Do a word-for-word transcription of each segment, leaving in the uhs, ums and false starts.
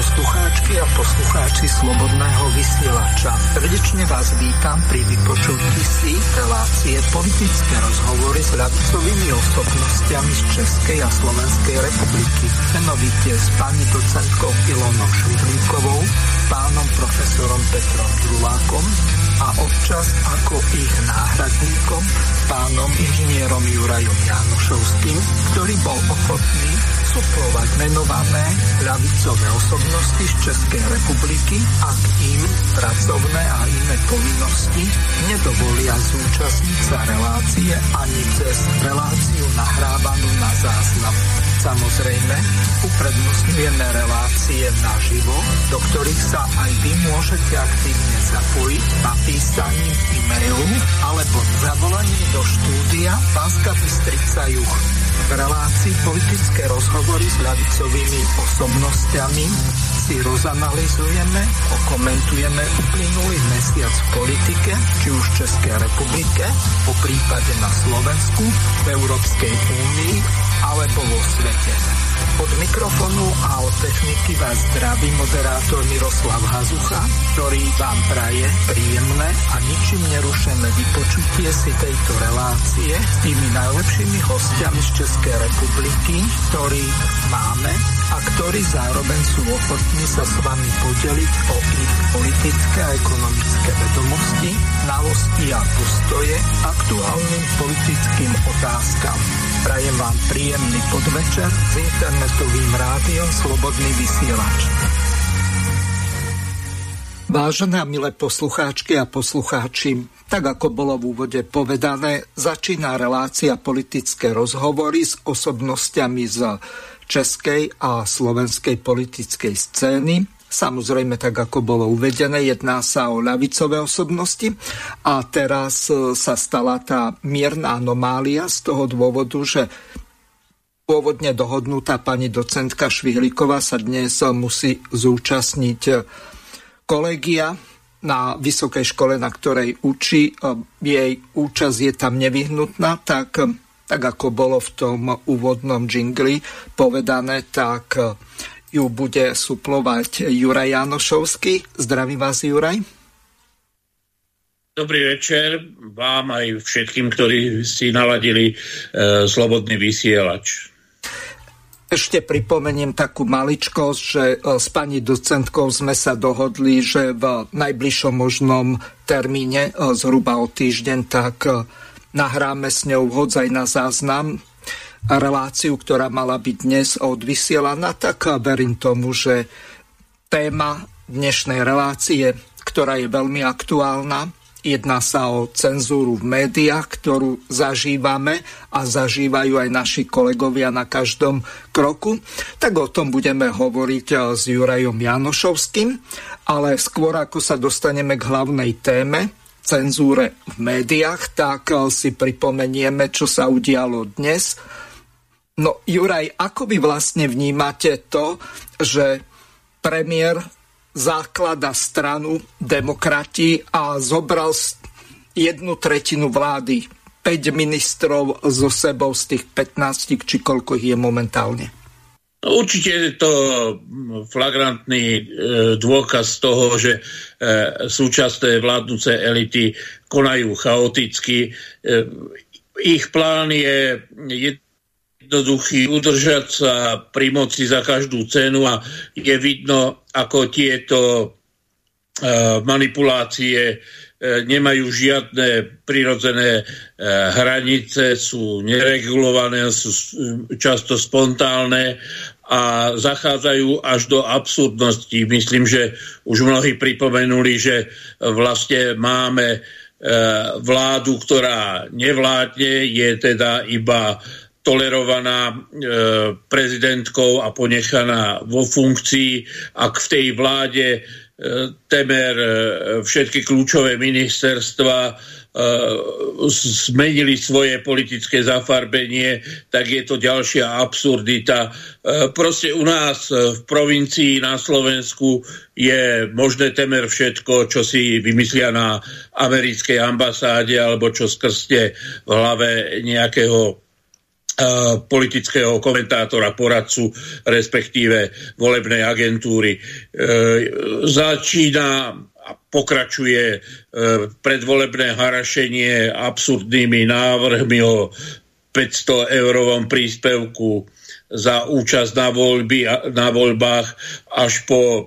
Poslucháčky a poslucháči Slobodného vysielača, srdečne vás vítam pri vypočutí si relácie politické rozhovory s ľavicovými osobnostiami z Českej a Slovenskej republiky, menovite s pani docentkou Ilonou Švihlíkovou, pánom profesorom Petrom Drulákom a občas ako ich náhradníkom pánom inžinierom Jurajom Jánošovským, ktorý bol ochotný suplovať menované ľavicové osobnosti z Českej republiky, ak im pracovné a iné povinnosti nedovolia zúčastniť sa relácie ani cez reláciu nahrávanú na záznam. Samozrejme, uprednostňujeme relácie naživo, do ktorých sa aj vy môžete aktívne zapojiť napísaním e-mailu alebo zavolaním do štúdia Banská Bystrica Juh. V relácii politické rozhovory s ľavicovými osobnostiami si rozanalizujeme, okomentujeme uplynulý mesiac v politike, či už v Českej republike, po prípade na Slovensku, v Európskej únii alebo vo svete. Od mikrofónu a od techniky vás zdraví moderátor Miroslav Hazucha, ktorý vám praje príjemné a ničím nerušené vypočutie si tejto relácie s tými najlepšími hostiami z Českej republiky, ktorí máme a ktorí zároveň sú ochotní sa s vami podeliť o ich politické a ekonomické vedomosti, znalosti a postoje aktuálnym politickým otázkam. Prajem vám príjemný podvečer s internetovým rádiom Slobodný vysielač. Vážené a milé poslucháčky a poslucháči, tak ako bolo v úvode povedané, začína relácia politické rozhovory s osobnostiami z českej a slovenskej politickej scény. Samozrejme, tak ako bolo uvedené, jedná sa o ľavicové osobnosti a teraz sa stala tá mierna anomália z toho dôvodu, že pôvodne dohodnutá pani docentka Švihlíková sa dnes musí zúčastniť kolegia na vysokej škole, na ktorej učí, jej účasť je tam nevyhnutná, tak, tak ako bolo v tom úvodnom džingli povedané, tak ju bude suplovať Juraj Jánošovský. Zdravím vás, Juraj. Dobrý večer vám aj všetkým, ktorí si naladili e, Slobodný vysielač. Ešte pripomeniem takú maličkosť, že s pani docentkou sme sa dohodli, že v najbližšom možnom termíne, zhruba o týždeň, tak nahráme s ňou hodzaj na záznam reláciu, ktorá mala byť dnes odvysielaná. Tak verím tomu, že téma dnešnej relácie, ktorá je veľmi aktuálna, jedná sa o cenzúru v médiách, ktorú zažívame a zažívajú aj naši kolegovia na každom kroku. Tak o tom budeme hovoriť s Jurajom Jánošovským, ale skôr ako sa dostaneme k hlavnej téme, cenzúre v médiách, tak si pripomenieme, čo sa udialo dnes. No Juraj, ako vy vlastne vnímate to, že premiér základa stranu Demokrati a zobral jednu tretinu vlády, päť ministrov zo sebou z tých pätnástich, či koľko ich je momentálne? No, určite je to flagrantný e, dôkaz toho, že e, súčasné vládnuce elity konajú chaoticky. E, ich plán je jednoduchý, udržať sa pri moci za každú cenu a je vidno, ako tieto manipulácie nemajú žiadne prirodzené hranice, sú neregulované, sú často spontánne a zachádzajú až do absurdnosti. Myslím, že už mnohí pripomenuli, že vlastne máme vládu, ktorá nevládne, je teda iba tolerovaná e, prezidentkou a ponechaná vo funkcii, ak v tej vláde e, temer e, všetky kľúčové ministerstva e, zmenili svoje politické zafarbenie, tak je to ďalšia absurdita. E, proste u nás e, v provincii na Slovensku je možné temer všetko, čo si vymyslia na americkej ambasáde alebo čo skrsne v hlave nejakého politického komentátora, poradcu, respektíve volebnej agentúry. E, začína a pokračuje e, predvolebné harašenie absurdnými návrhmi o päťsto eurovom príspevku za účasť na, voľby, na voľbách až po e,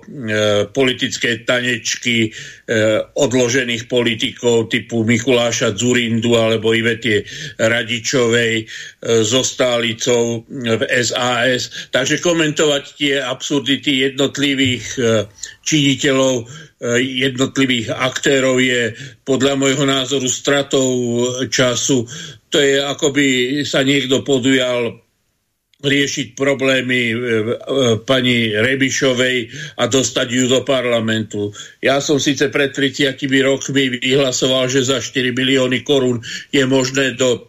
politické tanečky e, odložených politikov typu Mikuláša Dzurindu alebo Ivety Radičovej e, so Stálicou v es a es. Takže komentovať tie absurdity jednotlivých e, činiteľov, e, jednotlivých aktérov je podľa môjho názoru stratou času. To je, ako by sa niekto podujal riešiť problémy pani Remišovej a dostať ju do parlamentu. Ja som síce pred tridsiatimi rokmi vyhlasoval, že za štyri milióny korún je možné do e,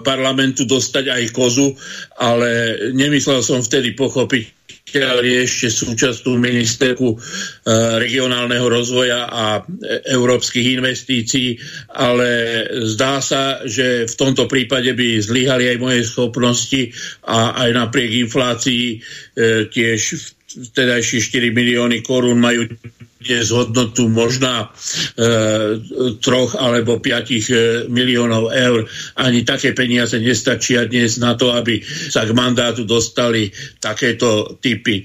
parlamentu dostať aj kozu, ale nemyslel som vtedy pochopiť ale ešte súčasnú ministerku e, regionálneho rozvoja a e, európskych investícií, ale zdá sa, že v tomto prípade by zlyhali aj moje schopnosti a aj napriek inflácii e, tiež vtedajšie štyri milióny korún majú dnes hodnotu možná e, troch alebo piatich e, miliónov eur. Ani také peniaze nestačia dnes na to, aby sa k mandátu dostali takéto typy. E,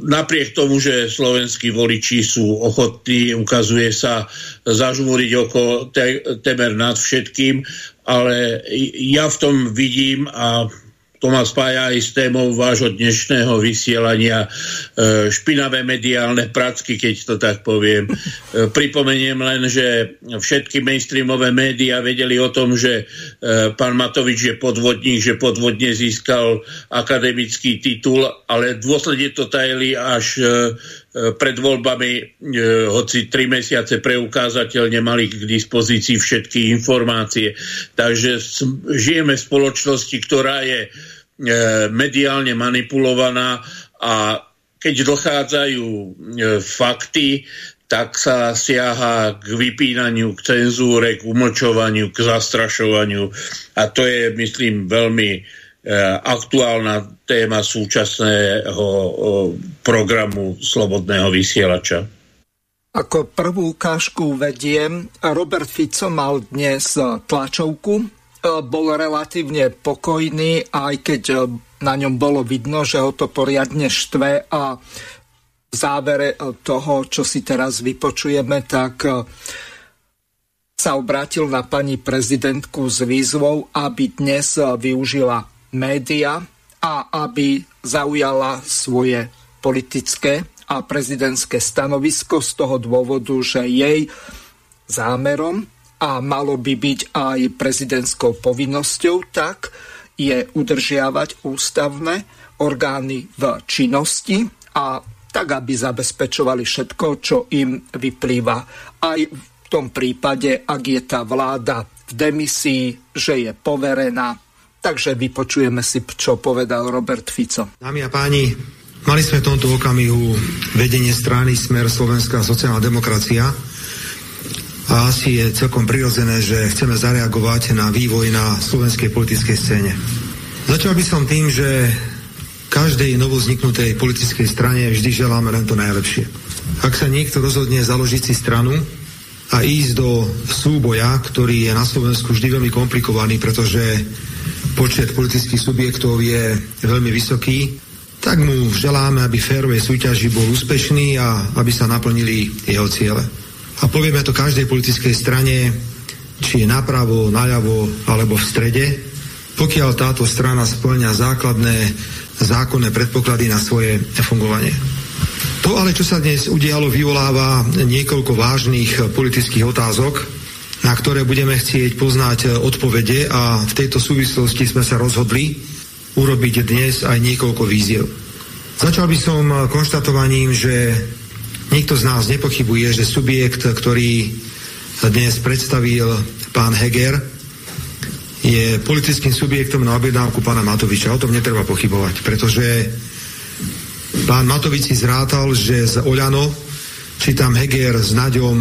napriek tomu, že slovenskí voliči sú ochotní, ukazuje sa, zažmúriť oko te, temer nad všetkým, ale ja v tom vidím a to ma spája aj s témou vášho dnešného vysielania, špinavé mediálne pracky, keď to tak poviem. Pripomeniem len, že všetky mainstreamové médiá vedeli o tom, že pán Matovič je podvodník, že podvodne získal akademický titul, ale dôsledne to tajili až pred voľbami, hoci tri mesiace preukázateľne mali k dispozícii všetky informácie. Takže žijeme v spoločnosti, ktorá je mediálne manipulovaná a keď dochádzajú fakty, tak sa siaha k vypínaniu, k cenzúre, k umlčovaniu, k zastrašovaniu. A to je, myslím, veľmi aktuálna téma súčasného programu Slobodného vysielača. Ako prvú ukážku vediem, Robert Fico mal dnes tlačovku, bol relatívne pokojný, aj keď na ňom bolo vidno, že ho to poriadne štve a v závere toho, čo si teraz vypočujeme, tak sa obrátil na pani prezidentku s výzvou, aby dnes využila média a aby zaujala svoje politické a prezidentské stanovisko z toho dôvodu, že jej zámerom a malo by byť aj prezidentskou povinnosťou, tak je udržiavať ústavné orgány v činnosti a tak, aby zabezpečovali všetko, čo im vyplýva. Aj v tom prípade, ak je tá vláda v demisii, že je poverená. Takže vypočujeme si, čo povedal Robert Fico. Dámy a páni, mali sme v tomto okamihu vedenie strany Smer Slovenská sociálna demokracia a asi je celkom prirodzené, že chceme zareagovať na vývoj na slovenskej politickej scéne. Začal by som tým, že každej novovzniknutej politickej strane vždy želáme len to najlepšie. Ak sa niekto rozhodne založiť si stranu a ísť do súboja, ktorý je na Slovensku vždy veľmi komplikovaný, pretože počet politických subjektov je veľmi vysoký, tak mu želáme, aby férovej súťaži bol úspešný a aby sa naplnili jeho ciele. A povieme to každej politickej strane, či je napravo, naľavo alebo v strede, pokiaľ táto strana spĺňa základné zákonné predpoklady na svoje fungovanie. To ale, čo sa dnes udialo, vyvoláva niekoľko vážnych politických otázok, na ktoré budeme chcieť poznať odpovede a v tejto súvislosti sme sa rozhodli urobiť dnes aj niekoľko výziev. Začal by som konštatovaním, že nikto z nás nepochybuje, že subjekt, ktorý dnes predstavil pán Heger, je politickým subjektom na objednávku pána Matoviča. O tom netreba pochybovať, pretože pán Matovič si zrátal, že z Oľano, či tam Heger s Naďom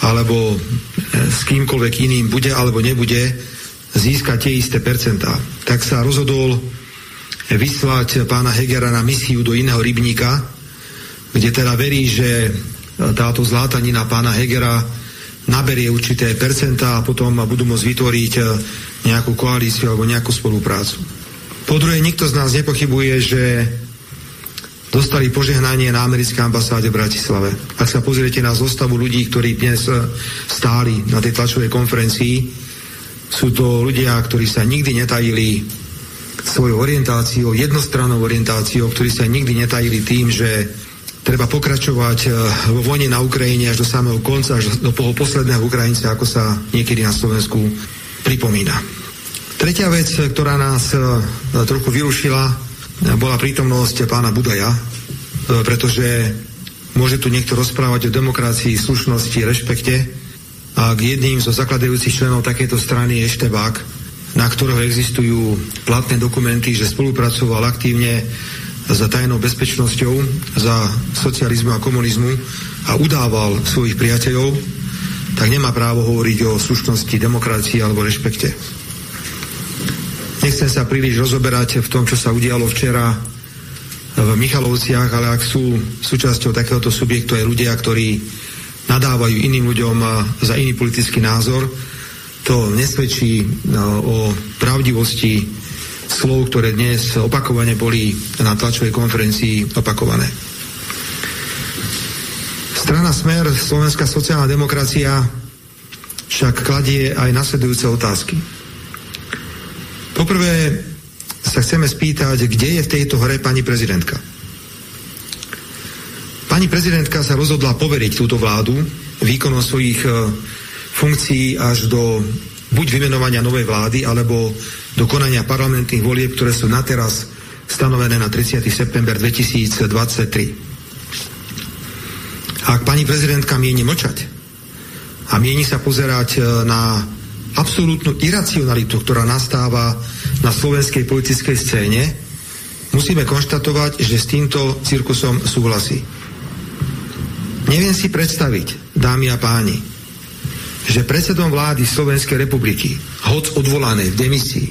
alebo s kýmkoľvek iným bude alebo nebude, získa tie isté percentá. Tak sa rozhodol vyslať pána Hegera na misiu do iného rybníka, kde teda verí, že táto zlátanina pána Hegera naberie určité percentá a potom budú môcť vytvoriť nejakú koalíciu alebo nejakú spoluprácu. Po druhé, nikto z nás nepochybuje, že dostali požehnanie na americkej ambasáde v Bratislave. Ak sa pozriete na zostavu ľudí, ktorí dnes stáli na tej tlačovej konferencii, sú to ľudia, ktorí sa nikdy netajili svojou orientáciou, jednostrannou orientáciou, ktorí sa nikdy netajili tým, že treba pokračovať vo vojne na Ukrajine až do samého konca, až do toho posledného Ukrajinca, ako sa niekedy na Slovensku pripomína. Tretia vec, ktorá nás trochu vyrušila, bola prítomnosť pána Budaja, pretože môže tu niekto rozprávať o demokracii, slušnosti, rešpekte, a k jedným zo zakladajúcich členov takéto strany je Štebák, na ktorého existujú platné dokumenty, že spolupracoval aktívne za tajnou bezpečnosťou, za socializmu a komunizmu a udával svojich priateľov, tak nemá právo hovoriť o slušnosti, demokracii alebo rešpekte. Nechcem sa príliš rozoberať v tom, čo sa udialo včera v Michalovciach, ale ak sú súčasťou takéhoto subjektu aj ľudia, ktorí nadávajú iným ľuďom za iný politický názor, to nesvedčí o pravdivosti slov, ktoré dnes opakovane boli na tlačovej konferencii opakované. Strana Smer, Slovenská sociálna demokracia, však kladie aj nasledujúce otázky. Poprvé sa chceme spýtať, kde je v tejto hre pani prezidentka. Pani prezidentka sa rozhodla poveriť túto vládu výkonom svojich funkcií až do buď vymenovania novej vlády, alebo do konania parlamentných volieb, ktoré sú nateraz stanovené na tridsiateho septembra dvetisícdvadsaťtri. Ak pani prezidentka mieni mlčať a mieni sa pozerať na absolútnu iracionalitu, ktorá nastáva na slovenskej politickej scéne, musíme konštatovať, že s týmto cirkusom súhlasí. Neviem si predstaviť, dámy a páni, že predsedom vlády Slovenskej republiky, hoc odvolané v demisii,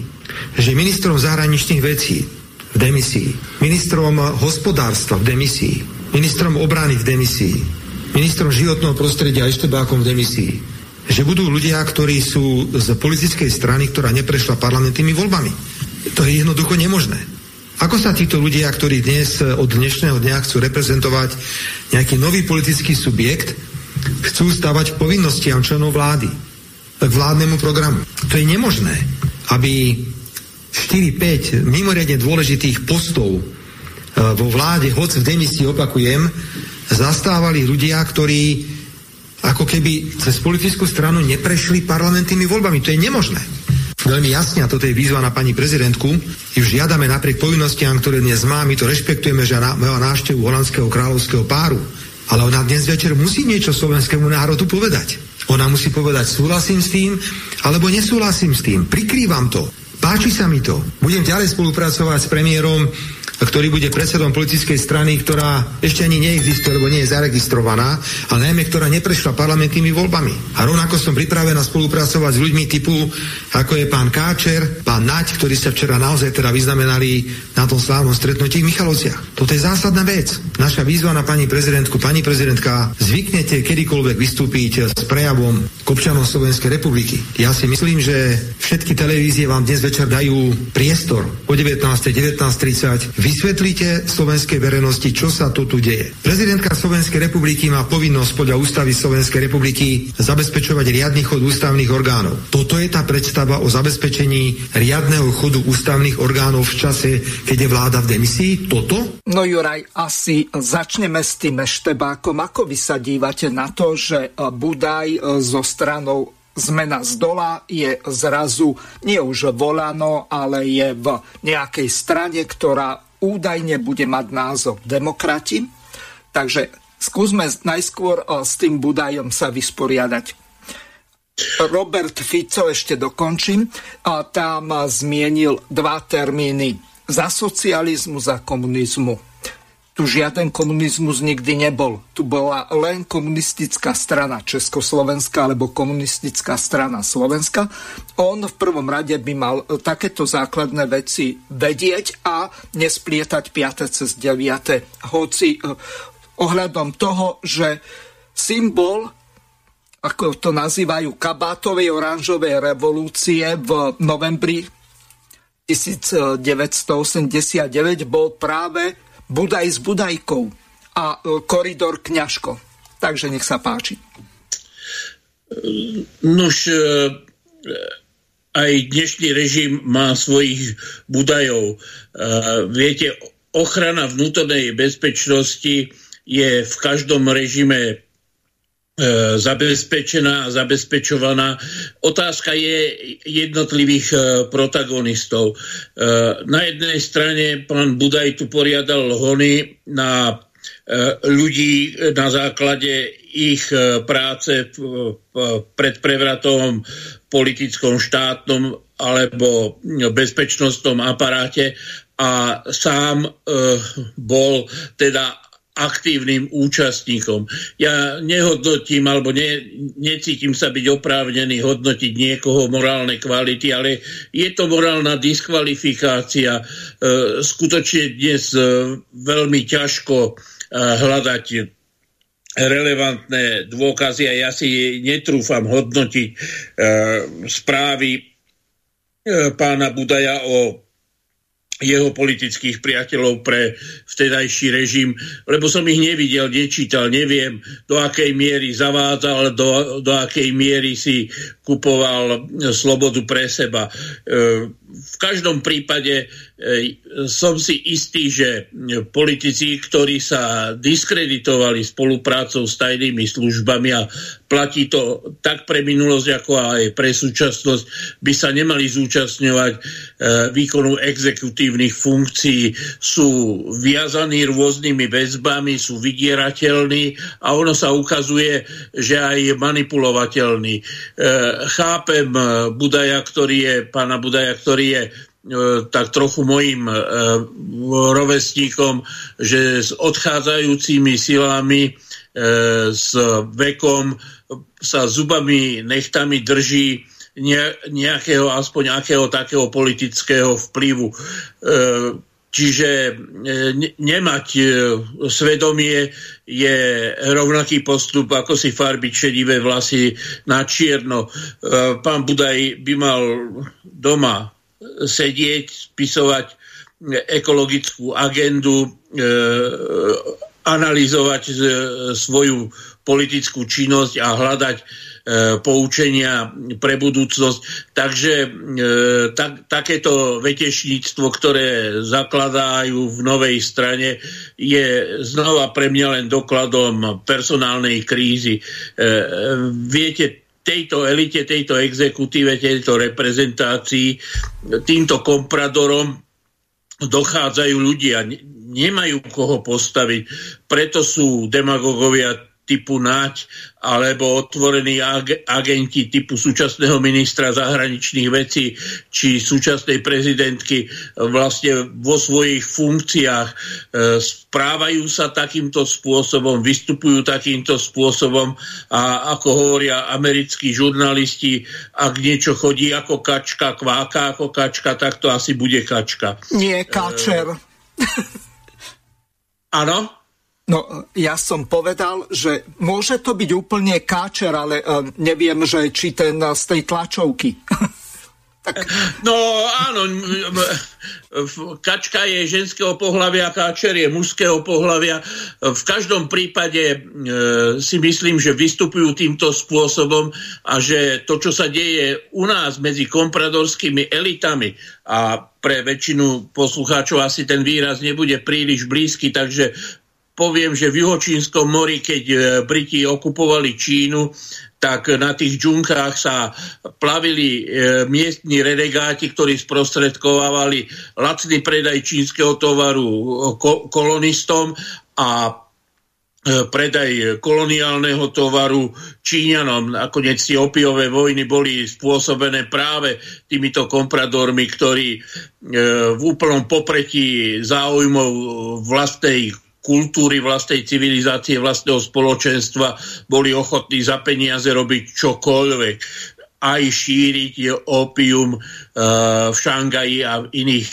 že ministrom zahraničných vecí v demisii, ministrom hospodárstva v demisii, ministrom obrany v demisii, ministrom životného prostredia Eštebákom v demisii, že budú ľudia, ktorí sú z politickej strany, ktorá neprešla parlamentnými voľbami. To je jednoducho nemožné. Ako sa títo ľudia, ktorí dnes od dnešného dňa chcú reprezentovať nejaký nový politický subjekt, chcú stávať povinnostiam členov vlády k vládnemu programu? To je nemožné, aby štyri päť mimoriadne dôležitých postov vo vláde, hoc v demisii, opakujem, zastávali ľudia, ktorí ako keby cez politickú stranu neprešli parlamentnými voľbami. To je nemožné. Veľmi jasne, a toto je výzva na pani prezidentku, ju žiadame napriek povinnostiam, ktoré dnes má, my to rešpektujeme, že má návštevu holandského kráľovského páru, ale ona dnes večer musí niečo slovenskému národu povedať. Ona musí povedať, súhlasím s tým, alebo nesúhlasím s tým, prikrývam to, páči sa mi to, budem ďalej spolupracovať s premiérom, ktorý bude predsedom politickej strany, ktorá ešte ani neexistuje, lebo nie je zaregistrovaná, ale najmä, ktorá neprešla parlamentnými voľbami. A rovnako som pripravená spolupracovať s ľuďmi typu, ako je pán Káčer, pán Naď, ktorí sa včera naozaj teda vyznamenali na tom slávnom stretnutí v Michalovciach. Toto je zásadná vec. Naša výzva na pani prezidentku, pani prezidentka, zvyknete kedykoľvek vystúpiť s prejavom k občanom Slovenskej republiky. Ja si myslím, že všetky televízie vám dnes večer dajú priestor o devätnástej, devätnásť tridsať Vysvetlite slovenskej verejnosti, čo sa tu tu deje. Prezidentka Slovenskej republiky má povinnosť podľa ústavy Slovenskej republiky zabezpečovať riadny chod ústavných orgánov. Toto je tá predstava o zabezpečení riadneho chodu ústavných orgánov v čase, keď je vláda v demisii? Toto? No Juraj, asi začneme s tým Eštebákom. Ako vy sa dívate na to, že Budaj zo stranou Zmena z dola je zrazu nie už volano, ale je v nejakej strane, ktorá údajne bude mať názov demokrati. Takže skúsme najskôr s tým Budajom sa vysporiadať. Robert Fico, ešte dokončím, a tam zmienil dva termíny. Za socializmu, za komunizmu. Tu žiaden komunizmus nikdy nebol. Tu bola len komunistická strana Československa alebo komunistická strana Slovenska. On v prvom rade by mal takéto základné veci vedieť a nesplietať piate cez deviate. Hoci ohľadom toho, že symbol, ako to nazývajú, kabátovej oranžovej revolúcie v novembri devätnásťstoosemdesiatdeväť bol práve Budaj s Budajkou a koridor Kňažko. Takže nech sa páči. Nož, aj dnešný režim má svojich Budajov. Viete, ochrana vnútornej bezpečnosti je v každom režime zabezpečená a zabezpečovaná. Otázka je jednotlivých protagonistov. Na jednej strane pán Budaj tu poriadal hony na ľudí na základe ich práce pred prevratom, politickom, štátnom alebo bezpečnostnom aparáte a sám bol teda aktívnym účastníkom. Ja nehodnotím, alebo ne, necítim sa byť oprávnený hodnotiť niekoho morálne kvality, ale je to morálna diskvalifikácia. E, skutočne dnes e, veľmi ťažko e, hľadať relevantné dôkazy a ja si netrúfam hodnotiť e, správy e, pána Budaja o jeho politických priateľov pre vtedajší režim, lebo som ich nevidel, nečítal, neviem, do akej miery zavádzal, do, do akej miery si kupoval slobodu pre seba. V každom prípade som si istý, že politici, ktorí sa diskreditovali spoluprácou s tajnými službami a platí to tak pre minulosť, ako aj pre súčasnosť, by sa nemali zúčastňovať výkonu exekutívy funkcií, sú viazaní rôznymi väzbami, sú vydierateľní a ono sa ukazuje, že aj manipulovateľní. E, chápem Budaja, ktorý je, pána Budaja, ktorý je e, tak trochu mojím e, rovesníkom, že s odchádzajúcimi silami, e, s vekom sa zubami, nechtami drží nejakého, aspoň akého takého politického vplyvu. Čiže nemať svedomie je rovnaký postup, ako si farbiť šedivé vlasy na čierno. Pán Budaj by mal doma sedieť, spisovať ekologickú agendu, analyzovať svoju politickú činnosť a hľadať e, poučenia pre budúcnosť. Takže e, tak, takéto vetešníctvo, ktoré zakladajú v novej strane, je znova pre mňa len dokladom personálnej krízy. E, viete, tejto elite, tejto exekutíve, tejto reprezentácii, týmto kompradorom dochádzajú ľudia, nemajú koho postaviť, preto sú demagogovia typu Naď alebo otvorení ag- agenti typu súčasného ministra zahraničných vecí či súčasnej prezidentky vlastne vo svojich funkciách e, správajú sa takýmto spôsobom, vystupujú takýmto spôsobom a ako hovoria americkí žurnalisti, ak niečo chodí ako kačka, kváka ako kačka, tak to asi bude kačka. Nie, kačer. Áno? E, No, ja som povedal, že môže to byť úplne káčer, ale neviem, že či ten z tej tlačovky. Tak. No, áno. Kačka je ženského pohlavia, káčer je mužského pohlavia. V každom prípade e, si myslím, že vystupujú týmto spôsobom a že to, čo sa deje u nás medzi kompradorskými elitami a pre väčšinu poslucháčov asi ten výraz nebude príliš blízky, takže poviem, že v Juhočínskom mori, keď Briti okupovali Čínu, tak na tých džunkách sa plavili miestni renegáti, ktorí sprostredkovávali lacný predaj čínskeho tovaru kolonistom a predaj koloniálneho tovaru Číňanom. Nakoniec tie opiové vojny boli spôsobené práve týmito kompradormi, ktorí v úplnom popretí záujmov vlastnej kultúry, vlastnej civilizácie, vlastného spoločenstva boli ochotní za peniaze robiť čokoľvek. Aj šíriť opium v Šangaji a v iných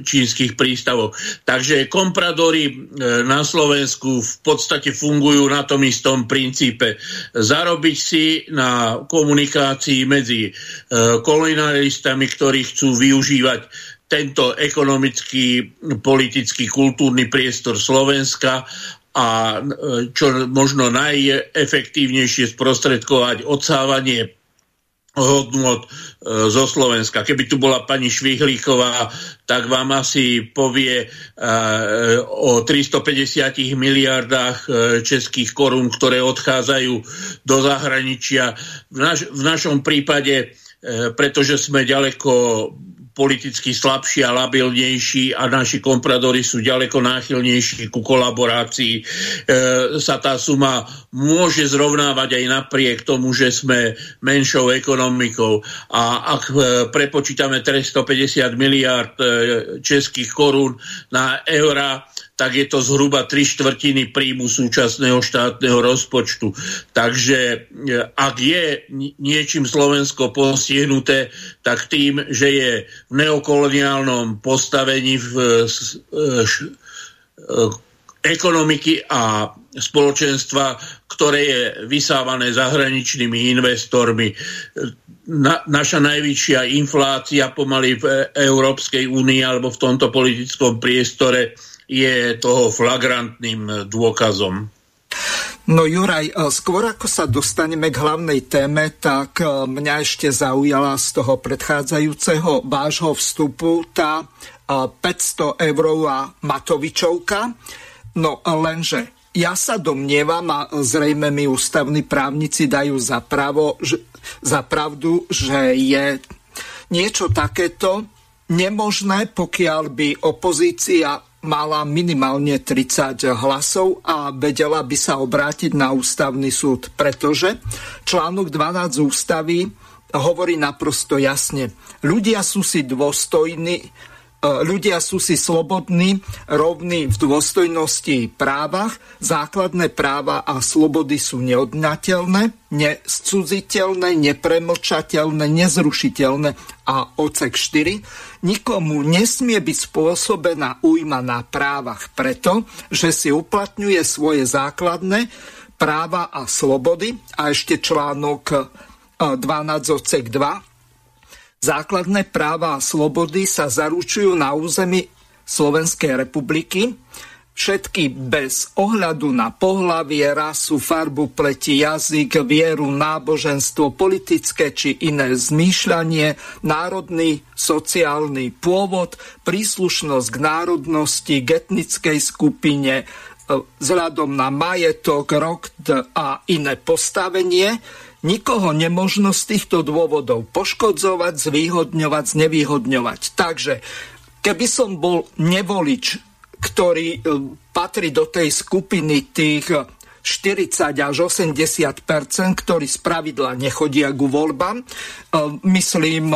čínskych prístavoch. Takže kompradory na Slovensku v podstate fungujú na tom istom princípe. Zarobiť si na komunikácii medzi kolonialistami, ktorí chcú využívať tento ekonomický, politický, kultúrny priestor Slovenska a čo možno najefektívnejšie sprostredkovať odsávanie hodnot zo Slovenska. Keby tu bola pani Švihlíková, tak vám asi povie o tristopäťdesiat miliardách českých korún, ktoré odchádzajú do zahraničia. V, naš- v našom prípade, pretože sme ďaleko politicky slabší a labilnejší a naši kompradori sú ďaleko náchylnejší ku kolaborácii, E, sa tá suma môže zrovnávať aj napriek tomu, že sme menšou ekonomikou. A ak e, prepočítame tristopäťdesiat miliárd e, českých korún na eurá, tak je to zhruba tri štvrtiny príjmu súčasného štátneho rozpočtu. Takže ak je niečím Slovensko postihnuté, tak tým, že je v neokoloniálnom postavení v, v, v, ekonomiky a spoločenstva, ktoré je vysávané zahraničnými investormi. Na, naša najväčšia inflácia pomaly v Európskej únii alebo v tomto politickom priestore je toho flagrantným dôkazom. No Juraj, skôr ako sa dostaneme k hlavnej téme, tak mňa ešte zaujala z toho predchádzajúceho vášho vstupu tá päťsto eurová Matovičovka. No lenže ja sa domnievam, a zrejme mi ústavní právnici dajú za, pravo, za pravdu, že je niečo takéto nemožné, pokiaľ by opozícia mala minimálne tridsať hlasov a vedela by sa obrátiť na ústavný súd, pretože článok dvanásť ústavy hovorí naprosto jasne. Ľudia sú si dôstojní, ľudia sú si slobodní, rovní v dôstojnosti právach, základné práva a slobody sú neodňateľné, nescudziteľné, nepremlčateľné, nezrušiteľné a odsek štyri. Nikomu nesmie byť spôsobená újma na právach preto, že si uplatňuje svoje základné práva a slobody a ešte článok dvanásť odsek dva. Základné práva a slobody sa zaručujú na území Slovenskej republiky. Všetky bez ohľadu na pohlavie, rasu, farbu pleti, jazyk, vieru, náboženstvo, politické či iné zmýšľanie, národný, sociálny pôvod, príslušnosť k národnosti, k etnickej skupine, vzhľadom na majetok, rok a iné postavenie. Nikoho nemožno z týchto dôvodov poškodzovať, zvýhodňovať, znevýhodňovať. Takže keby som bol nevolič, ktorý patrí do tej skupiny tých štyridsať až osemdesiat percent, ktorí spravidla nechodia ku voľbám, myslím,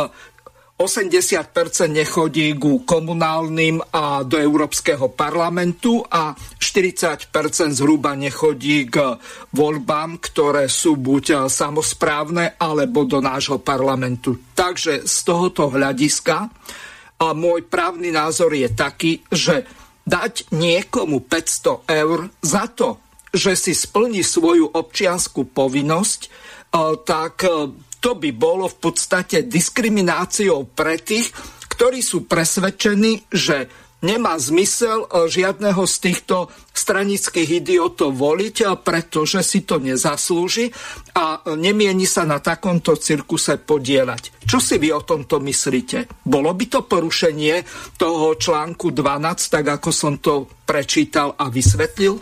osemdesiat percent nechodí ku komunálnym a do Európskeho parlamentu a štyridsať percent zhruba nechodí k voľbám, ktoré sú buď samosprávne, alebo do nášho parlamentu. Takže z tohoto hľadiska a môj právny názor je taký, že dať niekomu päťsto eur za to, že si splní svoju občiansku povinnosť, tak to by bolo v podstate diskrimináciou pre tých, ktorí sú presvedčení, že nemá zmysel žiadneho z týchto stranických idiotov voliť, pretože si to nezaslúži a nemieni sa na takomto cirkuse podieľať. Čo si vy o tomto myslíte? Bolo by to porušenie toho článku dvanásť, tak ako som to prečítal a vysvetlil?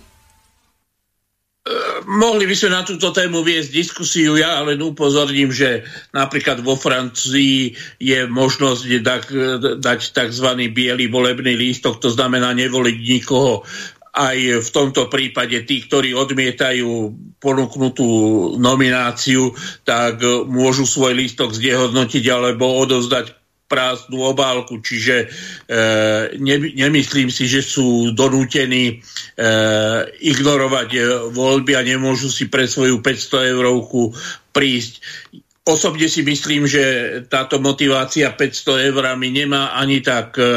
Mohli by sme na túto tému viesť diskusiu, ja len upozorním, že napríklad vo Francii je možnosť dať, dať tzv. Bielý volebný lístok, to znamená nevoliť nikoho. Aj v tomto prípade tí, ktorí odmietajú ponúknutú nomináciu, tak môžu svoj lístok zdehodnotiť alebo odovzdať prázdnu obálku, čiže e, ne, nemyslím si, že sú donútení e, ignorovať voľby a nemôžu si pre svoju päťsto eurovku prísť. Osobne si myslím, že táto motivácia päťsto eurami nemá ani tak e,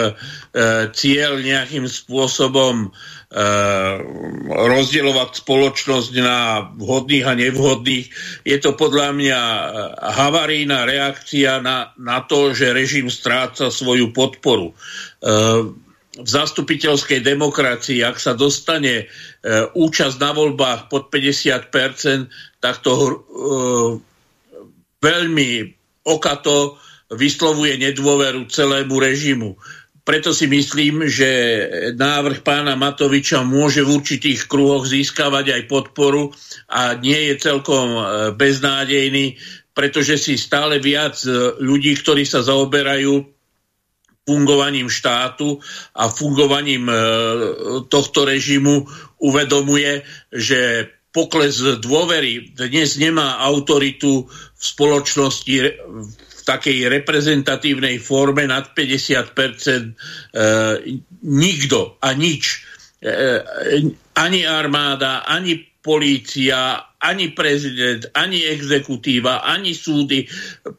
cieľ nejakým spôsobom e, rozdielovať spoločnosť na vhodných a nevhodných. Je to podľa mňa havarijná reakcia na, na to, že režim stráca svoju podporu. E, v zastupiteľskej demokracii, ak sa dostane e, účasť na voľbách pod päťdesiat percent, tak to e, veľmi okato vyslovuje nedôveru celému režimu. Preto si myslím, že návrh pána Matoviča môže v určitých kruhoch získavať aj podporu a nie je celkom beznádejný, pretože si stále viac ľudí, ktorí sa zaoberajú fungovaním štátu a fungovaním tohto režimu, uvedomuje, že pokles dôvery dnes nemá autoritu v spoločnosti v takej reprezentatívnej forme nad päťdesiat percent nikto a nič. Ani armáda, ani polícia, ani prezident, ani exekutíva, ani súdy.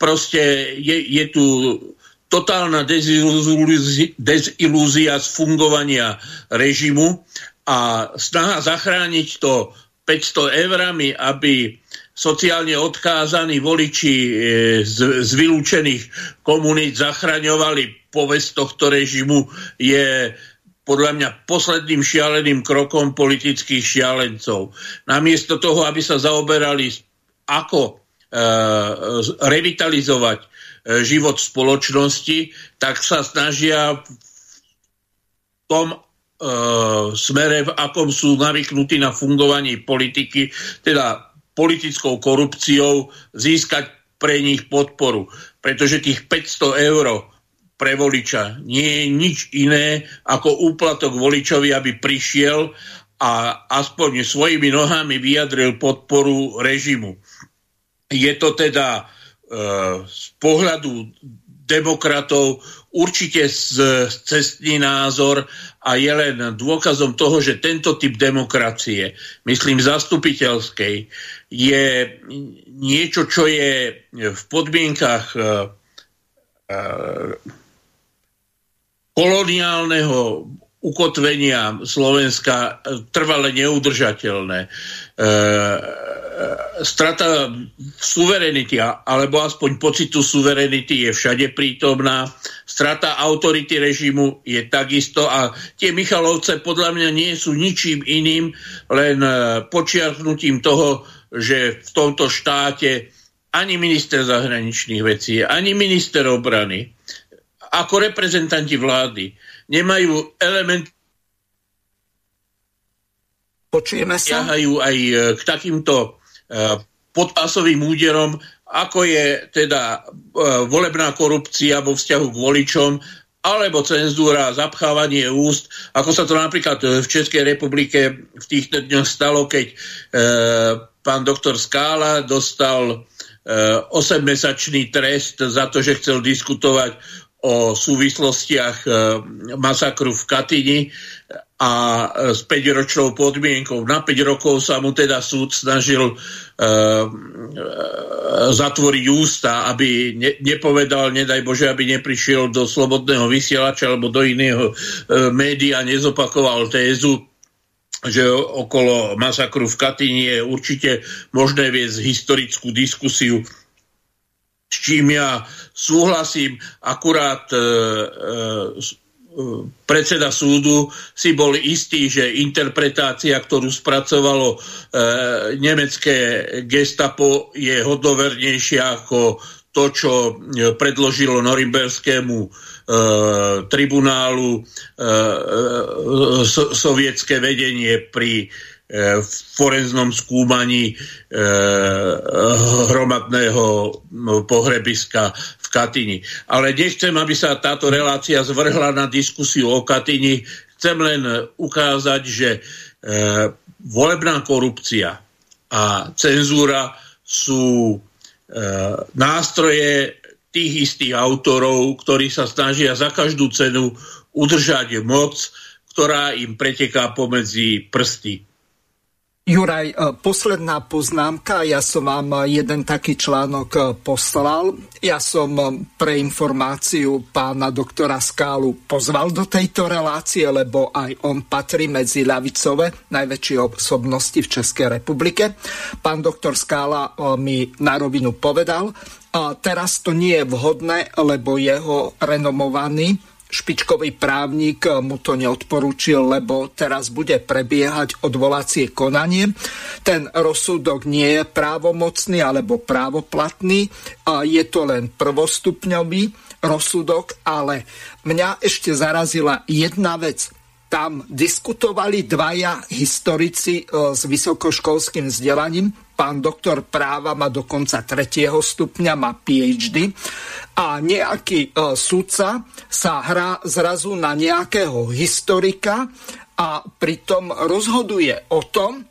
Proste je, je tu totálna dezilúzia, dezilúzia z fungovania režimu a snaha zachrániť to päťsto eurami, aby sociálne odkázaní voliči z, z vylúčených komunít zachraňovali povesť tohto režimu, je podľa mňa posledným šialeným krokom politických šialencov. Namiesto toho, aby sa zaoberali, ako e, revitalizovať život spoločnosti, tak sa snažia v tom smere, v akom sú navyknutí na fungovanie politiky, teda politickou korupciou, získať pre nich podporu. Pretože tých päťsto eur pre voliča nie je nič iné ako úplatok voličovi, aby prišiel a aspoň svojimi nohami vyjadril podporu režimu. Je to teda e, z pohľadu demokratov určite cestný názor a je len dôkazom toho, že tento typ demokracie, myslím zastupiteľskej, je niečo, čo je v podmienkach koloniálneho ukotvenia Slovenska trvale neudržateľné. Strata suverenity, alebo aspoň pocitu suverenity, je všade prítomná. Strata autority režimu je takisto a tie Michalovce podľa mňa nie sú ničím iným, len počiarknutím toho, že v tomto štáte ani minister zahraničných vecí, ani minister obrany, ako reprezentanti vlády, nemajú element. Počujeme sa? Ťahajú aj k takýmto podpásovým úderom, ako je teda volebná korupcia vo vzťahu k voličom, alebo cenzúra, zapchávanie úst, ako sa to napríklad v Českej republike v týchto dňoch stalo, keď e, pán doktor Skála dostal e, osemmesačný trest za to, že chcel diskutovať o súvislostiach e, masakru v Katyni, a s päťročnou podmienkou. Na päť rokov sa mu teda súd snažil e, e, zatvoriť ústa, aby ne, nepovedal, nedaj Bože, aby neprišiel do Slobodného vysielača alebo do iného e, média, nezopakoval tézu, že okolo masakru v Katyni je určite možné viesť historickú diskusiu, s čím ja súhlasím, akurát e, e, predseda súdu si bol istý, že interpretácia, ktorú spracovalo e, nemecké gestapo, je hodnovernejšia ako to, čo predložilo norimberskému e, tribunálu e, so, sovietské vedenie pri v forenznom skúmaní e, hromadného pohrebiska v Katyni. Ale nechcem, aby sa táto relácia zvrhla na diskusiu o Katyni. Chcem len ukázať, že e, volebná korupcia a cenzúra sú e, nástroje, tých istých autorov, ktorí sa snažia za každú cenu udržať moc, ktorá im preteká pomedzi prsty. Juraj, posledná poznámka. Ja som vám jeden taký článok poslal. Ja som pre informáciu pána doktora Skálu pozval do tejto relácie, lebo aj on patrí medzi ľavicové najväčšie osobnosti v Českej republike. Pán doktor Skála mi na rovinu povedal, a teraz to nie je vhodné, lebo jeho renomovaný špičkový právnik mu to neodporúčil, lebo teraz bude prebiehať odvolacie konanie. Ten rozsudok nie je právomocný alebo právoplatný, je to len prvostupňový rozsudok, ale mňa ešte zarazila jedna vec. Tam diskutovali dvaja historici s vysokoškolským vzdelaním. Pán doktor práva má dokonca tretieho stupňa, má PhD. A nejaký e, sudca sa hrá zrazu na nejakého historika a pritom rozhoduje o tom,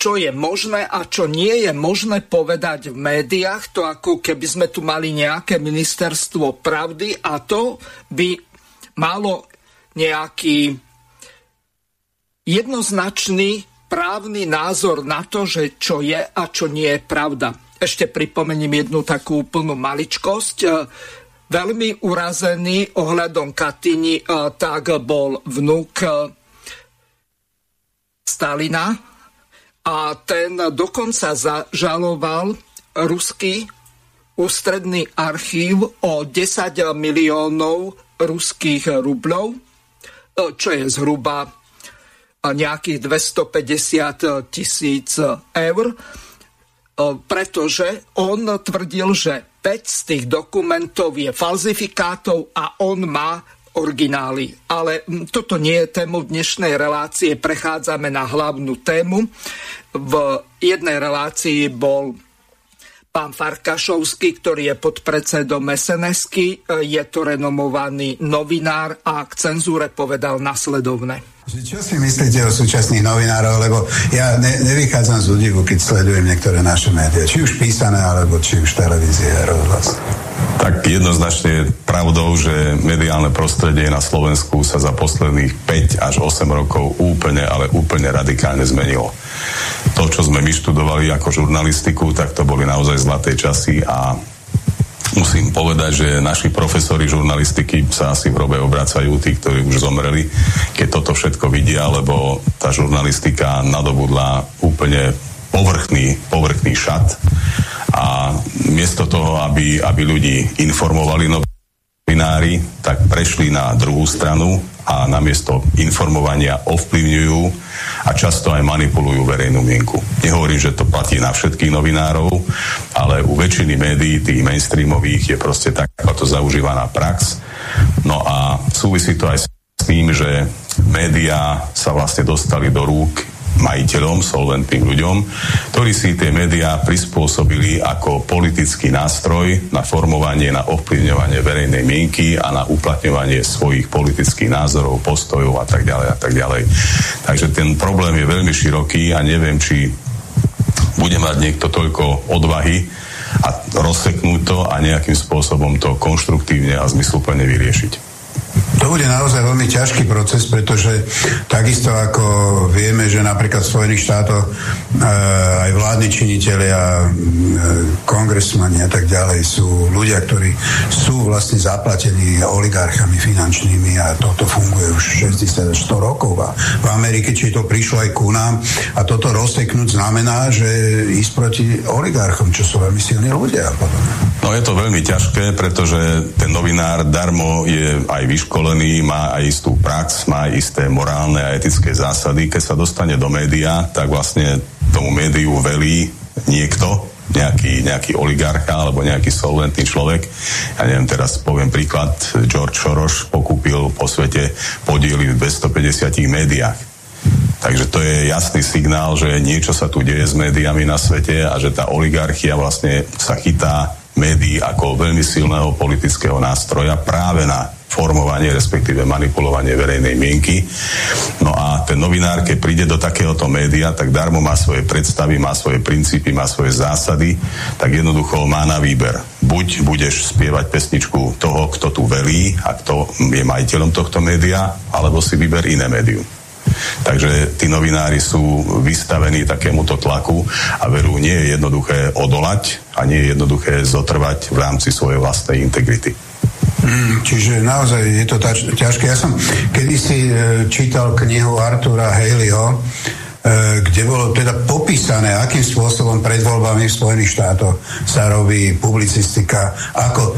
čo je možné a čo nie je možné povedať v médiách. To ako keby sme tu mali nejaké ministerstvo pravdy a to by malo nejaký jednoznačný právny názor na to, že čo je a čo nie je pravda. Ešte pripomením jednu takú úplnú maličkosť. Veľmi urazený ohľadom Katyni tak bol vnuk Stalina a ten dokonca zažaloval ruský ústredný archív o desať miliónov ruských rubľov, čo je zhruba nejakých dvestopäťdesiat tisíc eur, pretože on tvrdil, že päť z tých dokumentov je falzifikátov a on má originály. Ale toto nie je tému dnešnej relácie, prechádzame na hlavnú tému. V jednej relácii bol pán Farkašovský, ktorý je podpredsedom es en esky, je to renomovaný novinár a k cenzúre povedal nasledovne. Čo si myslíte o súčasných novinárov? Lebo ja ne, nevychádzam z údivu, keď sledujem niektoré naše médiá, či už písané, alebo či už televízie a rozhlas. Tak jednoznačne je pravdou, že mediálne prostredie na Slovensku sa za posledných päť až osem rokov úplne, ale úplne radikálne zmenilo. To, čo sme my študovali ako žurnalistiku, tak to boli naozaj zlaté časy a musím povedať, že naši profesori žurnalistiky sa asi v hrobe obracajú, tí, ktorí už zomreli, keď toto všetko vidia, lebo tá žurnalistika nadobudla úplne povrchný, povrchný šat a miesto toho, aby, aby ľudí informovali novinári, tak prešli na druhú stranu a namiesto informovania ovplyvňujú a často aj manipulujú verejnú mienku. Nehovorím, že to platí na všetkých novinárov, ale u väčšiny médií, tých mainstreamových, je proste takáto zaužívaná prax. No a súvisí to aj s tým, že médiá sa vlastne dostali do rúk majiteľom, solventným ľuďom, ktorí si tie médiá prispôsobili ako politický nástroj na formovanie, na ovplyvňovanie verejnej mienky a na uplatňovanie svojich politických názorov, postojov a tak ďalej a tak ďalej. Takže ten problém je veľmi široký a neviem, či bude mať niekto toľko odvahy a rozseknúť to a nejakým spôsobom to konštruktívne a zmysluplne vyriešiť. To bude naozaj veľmi ťažký proces, pretože takisto ako vieme, že napríklad v Spojených štátoch e, aj vládni činitelia, e, kongresmani a tak ďalej sú ľudia, ktorí sú vlastne zaplatení oligarchami finančnými a toto funguje už šesťdesiat až sto rokov. A v Amerike, či to prišlo aj ku nám a toto rozseknúť znamená, že ísť proti oligarchom, čo sú veľmi silní ľudia. No je to veľmi ťažké, pretože ten novinár darmo je aj vyškolený, má aj istú prax, má isté morálne a etické zásady. Keď sa dostane do média, tak vlastne tomu médiu velí niekto, nejaký, nejaký oligarcha alebo nejaký solventný človek. Ja neviem, teraz poviem príklad, George Soros pokúpil po svete podiely v dvestopäťdesiatich médiách. Takže to je jasný signál, že niečo sa tu deje s médiami na svete a že tá oligarchia vlastne sa chytá médií ako veľmi silného politického nástroja práve na formovanie, respektíve manipulovanie verejnej mienky. No a ten novinár, keď príde do takéhoto média, tak darmo má svoje predstavy, má svoje princípy, má svoje zásady, tak jednoducho má na výber. Buď budeš spievať pesničku toho, kto tu velí a kto je majiteľom tohto média, alebo si vyber iné médium. Takže tí novinári sú vystavení takémuto tlaku a veru nie je jednoduché odolať a nie je jednoduché zotrvať v rámci svojej vlastnej integrity. Mm, čiže naozaj je to tač- ťažké. Ja som kedysi e, čítal knihu Artura Haleyho, e, kde bolo teda popísané, akým spôsobom pred voľbami v Spojených štátoch sa robí publicistika, ako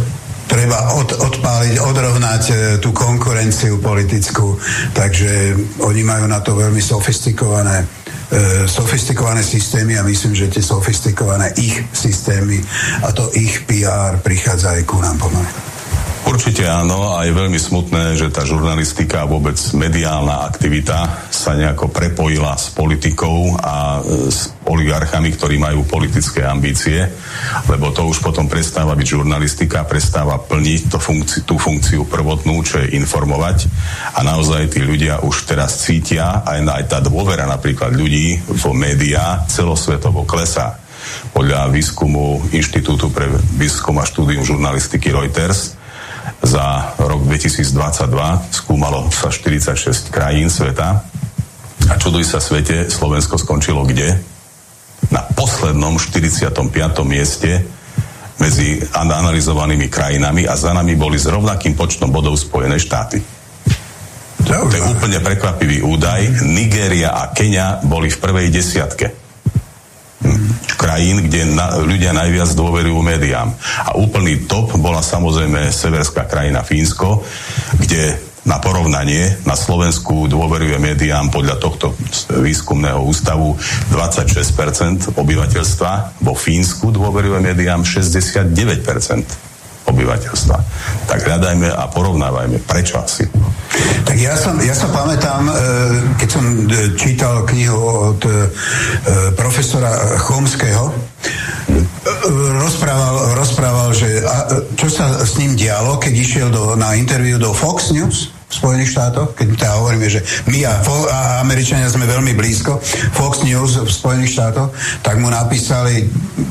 treba od, odpáliť, odrovnať e, tú konkurenciu politickú. Takže oni majú na to veľmi sofistikované e, sofistikované systémy a myslím, že tie sofistikované ich systémy a to ich pé er prichádza aj ku nám pomaly. Určite áno a je veľmi smutné, že tá žurnalistika a vôbec mediálna aktivita sa nejako prepojila s politikou a s oligarchami, ktorí majú politické ambície, lebo to už potom prestáva byť žurnalistika, prestáva plniť to funkci- tú funkciu prvotnú, čo je informovať a naozaj tí ľudia už teraz cítia aj, aj tá dôvera napríklad ľudí v médiá celosvetovo klesá. Podľa výskumu Inštitútu pre výskum a štúdium žurnalistiky Reuters za rok dvetisícdvadsaťdva skúmalo sa štyridsaťšesť krajín sveta a čuduj sa svete, Slovensko skončilo kde? Na poslednom štyridsiatom piatom mieste medzi analyzovanými krajinami a za nami boli s rovnakým počtom bodov Spojené štáty. To je úplne prekvapivý údaj. Nigéria a Keňa boli v prvej desiatke krajín, kde na, ľudia najviac dôverujú médiám. A úplný top bola samozrejme severská krajina Fínsko, kde na porovnanie na Slovensku dôveruje médiám podľa tohto výskumného ústavu dvadsaťšesť percent obyvateľstva, vo Fínsku dôveruje médiám šesťdesiatdeväť percent. Obyvateľstva. Tak hľadajme a porovnávajme. Prečo asi? Tak ja som, ja som pamätám, keď som čítal knihu od profesora Chomského, rozprával, rozprával že a, čo sa s ním dialo, keď išiel do, na interviu do Fox News v Spojených štátoch, keď teda hovoríme, že my a, a Američania sme veľmi blízko, Fox News v Spojených štátoch, tak mu napísali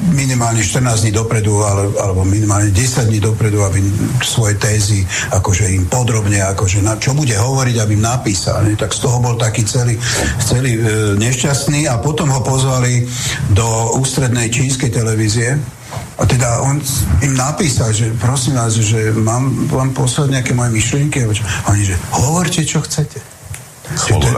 minimálne štrnásť dní dopredu, ale, alebo minimálne desať dní dopredu, aby svoje tézy, akože im podrobne, akože na čo bude hovoriť, aby im napísal. Ne? Tak z toho bol taký celý, celý e, nešťastný a potom ho pozvali do ústrednej čínskej televízie. A teda on im napísal, že prosím vás, že mám vám poslať nejaké moje myšlienky. A oni, že hovorte, čo chcete. Čiže to, je,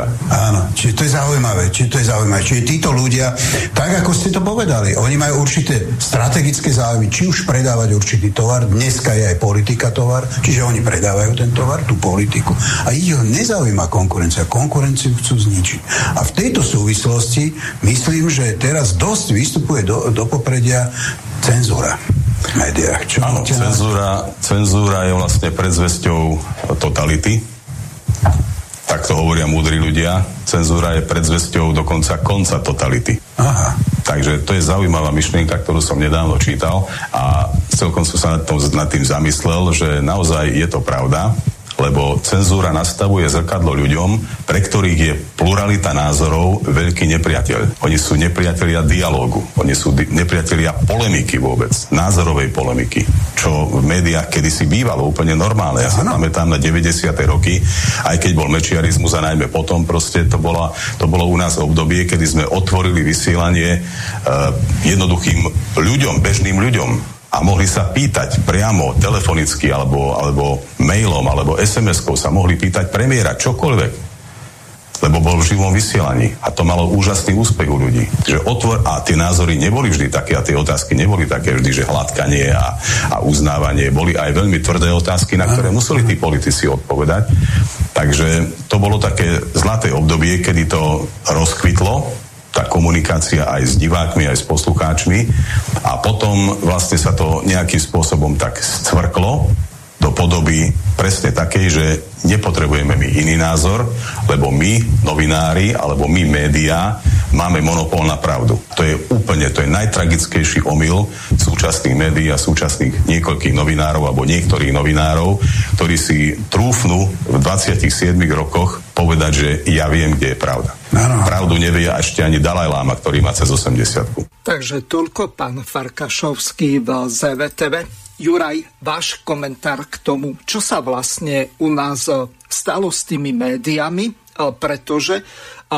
áno, čiže to je zaujímavé. Čiže to je zaujímavé. Čiže títo ľudia, tak ako ste to povedali, oni majú určité strategické záujmy, či už predávať určitý tovar, dneska je aj politika tovar, čiže oni predávajú ten tovar, tú politiku a ich nezaujíma konkurencia. Konkurenciu chcú zničiť. A v tejto súvislosti myslím, že teraz dosť vystupuje do, do popredia cenzúra v médiách. Čo áno, cenzúra, cenzúra je vlastne predzvesťou totality. Tak to hovoria múdri ľudia. Cenzúra je predzvesťou dokonca konca totality. Aha. Takže to je zaujímavá myšlienka, ktorú som nedávno čítal a celkom som sa nad, tom, nad tým zamyslel, že naozaj je to pravda, lebo cenzúra nastavuje zrkadlo ľuďom, pre ktorých je pluralita názorov veľký nepriateľ. Oni sú nepriatelia dialógu, oni sú di- nepriatelia polemiky vôbec, názorovej polemiky, čo v médiách kedysi bývalo úplne normálne. Ja sa pamätám na deväťdesiate roky, aj keď bol mečiarizmus a najmä potom, proste to, bola, to bolo u nás obdobie, kedy sme otvorili vysielanie eh, jednoduchým ľuďom, bežným ľuďom, a mohli sa pýtať priamo telefonicky alebo, alebo mailom alebo es em eskou sa mohli pýtať premiéra čokoľvek, lebo bol v živom vysielaní a to malo úžasný úspech u ľudí. Takže otvor a tie názory neboli vždy také a tie otázky neboli také vždy, že hladkanie a, a uznávanie, boli aj veľmi tvrdé otázky, na ktoré museli tí politici odpovedať. Takže to bolo také zlaté obdobie, kedy to rozkvitlo tá komunikácia aj s divákmi, aj s poslucháčmi a potom vlastne sa to nejakým spôsobom tak scvrklo, do podoby presne takej, že nepotrebujeme my iný názor, lebo my, novinári, alebo my, médiá, máme monopol na pravdu. To je úplne, to je najtragickejší omyl súčasných médií a súčasných niekoľkých novinárov, alebo niektorých novinárov, ktorí si trúfnú v dvadsiatich siedmich rokoch povedať, že ja viem, kde je pravda. Ano. Pravdu nevie ešte ani Dalaj Láma, ktorý má cez osemdesiatku. Takže toľko pán Farkašovský v zet vé té vé. Juraj, váš komentár k tomu, čo sa vlastne u nás stalo s tými médiami, pretože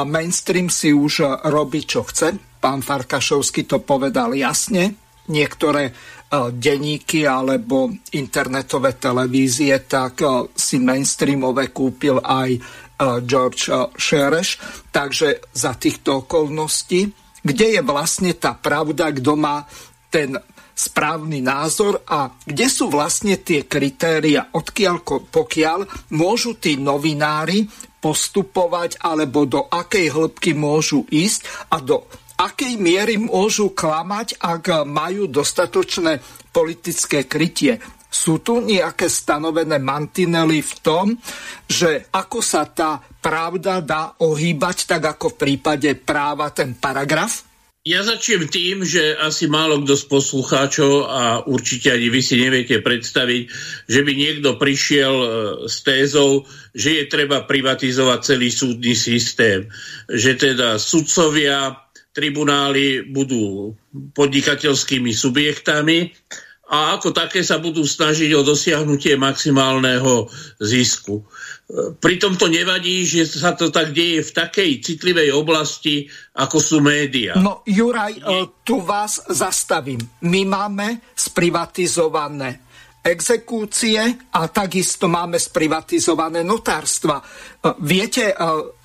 mainstream si už robí, čo chce. Pán Farkašovský to povedal jasne. Niektoré denníky alebo internetové televízie, tak si mainstreamové kúpil aj George Šereš. Takže za týchto okolností, kde je vlastne tá pravda, kto má ten správny názor a kde sú vlastne tie kritéria, odkiaľ pokiaľ môžu tí novinári postupovať alebo do akej hĺbky môžu ísť a do akej miery môžu klamať, ak majú dostatočné politické krytie. Sú tu nejaké stanovené mantinely v tom, že ako sa tá pravda dá ohýbať, tak ako v prípade práva ten paragraf? Ja začnem tým, že asi málo kto z poslucháčov a určite ani vy si neviete predstaviť, že by niekto prišiel s tézou, že je treba privatizovať celý súdny systém. Že teda sudcovia, tribunály budú podnikateľskými subjektami a ako také sa budú snažiť o dosiahnutie maximálneho zisku. Pritom to nevadí, že sa to tak deje v takej citlivej oblasti, ako sú médiá. No Juraj, tu vás zastavím. My máme sprivatizované exekúcie a takisto máme sprivatizované notárstva. Viete,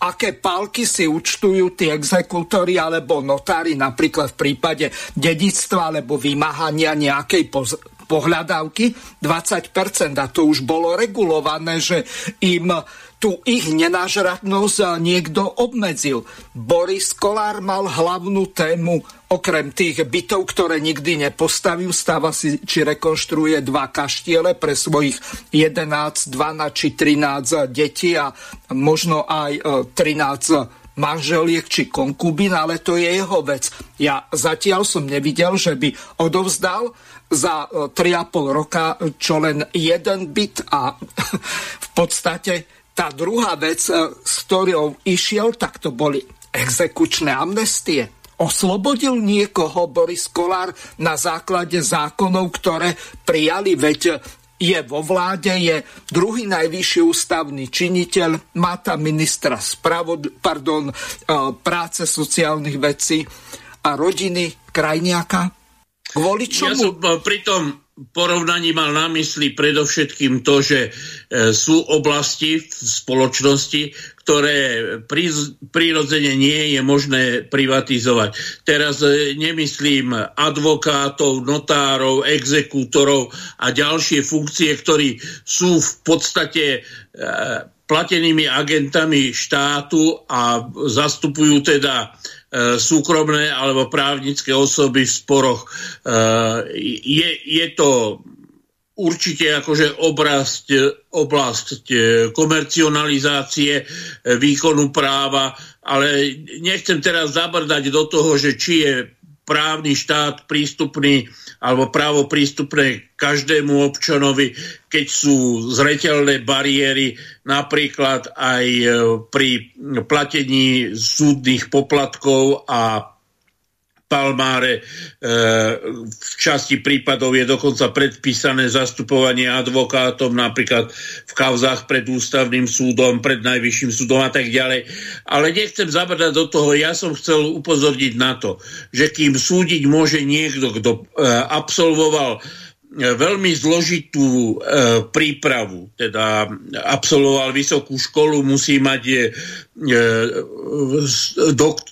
aké pálky si účtujú tí exekútori alebo notári, napríklad v prípade dedičstva alebo vymáhania nejakej poz- pohľadávky? dvadsať percent, a to už bolo regulované, že im tu ich nenážratnosť niekto obmedzil. Boris Kolár mal hlavnú tému, okrem tých bytov, ktoré nikdy nepostavil, stáva si, či rekonštruuje dva kaštiele pre svojich jedenásť, dvanásť či trinásť detí a možno aj trinásť manželiek či konkubín, ale to je jeho vec. Ja zatiaľ som nevidel, že by odovzdal za tri a pol roka čo len jeden byt a v podstate tá druhá vec, s ktorou išiel, tak to boli exekučné amnestie. Oslobodil niekoho Boris Kolár na základe zákonov, ktoré prijali, veď je vo vláde, je druhý najvyšší ústavný činiteľ, má tam ministra spravod- pardon, práce, sociálnych vecí a rodiny Krajniaka. Kvôli čomu? Ja som pri tom porovnaní mal na mysli predovšetkým to, že sú oblasti v spoločnosti, ktoré prirodzene nie je možné privatizovať. Teraz nemyslím advokátov, notárov, exekútorov a ďalšie funkcie, ktorí sú v podstate platenými agentami štátu a zastupujú teda súkromné alebo právnické osoby v sporoch. Je, je to určite akože oblasť, oblasť komercionalizácie výkonu práva, ale nechcem teraz zabrdať do toho, že či je právny štát prístupný alebo právo prístupné každému občanovi, keď sú zreteľné bariéry napríklad aj pri platení súdnych poplatkov a palmáre. V časti prípadov je dokonca predpísané zastupovanie advokátom napríklad v kauzách pred ústavným súdom, pred najvyšším súdom a tak ďalej. Ale nechcem zabrdať do toho, ja som chcel upozorniť na to, že kým súdiť môže niekto, kto absolvoval veľmi zložitú prípravu, teda absolvoval vysokú školu, musí mať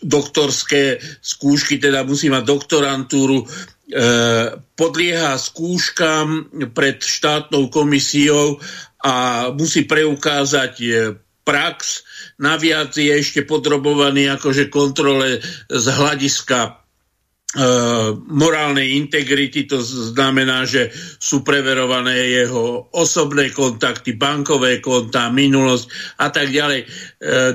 doktorské skúšky, teda musí mať doktorantúru, podlieha skúškam pred štátnou komisiou a musí preukázať prax, naviac je ešte podrobovaný akože kontrole z hľadiska morálnej integrity, to znamená, že sú preverované jeho osobné kontakty, bankové kontá, minulosť a tak ďalej.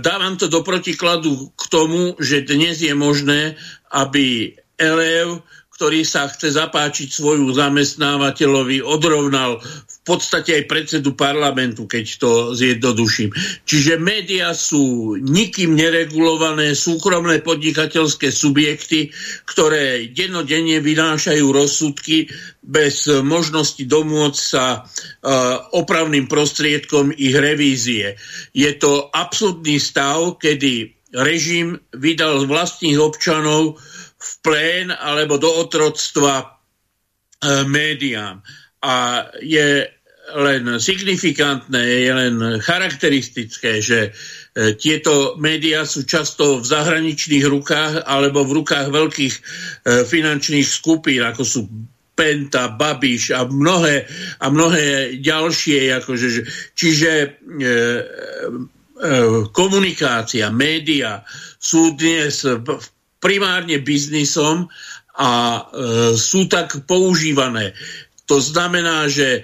Dávam to do protikladu k tomu, že dnes je možné, aby elev, ktorý sa chce zapáčiť svoju zamestnávateľovi, odrovnal v podstate aj predsedu parlamentu, keď to zjednoduším. Čiže médiá sú nikým neregulované súkromné podnikateľské subjekty, ktoré dennodenne vynášajú rozsudky bez možnosti domôcť sa opravným prostriedkom ich revízie. Je to absurdný stav, kedy režim vydal vlastných občanov v plén alebo do otroctva médiám. A je len signifikantné, je len charakteristické, že tieto médiá sú často v zahraničných rukách alebo v rukách veľkých finančných skupín, ako sú Penta, Babiš a mnohé, a mnohé ďalšie. Akože, čiže e, e, komunikácia, médiá sú dnes primárne biznisom a e, sú tak používané. To znamená, že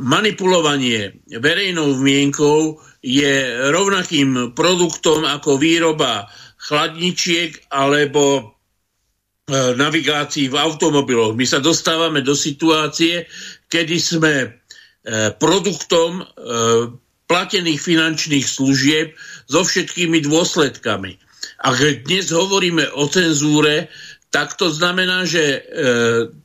manipulovanie verejnou mienkou je rovnakým produktom ako výroba chladničiek alebo navigácií v automobiloch. My sa dostávame do situácie, kedy sme produktom platených finančných služieb so všetkými dôsledkami. Ak dnes hovoríme o cenzúre, tak to znamená, že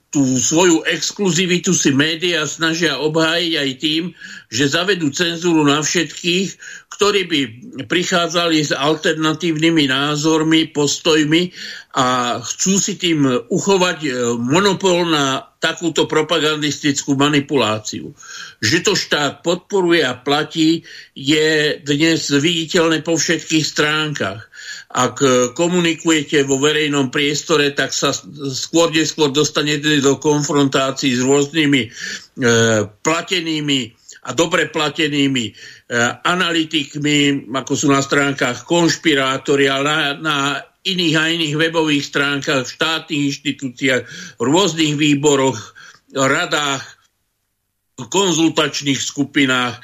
tú svoju exkluzivitu si médiá snažia obhájiť aj tým, že zavedú cenzúru na všetkých, ktorí by prichádzali s alternatívnymi názormi, postojmi a chcú si tým uchovať monopol na takúto propagandistickú manipuláciu. Že to štát podporuje a platí, je dnes viditeľné po všetkých stránkach. Ak komunikujete vo verejnom priestore, tak sa skôr neskôr dostanete do konfrontácií s rôznymi e, platenými a dobre platenými e, analytikmi, ako sú na stránkach konšpirátori, ale na, na iných a iných webových stránkach, v štátnych inštitúciách, v rôznych výboroch, radách, konzultačných skupinách, e,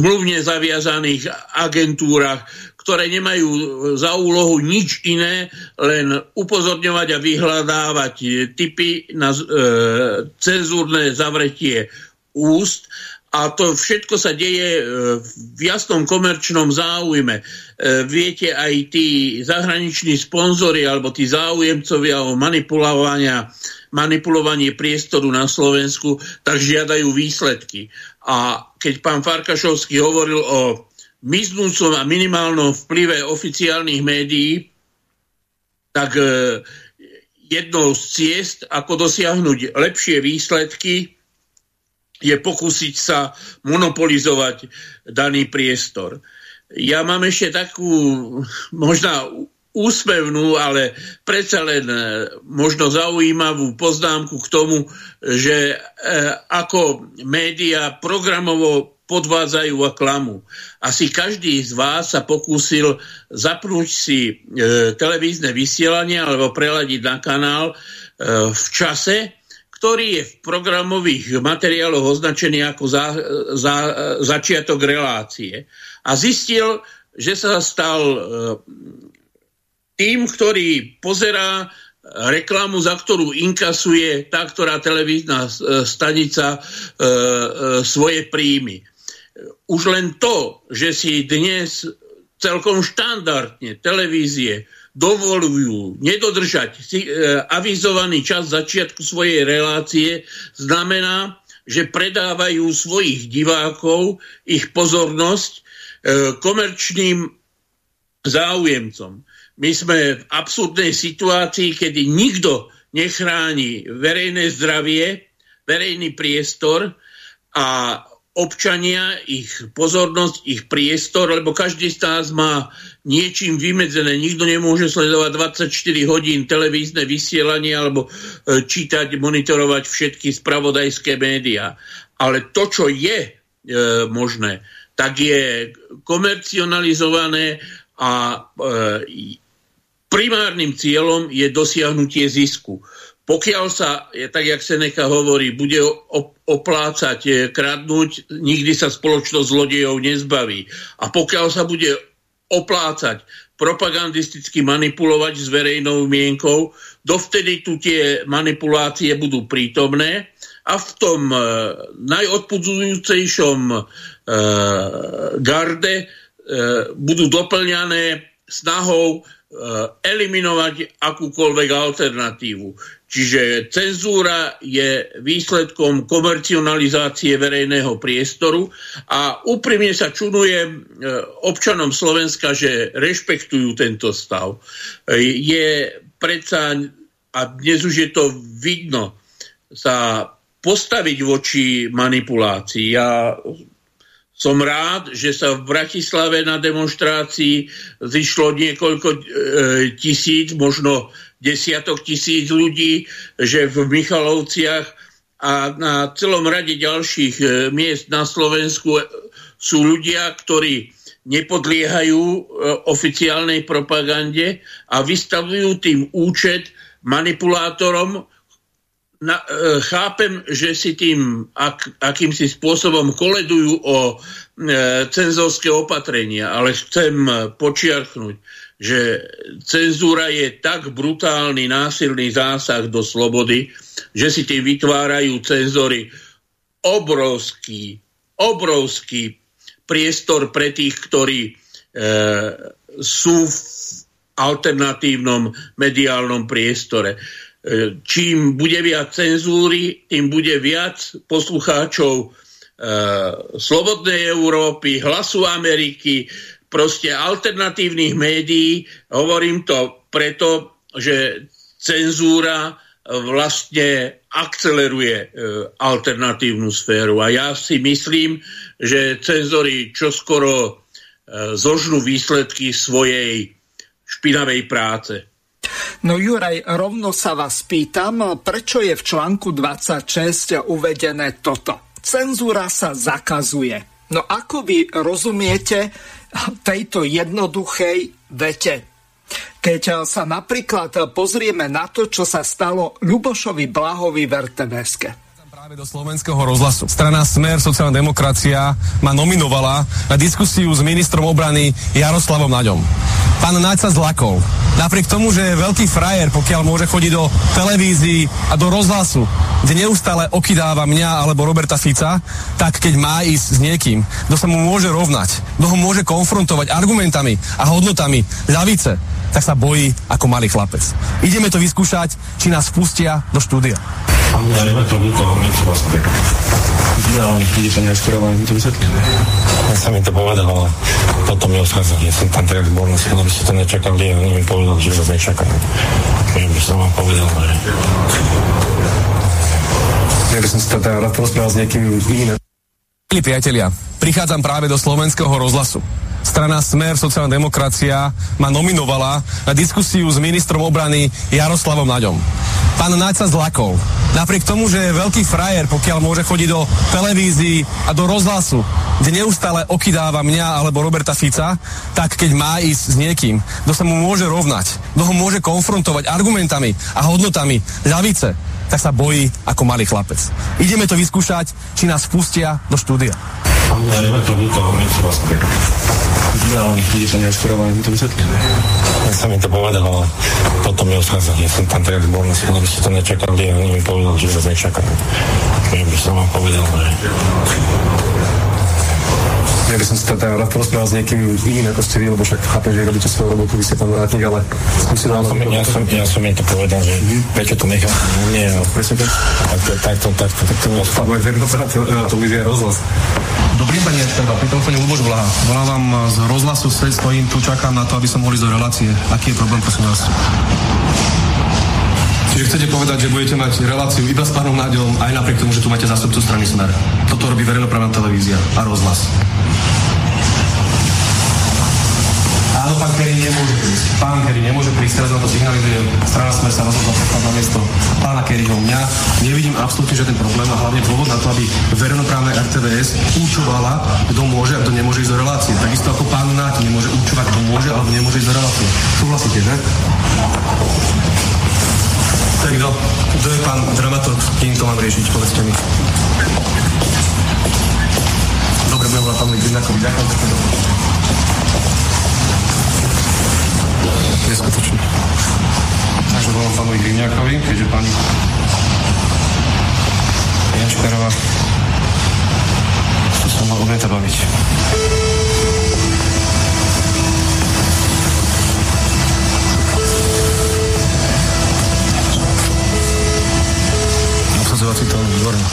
zmluvne zaviazaných agentúrach, ktoré nemajú za úlohu nič iné, len upozorňovať a vyhľadávať tipy na e, cenzúrne zavretie úst. A to všetko sa deje v jasnom komerčnom záujme. Viete, aj tí zahraniční sponzori alebo tí záujemcovia o manipulovania, manipulovanie priestoru na Slovensku tak žiadajú výsledky. A keď pán Farkašovský hovoril o miznúcom a minimálnom vplyve oficiálnych médií, tak jednou z ciest, ako dosiahnuť lepšie výsledky, je pokúsiť sa monopolizovať daný priestor. Ja mám ešte takú možná úsmevnú, ale predsa len možno zaujímavú poznámku k tomu, že ako médiá programovo podvádzajú a klamú. Asi každý z vás sa pokúsil zapnúť si televízne vysielanie alebo preladiť na kanál v čase, ktorý je v programových materiáloch označený ako za, za, začiatok relácie. A zistil, že sa stal tým, ktorý pozerá reklamu, za ktorú inkasuje tá, ktorá televízna stanica svoje príjmy. Už len to, že si dnes celkom štandardne televízie dovolujú nedodržať avizovaný čas začiatku svojej relácie, znamená, že predávajú svojich divákov, ich pozornosť komerčným záujemcom. My sme v absurdnej situácii, kedy nikto nechráni verejné zdravie, verejný priestor a občania, ich pozornosť, ich priestor, lebo každý z nás má niečím vymedzené. Nikto nemôže sledovať dvadsaťštyri hodín televízne vysielanie alebo čítať, monitorovať všetky spravodajské médiá. Ale to, čo je e, možné, tak je komercionalizované a e, primárnym cieľom je dosiahnutie zisku. Pokiaľ sa, tak jak Seneca hovorí, bude oplácať kradnúť, nikdy sa spoločnosť zlodejov nezbaví. A pokiaľ sa bude oplácať propagandisticky manipulovať s verejnou mienkou, dovtedy tu tie manipulácie budú prítomné a v tom e, najodpudzujúcejšom e, garde e, budú doplňané snahou e, eliminovať akúkoľvek alternatívu. Čiže cenzúra je výsledkom komercionalizácie verejného priestoru a úprimne sa čudujem občanom Slovenska, že rešpektujú tento stav. Je predsa, a dnes už je to vidno, sa postaviť voči manipulácii. Ja som rád, že sa v Bratislave na demonštrácii zišlo niekoľko tisíc, možno desiatok tisíc ľudí, že v Michalovciach a na celom rade ďalších miest na Slovensku sú ľudia, ktorí nepodliehajú oficiálnej propagande a vystavujú tým účet manipulátorom. Na, chápem, že si tým ak, akýmsi spôsobom koledujú o e, cenzorské opatrenia, ale chcem počiarknúť, že cenzúra je tak brutálny, násilný zásah do slobody, že si tým vytvárajú cenzory obrovský, obrovský priestor pre tých, ktorí e, sú v alternatívnom mediálnom priestore. E, čím bude viac cenzúry, tým bude viac poslucháčov e, Slobodnej Európy, Hlasu Ameriky, proste alternatívnych médií. Hovorím to preto, že cenzúra vlastne akceleruje alternatívnu sféru. A ja si myslím, že cenzori čoskoro zožnú výsledky svojej špinavej práce. No Juraj, rovno sa vás pýtam, prečo je v článku dvadsaťšesť uvedené toto. Cenzúra sa zakazuje. No ako vy rozumiete tejto jednoduchej vete? Keď sa napríklad pozrieme na to, čo sa stalo Ľubošovi Blahovi v er té vé eske. Práve do slovenského rozhlasu. Strana Smer, sociálna demokracia ma nominovala na diskusiu s ministrom obrany Jaroslavom Naďom. Pán Naď sa zlakol. Napriek tomu, že je veľký frajer, pokiaľ môže chodiť do televízií a do rozhlasu, kde neustále okydáva mňa alebo Roberta Fica, tak keď má ísť s niekým, kto sa mu môže rovnať, kto ho môže konfrontovať argumentami a hodnotami ľavice, tak sa bojí ako malý chlapec. Ideme to vyskúšať, či nás pustia do štúdia. Zrejme to nikoho niečo vás pekne. No, kde to neskôr, ale mi to vysvetlíme. Ja sa mi to povedal, ale potom mi odchádzali. Ja som tam teraz bol na skladu, by ste to nečakali, ja neviem povedal, že vás nečakali. Ja by som vám povedal, že... Ja by som si to teda rád rozprával s niekým iným. Milí priatelia, prichádzam práve do slovenského rozhlasu. Strana Smer, sociálna demokracia ma nominovala na diskusiu s ministrom obrany Jaroslavom Naďom. Pán Naď sa zlakol. Napriek tomu, že je veľký frajer, pokiaľ môže chodiť do televízií a do rozhlasu, kde neustále okydáva mňa alebo Roberta Fica, tak keď má ísť s niekým, kto sa mu môže rovnať, kto ho môže konfrontovať argumentami a hodnotami ľavice, tak sa bojí ako malý chlapec. Ideme to vyskúšať, či nás pustia do štúdia. Zrejme to nikoho niečo vás pekne. No, kde to neskôr, ale mi to vysvetlíme. Ja sa mi to povedal, ale potom mi odchádzali. Ja som tam teraz bol na skladu, by ste to nečakali, ja mi povedal, že vás nečakali. Ja by som vám povedal, že... Ja by som si to teda rád porozprával s niekým iným, ako ste vy, lebo však chápem, že robíte svoju robotu, vy ste tam vrátnik, ale skúsim vám... Ja som, ja som jej to povedal, že Peťo to nechal na mne a... Presne tak? Takto, takto, takto... Lebo je vernoprá, to bude rozhlas. Dobrý deň, teda, pri telefóne Ľuboš Blaha. Volám vám z rozhlasu, stojím tu, čakám na to, aby som mohol ísť do relácie. Aký je problém, prosím vás? Čiže chcete povedať, že budete mať reláciu iba s pánom Náďom, aj napriek tomu, že tu máte zástupcu strany Smer. Toto robí verejnoprávna televízia a rozhlas. Áno, pán Kerry nemôže prísť. Pán Kerry nemôže prísť, teraz na to signalizuje strana Smer sa rozhodla poslať na miesto pána Kerryho mňa. Nevidím absolútne žiaden problém a hlavne dôvod na to, aby verejnoprávne er té vé es určovala, kto môže a kto nemôže ísť do relácie. Takisto ako pán Náti nemôže určovať, kto môže alebo nemôže ísť do relácie. Súhlasíte, že? Tak kto? Kto je pán dramaturg? Kým to mám riešiť? Povedzte mi. Dobre, budem volať pánovi Grinákovi. Ďakujem, tak to neskutočne. Takže volám pánovi Griňákovi, keďže pani Jančkarová to sa mal odmieta baviť. Obsadzovací tón výborný.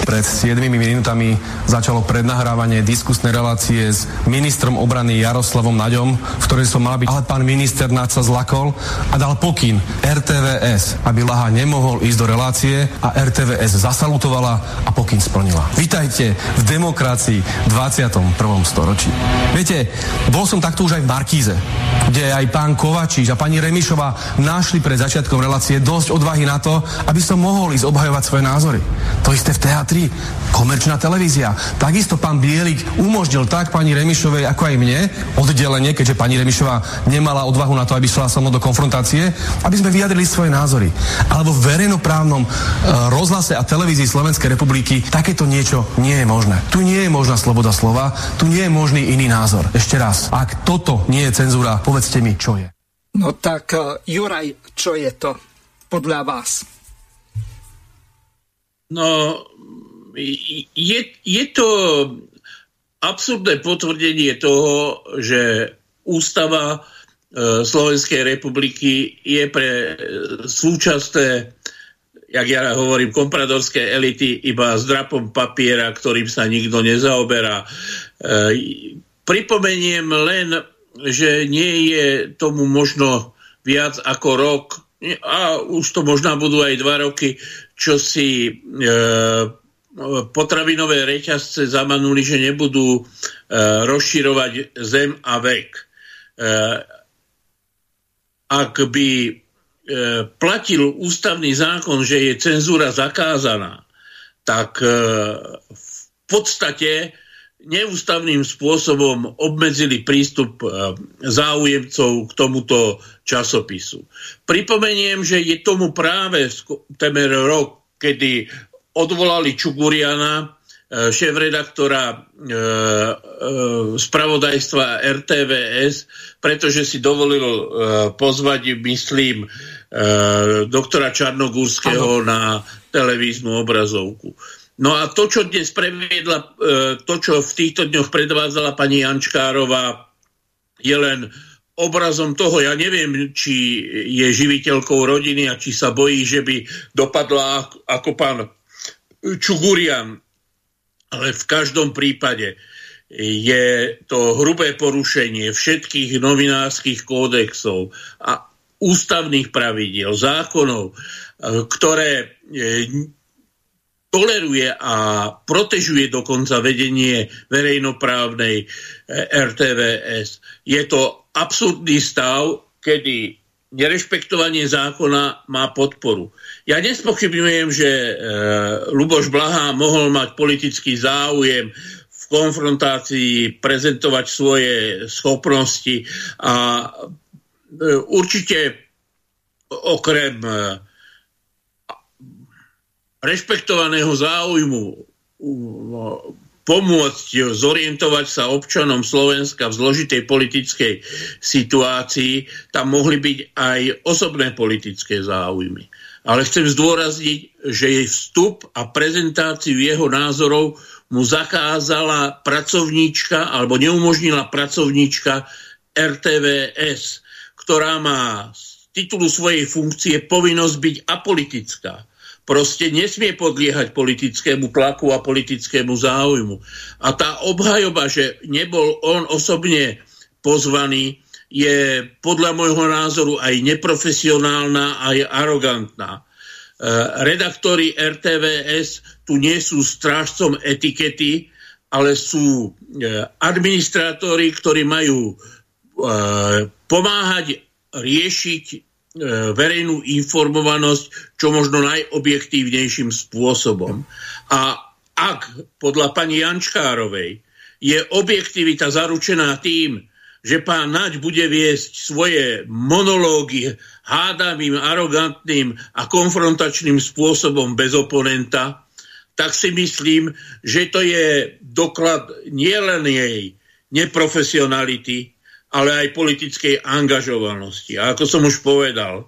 Pred siedmimi minútami začalo prednahrávanie diskusnej relácie s ministrom obrany Jaroslavom Naďom, v ktorej som mal byť, ale pán minister Naď sa zlakol a dal pokyn er té vé es, aby Laha nemohol ísť do relácie a er té vé es zasalutovala a pokyn splnila. Vitajte v demokracii v dvadsiatom prvom storočí. Viete, bol som takto už aj v Markíze, kde aj pán Kovačič a pani Remišová našli pred začiatkom relácie dosť odvahy na to, aby som mohol ísť obhajovať svoje názory. To isté v teatri, komerčná televízia. Takisto pán Bielik umožnil tak pani Remišovej, ako aj mne, oddelenie, keďže pani Remišová nemala odvahu na to, aby šla so mnou do konfrontácie, aby sme vyjadrili svoje názory. Alebo v verejnoprávnom e, rozhlase a televízii Slovenskej republiky takéto niečo nie je možné. Tu nie je možná sloboda slova, tu nie je možný iný názor. Ešte raz, ak toto nie je cenzúra, povedzte mi, čo je. No tak, Juraj, čo je to podľa vás? No, je, je to absurdné potvrdenie toho, že ústava Slovenskej republiky je pre súčasné, jak ja hovorím, kompradorské elity iba zdrapom papiera, ktorým sa nikto nezaoberá. Pripomeniem len, že nie je tomu možno viac ako rok, a už to možno budú aj dva roky, čo si e, potravinové reťazce zamanuli, že nebudú e, rozširovať zem a vek. E, ak by e, platil ústavný zákon, že je cenzúra zakázaná, tak e, v podstate neústavným spôsobom obmedzili prístup záujemcov k tomuto časopisu. Pripomeniem, že je tomu práve temer rok, kedy odvolali Čuguriana, šéfredaktora spravodajstva er té vé es, pretože si dovolil pozvať, myslím, doktora Čarnogurského na televíznu obrazovku. No a to, čo dnes previedla, to, čo v týchto dňoch predvádzala pani Jančkárová, je len obrazom toho, ja neviem, či je živiteľkou rodiny a či sa bojí, že by dopadla ako pán Čugurian. Ale v každom prípade je to hrubé porušenie všetkých novinárskych kódexov a ústavných pravidiel, zákonov, ktoré toleruje a protežuje dokonca vedenie verejnoprávnej er té vé es. Je to absurdný stav, kedy nerešpektovanie zákona má podporu. Ja nespochybňujem, že e, Luboš Blaha mohol mať politický záujem v konfrontácii prezentovať svoje schopnosti a e, určite okrem e, rešpektovaného záujmu pomôcť zorientovať sa občanom Slovenska v zložitej politickej situácii, tam mohli byť aj osobné politické záujmy. Ale chcem zdôrazniť, že jej vstup a prezentáciu jeho názorov mu zakázala pracovníčka alebo neumožnila pracovníčka er té vé es, ktorá má z titulu svojej funkcie povinnosť byť apolitická. Proste nesmie podliehať politickému tlaku a politickému záujmu. A tá obhajoba, že nebol on osobne pozvaný, je podľa môjho názoru aj neprofesionálna, aj arogantná. Redaktori er té vé es tu nie sú strážcom etikety, ale sú administrátori, ktorí majú pomáhať riešiť verejnú informovanosť čo možno najobjektívnejším spôsobom. A ak podľa pani Jančkárovej je objektivita zaručená tým, že pán Naď bude viesť svoje monológy hádavým, arogantným a konfrontačným spôsobom bez oponenta, tak si myslím, že to je doklad nielen jej neprofesionality, ale aj politickej angažovanosti. A ako som už povedal,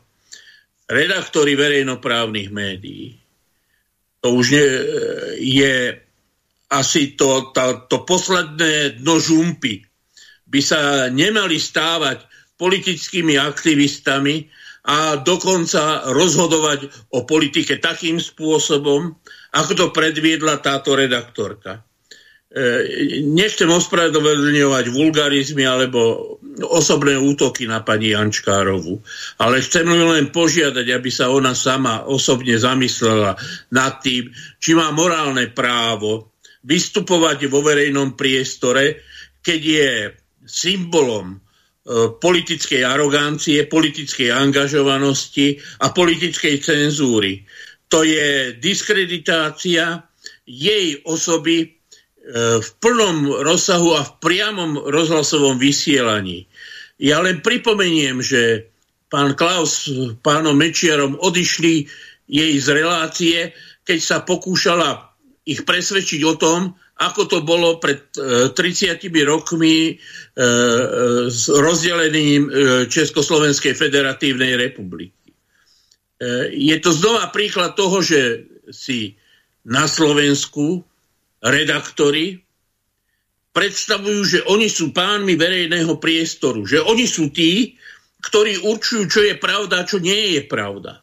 redaktori verejnoprávnych médií, to už nie, je asi to, tá, to posledné dno žumpy, by sa nemali stávať politickými aktivistami a dokonca rozhodovať o politike takým spôsobom, ako to predviedla táto redaktorka. Nechcem ospravedlňovať vulgarizmy alebo osobné útoky na pani Jančkárovu, ale chcem len požiadať, aby sa ona sama osobne zamyslela nad tým, či má morálne právo vystupovať vo verejnom priestore, keď je symbolom politickej arogancie, politickej angažovanosti a politickej cenzúry. To je diskreditácia jej osoby v plnom rozsahu a v priamom rozhlasovom vysielaní. Ja len pripomeniem, že pán Klaus s pánom Mečiarom odišli jej z relácie, keď sa pokúšala ich presvedčiť o tom, ako to bolo pred tridsiatimi rokmi s rozdelením Československej federatívnej republiky. Je to znova príklad toho, že si na Slovensku redaktori predstavujú, že oni sú pánmi verejného priestoru, že oni sú tí, ktorí určujú, čo je pravda a čo nie je pravda.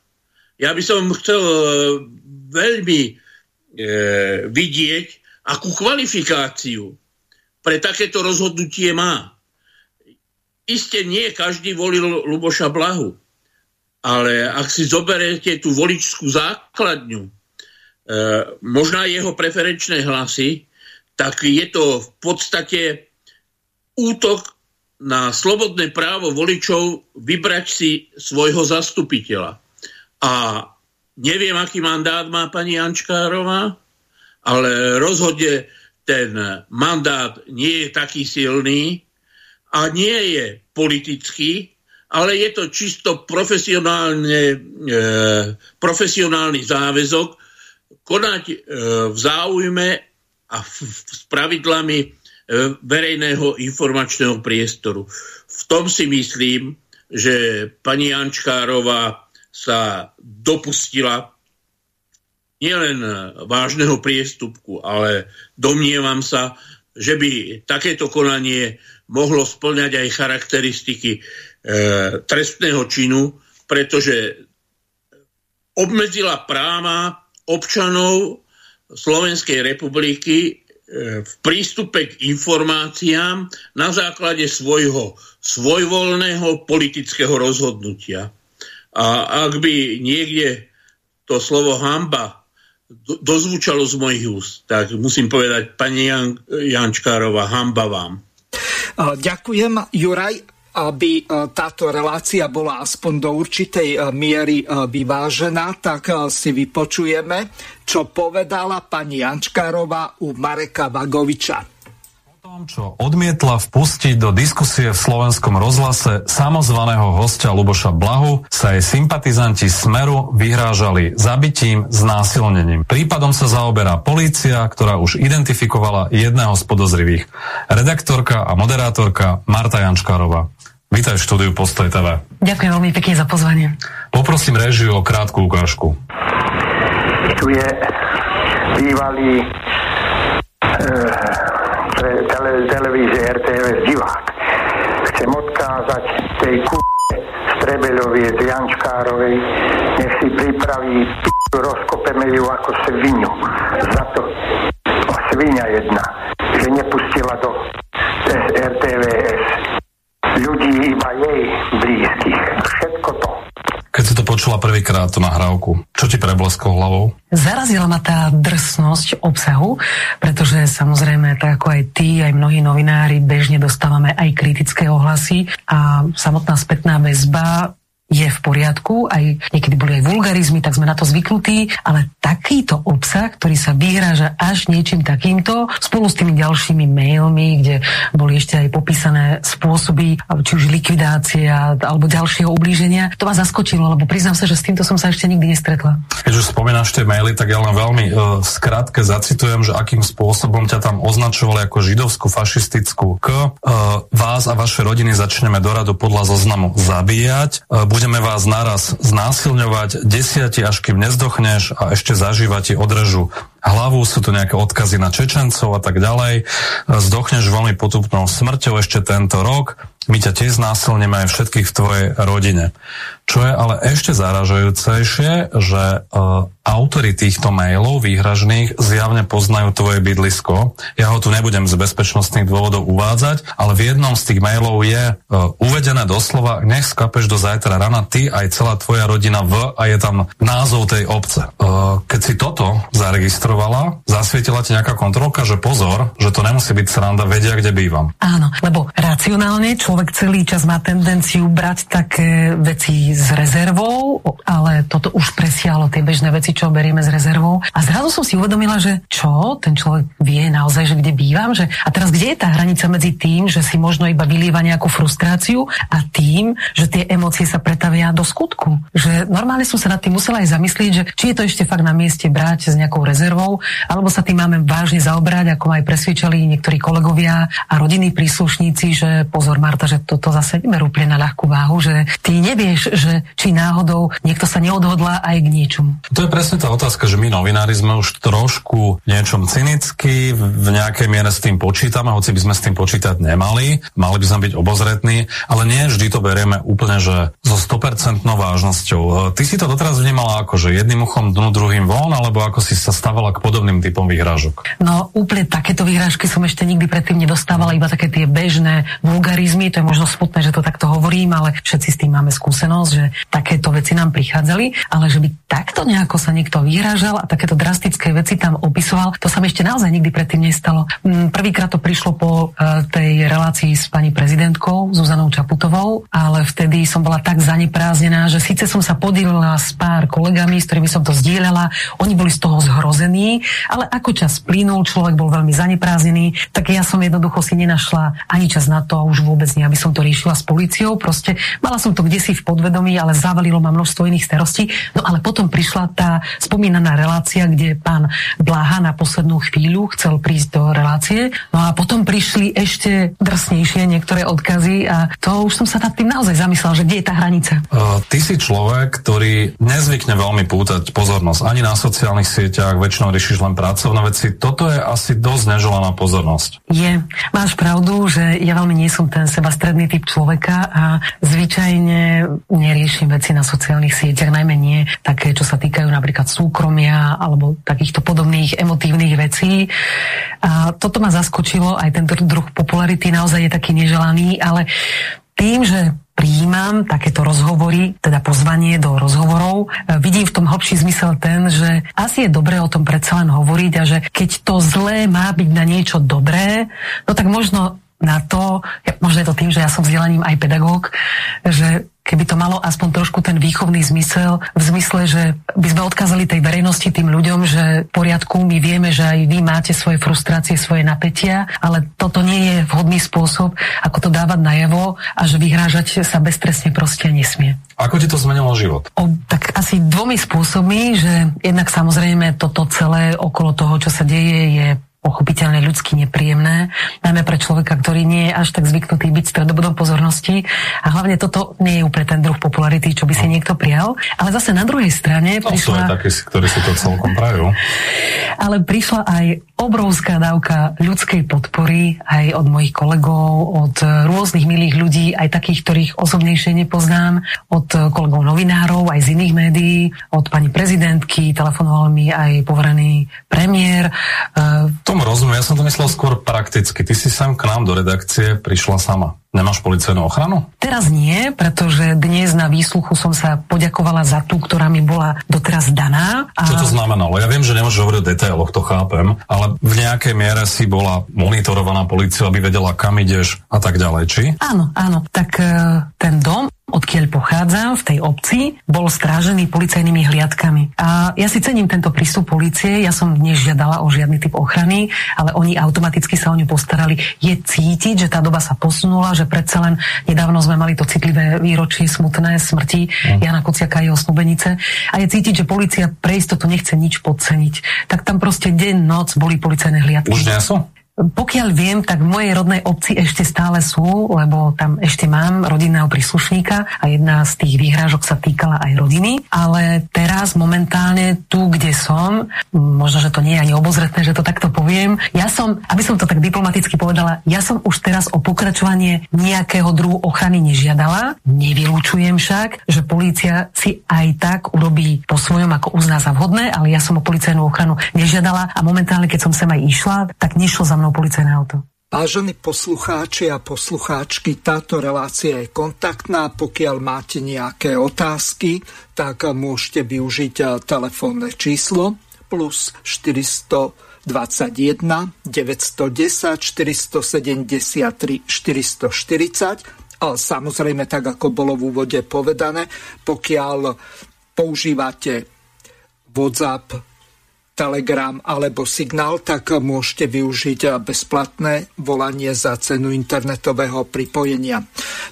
Ja by som chcel veľmi e, vidieť, akú kvalifikáciu pre takéto rozhodnutie má. Iste nie každý volil Luboša Blahu, ale ak si zoberete tú voličskú základňu, možná jeho preferenčné hlasy, tak je to v podstate útok na slobodné právo voličov vybrať si svojho zastupiteľa. A neviem, aký mandát má pani Jančkárová, ale rozhodne ten mandát nie je taký silný a nie je politický, ale je to čisto profesionálne, e, profesionálny záväzok konať v záujme a s pravidlami verejného informačného priestoru. V tom si myslím, že pani Jančkárová sa dopustila nielen vážneho priestupku, ale domnievam sa, že by takéto konanie mohlo spĺňať aj charakteristiky trestného činu, pretože obmedzila práva občanov Slovenskej republiky v prístupe k informáciám na základe svojho svojvoľného politického rozhodnutia. A ak by niekde to slovo hanba dozvučalo z mojich úst, tak musím povedať, pani Jan- Jančkárová, hanba vám. Ďakujem, Juraj. Aby táto relácia bola aspoň do určitej miery vyvážená, tak si vypočujeme, čo povedala pani Jančkárová u Mareka Vagoviča. Čo odmietla vpustiť do diskusie v Slovenskom rozhlase samozvaného hostia Luboša Blahu, sa jej sympatizanti Smeru vyhrážali zabitím, znásilnením. Prípadom sa zaoberá polícia, ktorá už identifikovala jedného z podozrivých. Redaktorka a moderátorka Marta Jančkárová. Vítaj v štúdiu Postoj té vé. Ďakujem veľmi pekne za pozvanie. Poprosím réžiu o krátku ukážku. Tu je bývalý uh... televízie er té vé es divák. Chcem odkázať tej k***e Strebeľovej, Jančkárovej, nech si pripraví p***u, rozkopeme ju ako svinu. Za to o svinia jedna, že nepustila do er té vé es ľudí iba jej blízkych. Všetko to. Keď si to počula prvýkrát, prvýkrát tú nahrávku. Čo ti preblesklo hlavou? Zarazila ma tá drsnosť obsahu, pretože samozrejme, tak ako aj ty, aj mnohí novinári, bežne dostávame aj kritické ohlasy a samotná spätná väzba je v poriadku, aj niekedy boli aj vulgarizmy, tak sme na to zvyknutí, ale takýto obsah, ktorý sa vyhráža až niečím takýmto, spolu s tými ďalšími mailmi, kde boli ešte aj popísané spôsoby, či už likvidácia, alebo ďalšieho ublíženia, to ma zaskočilo, lebo priznám sa, že s týmto som sa ešte nikdy nestretla. Keď už spomínaš tie maily, tak ja len veľmi e, v skratke zacitujem, že akým spôsobom ťa tam označovali ako židovskú, fašistickú k, e, vás a vaše rodiny začneme doradu podľa zoznamu zabíjať, e, budeme vás naraz znásilňovať, desiati, až kým nezdochneš a ešte zažíva ti odrežu hlavu, sú tu nejaké odkazy na Čečencov a tak ďalej, zdochneš veľmi potupnou smrťou ešte tento rok, my ťa tiež znásilníme aj všetkých v tvojej rodine. Čo je ale ešte zaražajúcejšie, že e, autori týchto mailov výhražných zjavne poznajú tvoje bydlisko. Ja ho tu nebudem z bezpečnostných dôvodov uvádzať, ale v jednom z tých mailov je e, uvedené doslova, nech skapeš do zajtra rana ty aj celá tvoja rodina v, a je tam názov tej obce. E, keď si toto zaregistrovala, zasvietila ti nejaká kontrolka, že pozor, že to nemusí byť sranda, vedia, kde bývam. Áno, lebo racionálne človek celý čas má tendenciu brať také veci s rezervou, ale toto už presiahlo tie bežné veci, čo berieme s rezervou. A zrazu som si uvedomila, že čo? Ten človek vie naozaj, že kde bývam? Že... A teraz kde je tá hranica medzi tým, že si možno iba vylieva nejakú frustráciu a tým, že tie emócie sa pretavia do skutku? Že normálne som sa nad tým musela aj zamyslieť, že či je to ešte fakt na mieste brať s nejakou rezervou, alebo sa tým máme vážne zaobrať, ako aj presvedčali niektorí kolegovia a rodinní príslušníci, že pozor Marta, že toto zase neberú úplne na ľahkú váhu, že ty nevieš, že či náhodou niekto sa neodhodlá aj k niečomu. To je presne tá otázka, že my novinári sme už trošku niečom cynickí, v nejakej miere s tým počítame, hoci by sme s tým počítať nemali, mali by sme byť obozretní, ale nie vždy to berieme úplne, že so sto percent vážnosťou. Ty si to doteraz vnímala ako, že jedným uchom dnu, druhým von, alebo ako si sa stávala k podobným typom výhrážok? No úplne takéto výhrážky som ešte nikdy predtým nedostávala, iba také tie bežné vulgarizmy, to je možno smutné, že to takto hovorím, ale všetci s tým máme skúsenosť, že takéto veci nám prichádzali, ale že by takto nejako sa niekto vyhrážal a takéto drastické veci tam opisoval, to sa mi ešte naozaj nikdy predtým nestalo. Prvýkrát to prišlo po tej relácii s pani prezidentkou Zuzanou Čaputovou, ale vtedy som bola tak zanepráznená, že síce som sa podelila s pár kolegami, s ktorými som to zdieľala, oni boli z toho zhrození, ale ako čas plynul, človek bol veľmi zanepráznený, tak ja som jednoducho si nenašla ani čas na to a už vôbec nie, aby som to riešila s políciou. Proste mala som to kdesi v podvedomí, ale zavalilo ma množstvo iných starostí. No ale potom prišla tá spomínaná relácia, kde pán Bláha na poslednú chvíľu chcel prísť do relácie. No a potom prišli ešte drsnejšie niektoré odkazy a to už som sa nad tým naozaj zamyslela, že kde je tá hranica. Uh, ty si človek, ktorý nezvykne veľmi pútať pozornosť ani na sociálnych sieťach, väčšinou riešiš len pracovné veci. Toto je asi dosť neželaná pozornosť. Je. Máš pravdu, že ja veľmi nie som ten sebastredný typ človeka a zvyčajne neriešim veci na sociálnych sieťach, najmä nie také, čo sa týkajú napríklad súkromia alebo takýchto podobných emotívnych vecí. A toto ma zaskočilo, aj tento druh popularity naozaj je taký neželaný, ale tým, že prijímam takéto rozhovory, teda pozvanie do rozhovorov, vidím v tom hlbší zmysel ten, že asi je dobré o tom predsa len hovoriť a že keď to zlé má byť na niečo dobré, no tak možno na to, možno je to tým, že ja som vzdelaním aj pedagóg, že keby to malo aspoň trošku ten výchovný zmysel, v zmysle, že by sme odkázali tej verejnosti, tým ľuďom, že v poriadku, my vieme, že aj vy máte svoje frustrácie, svoje napätia, ale toto nie je vhodný spôsob, ako to dávať najavo a že vyhrážať sa beztrestne proste nesmie. Ako ti to zmenilo život? O, tak asi dvomi spôsobmi, že jednak samozrejme toto celé okolo toho, čo sa deje, je pochopiteľne ľudsky nepríjemné, najmä pre človeka, ktorý nie je až tak zvyknutý byť stredobodom pozornosti a hlavne toto nie je úplne ten druh popularity, čo by si niekto prijal, ale zase na druhej strane to prišla... To sú aj takí, ktorí si to celkom prajú. Ale prišla aj obrovská dávka ľudskej podpory aj od mojich kolegov, od rôznych milých ľudí, aj takých, ktorých osobnejšie nepoznám, od kolegov novinárov, aj z iných médií, od pani prezidentky, telefonoval mi aj poverený premiér. Tomu rozumiem, ja som to myslel skôr prakticky. Ty si sem k nám do redakcie prišla sama. Nemáš policajnú ochranu? Teraz nie, pretože dnes na výsluchu som sa poďakovala za tú, ktorá mi bola doteraz daná. A... Čo to znamenalo? Ja viem, že nemôžeš hovoriť o detailoch, to chápem, ale v nejakej miere si bola monitorovaná políciou, aby vedela, kam ideš a tak ďalej, či? Áno, áno. Tak ten dom, odkiaľ pochádzam, v tej obci, bol strážený policajnými hliadkami. A ja si cením tento prístup polície, ja som nežiadala o žiadny typ ochrany, ale oni automaticky sa o ňu postarali. Je cítiť, že tá doba sa posunula, že predsa len nedávno sme mali to citlivé výročie smutné smrti mm. Jana Kuciaka a jeho snúbenice. A je cítiť, že polícia pre istotu nechce nič podceniť. Tak tam proste deň, noc boli policajné hliadky. Už nie sú? Pokiaľ viem, tak v mojej rodnej obci ešte stále sú, lebo tam ešte mám rodinného príslušníka a jedna z tých výhrážok sa týkala aj rodiny. Ale teraz momentálne tu, kde som, možno, že to nie je ani obozretné, že to takto poviem, ja som, aby som to tak diplomaticky povedala, ja som už teraz o pokračovanie nejakého druhu ochrany nežiadala. Nevylúčujem však, že polícia si aj tak urobí po svojom, ako uzná za vhodné, ale ja som o policajnú ochranu nežiadala a momentálne, keď som sem aj išla, tak nešlo za mnou policajné auto. Vážení poslucháči a poslucháčky, táto relácia je kontaktná. Pokiaľ máte nejaké otázky, tak môžete využiť telefónne číslo plus štyri dva jedna, deväť jedna nula, štyri sedem tri, štyri štyri nula. Ale samozrejme, tak ako bolo v úvode povedané, pokiaľ používate WhatsApp, Telegram alebo Signál, tak môžete využiť bezplatné volanie za cenu internetového pripojenia.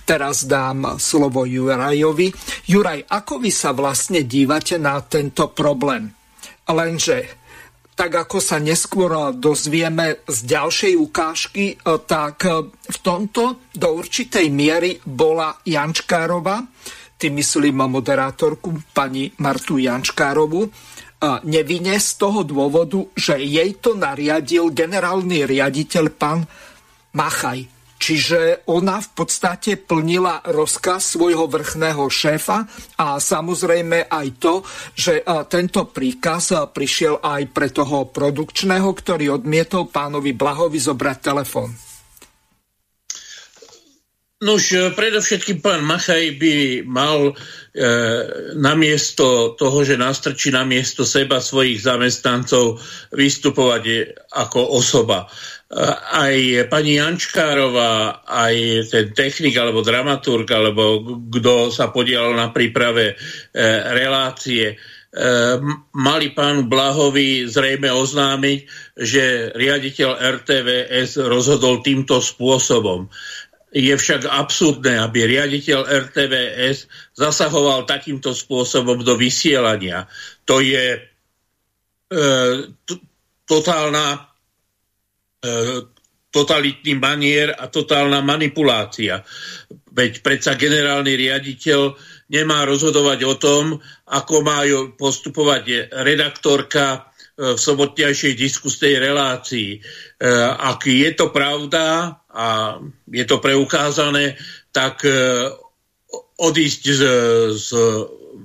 Teraz dám slovo Jurajovi. Juraj, ako vy sa vlastne dívate na tento problém? Lenže, tak ako sa neskôr dozvieme z ďalšej ukážky, tak v tomto do určitej miery bola Jančkárová, tým myslím moderátorku pani Martu Jančkárovu, nevinne z toho dôvodu, že jej to nariadil generálny riaditeľ pán Machaj. Čiže ona v podstate plnila rozkaz svojho vrchného šéfa a samozrejme aj to, že tento príkaz prišiel aj pre toho produkčného, ktorý odmietol pánovi Blahovi zobrať telefón. Nož, predovšetkým pán Machaj by mal e, namiesto toho, že nastrčí namiesto seba svojich zamestnancov, vystupovať ako osoba. E, aj pani Jančkárová, aj ten technik alebo dramaturg, alebo kto sa podielal na príprave e, relácie, mali pánu Blahovi zrejme oznámiť, že riaditeľ er té vé es rozhodol týmto spôsobom. Je však absurdné, aby riaditeľ er té vé es zasahoval takýmto spôsobom do vysielania. To je e, t- totálna, e, totalitný manier a totálna manipulácia. Veď predsa generálny riaditeľ nemá rozhodovať o tom, ako má postupovať redaktorka v sobotnejšej diskusnej relácii. E, ak je to pravda a je to preukázané, tak odísť z, z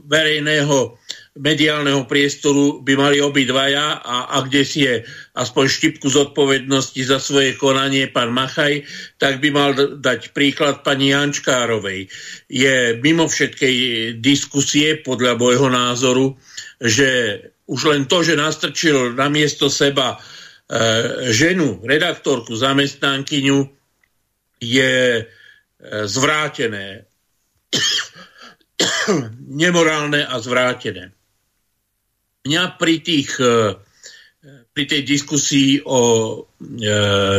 verejného mediálneho priestoru by mali obidvaja a, a kde si je aspoň štipku zodpovednosti za svoje konanie pán Machaj, tak by mal dať príklad pani Jančkárovej. Je mimo všetkej diskusie, podľa môjho názoru, že už len to, že nastrčil na miesto seba ženu, redaktorku, zamestnankyňu, je zvrátené. Nemorálne a zvrátené. Mňa pri tých, pri tej diskusii o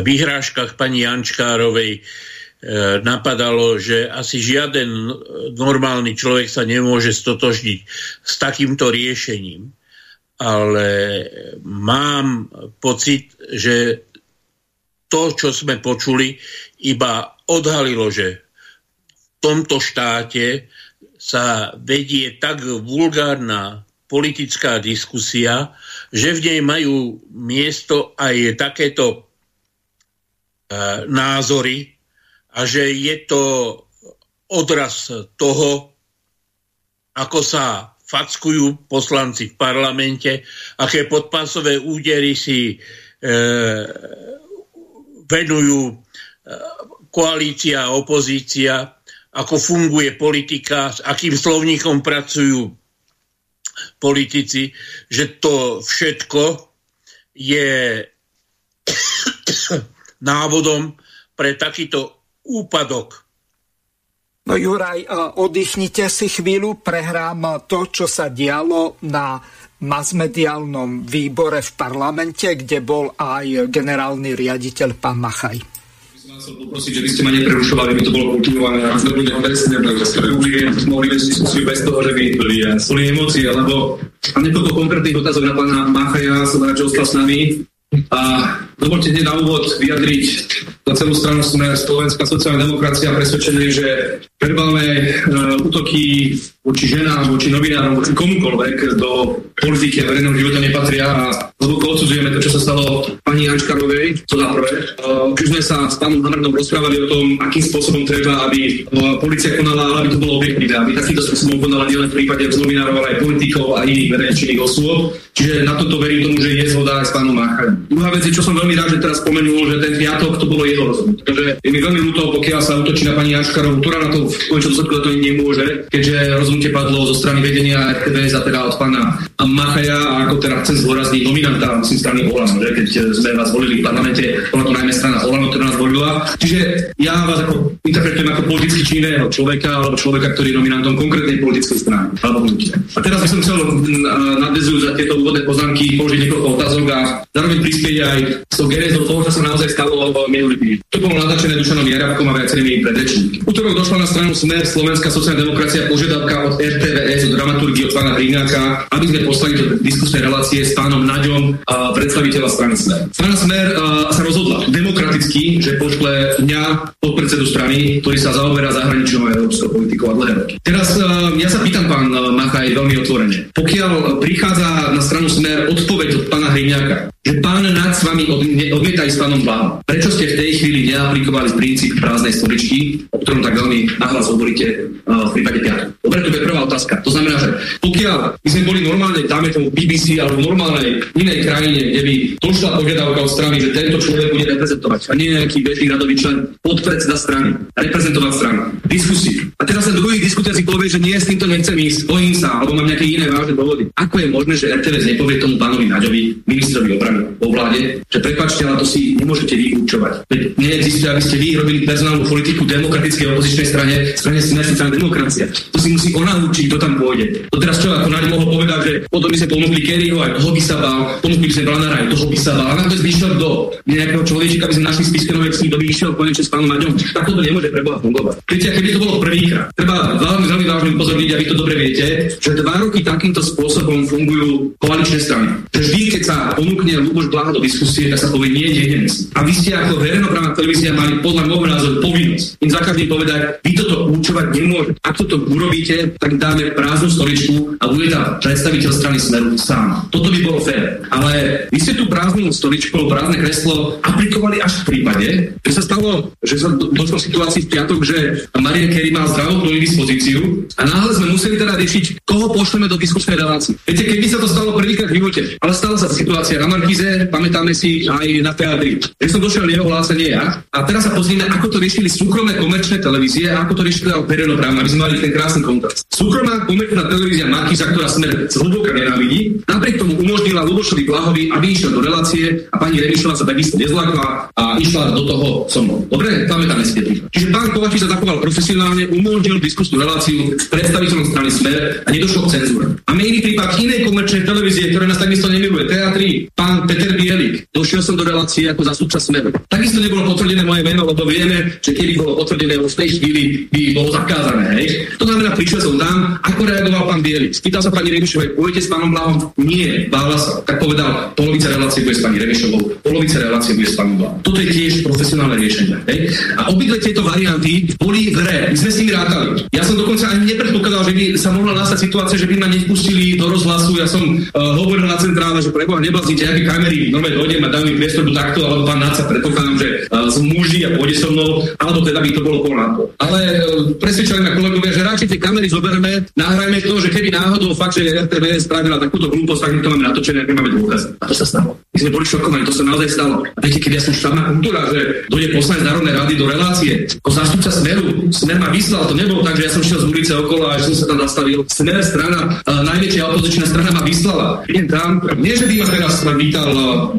výhrážkach pani Jančkárovej napadalo, že asi žiaden normálny človek sa nemôže stotožniť s takýmto riešením. Ale mám pocit, že to, čo sme počuli, iba odhalilo, že v tomto štáte sa vedie tak vulgárna politická diskusia, že v nej majú miesto aj takéto e, názory a že je to odraz toho, ako sa fackujú poslanci v parlamente, aké podpásové údery si e, venujú koalícia a opozícia, ako funguje politika, s akým slovníkom pracujú politici, že to všetko je návodom pre takýto úpadok. No Juraj, oddychnite si chvíľu, prehrám to, čo sa dialo na masmediálnom výbore v parlamente, kde bol aj generálny riaditeľ pán Machaj. Vás som poprosiť, že by ste ma neprerušovali, by to bolo kultivované a sme ľudia presne, takže sme mohli vedieť diskusiu bez toho, že by boli emócie, lebo niekoľko konkrétnych otázok na pána Machaja, som rád, že ostal s nami. A dovolte hneď na úvod vyjadriť za celú stranu Smer, Slovenská sociálna demokracia presvedčený, že verbálne útoky voči ženám, voči novinárom, voči komukoľvek do politiky a verejného života nepatria a hlboko odsudzujeme to, čo sa stalo pani Jančkarovej, to za prvé. Keď sme sa s pánom Hamrnom rozprávali o tom, akým spôsobom treba, aby polícia konala, aby to bolo objektívne, aby takýmto spôsobom konala nielen v prípade novinárov, ale aj politikov a iných verejne činných osôb. Čiže na toto verím tomu, že je zhoda aj s pánom Máchajom. Druhá vec je, čo som veľmi rád, že teraz spomenul, že ten piatok to bolo jeho rozhodnutie. Takže je mi veľmi ľúto, pokiaľ sa útočí na pani Jančkarovú, ktorá na to v konečnom dôsledku to nemôže, keďže rozhodnutie padlo zo strany vedenia er té vé es a teda od pána Máchaja, a ako teda chcem zdôrazniť nominanta, musím strany Olano, že keď sme vás volili v parlamente, bola to najmä strana Olano, ktorá nás volila. Čiže ja vás ako interpretujem ako politicky činného človeka alebo človeka, ktorý je nominantom konkrétnej politickej strany alebo hnutia. A teraz by som chcel nadväzujúť za tieto úvodné poznámky použiť niekoľko otázok a zároveň prispieť aj so genézou toho, čo sa naozaj stalo minulý týždeň. To bolo naznačené Dušanom Jarabkom a viacerými predrečníkmi. V utorok došla na stranu Smer, Slovenská sociálna demokracia, požiadavka od er té vé es, od dramaturgie od pána Hriňáka, aby sme poslali do diskusnej relácie s pánom Naďom, predstaviteľa strany Smer. Strana Smer sa rozhodla demokraticky, že pošle mňa podpredsedu strany, ktorý sa zaoberá zahraničnou európskou politikou a dlhé roky. Teraz ja sa pýtam, pán Machaj, veľmi otvorene. Pokiaľ prichádza na stranu Smer odpoveď od pána Hriňáka, že pán Naď s vami odmietajú s pánom Blahom. Prečo ste v tej chvíli neaplikovali princíp prázdnej stoličky, o ktorom tak veľmi nahlas hovoríte uh, v prípade piatku? Dobre, to je prvá otázka. To znamená, že pokiaľ by sme boli normálne, dáme tomu bé bé cé alebo normálnej inej krajine, kde by došla požiadavka od strany, že tento človek bude reprezentovať a nie nejaký bežný radový člen, podpredseda strany, reprezentovať stranu, diskusii. A teraz sa druhý diskutiaci povie, že nie, s týmto nechcem ísť, bojím sa, alebo mám nejaké iné vážne dôvody. Ako je možné, že er té vé es nepovie tomu pánovi Naďovi, ministrovi obrany vo vláde, že prepáčte, ale to si nemôžete vyučovať. Veď neexistuje, aby ste vy robili personálnu politiku demokratickej opozičnej strane, strane Smer sociálna demokracia. To si musí ona učiť, kto tam pôjde. To teraz čo, ako Naď mohol povedať, že potom by sme pomôcli Kerryho, aj toho by sa bál, pomôcli by sme Blanára, aj toho by sa bál, a nám to zvyšiel kto? Nejakého človečíka by sme našli spisky, novek s ním, kto by išiel konečne s pánom Naďom. Takto to nemôže pre Boha fungovať. Viete, keby to bolo prvýkrát, treba veľmi, veľmi vážne upozorniť, a vy to dobre viete, že dva roky takýmto spôsobom fungujú koaličné strany. Že vždy, keď sa ponúkne Ľuboš Blaha do diskusie, tak sa povie nie, nie, nie. A vy ste ako verejnoprávna televízia mali podľa môjho názoru povinnosť im za každým povedať, vy toto určovať nemôžete. Ak toto urobíte, tak dáme prázdnu stoličku a bude tam predstaviteľ strany Smeru sám. Toto by bolo fér. Ale vy ste tú prázdnu stoličku, prázdne kreslo aplikovali až v prípade, že sa stalo, že sa došlo v situácii v piatok, že Marian Kerry má zdravotnú indispozíciu a náhle sme museli teda riešiť, koho pošleme do diskusnej relácie. Viete, keby sa to stalo prvýkrát v živote, ale stala sa situácia na Markíze, pamätáme si aj na teatri. Že som došiel jeho hlásenie ja. A teraz sa pozrieme, ako to riešili súkromné komerčné televízie a ako to riešili aj verejnoprávne, aby sme mali ten krásny kontrast. Súkromná komerčná televízia Markíza, ktorá Smer zhlboka nenávidí, napriek tomu umožnila Ľubošovi Blahovi, aby išiel do relácie a pani Remišová sa takisto nezlákla a išla do toho so mnou. Dobre, pamätáme si tie. Čiže pán Kovačík sa zachoval profesionálne, umožnil diskusnú reláciu s predstaviteľom strany Smer a nedošlo k cenzúre. A iný prípad inej komerčnej televízie, ktoré nás takisto nemiluje, teatri. Pán Peter Bielik, došiel som do relácie ako zástupca Smeru. Takisto nebolo potvrdené moje meno, lebo vieme, že keby bolo potvrdené, v tej chvíli by bolo zakázané, hej. To znamená, prišiel som tam, ako reagoval pán Bielik. Spýtal sa pani Remišovej, pôjdete s pánom Blahom? Nie, bála sa. Tak povedal, polovica relácie bude s pani Remišovou, polovica relácie bude s pánom Blahom. Toto je tiež profesionálne riešenie, hej. A obidve tieto varianty boli v hre. My sme s nimi rátali. Ja som dokonca ani nepredpokladal, že by sa mohla nastať situácia, že by ma nevpustili do rozhlasu. Ja som uh, hovoril na centrále, že pre Boha nebláznite, aké kamery normálne dojdem a dajú pracovný priestor takto, alebo pán Náca, predpokladám, že z muži a pôjde so mnou, alebo teda by to bolo poľnáto. Ale presvedčali ma kolegovia, že radšej tie kamery zoberme, nahrajme to, že keby náhodou fakt, že er té vé spravila takúto hlúposť, tak my to máme natočené, ak nemáme dôkazy. A to sa stalo. My sme boli šokovaní, to sa naozaj stalo. A viete, keď ja som štátna kultúra, že dojde poslanec Národnej rady do relácie, ako zástupca Smeru, Smer ma vyslal, to nebolo tak, že ja som šiel z ulice okolo a že som sa tam zastavil. Smer strana, najväčšia opozičná strana ma vyslala. Idem tam, nie že by ma teraz vítal,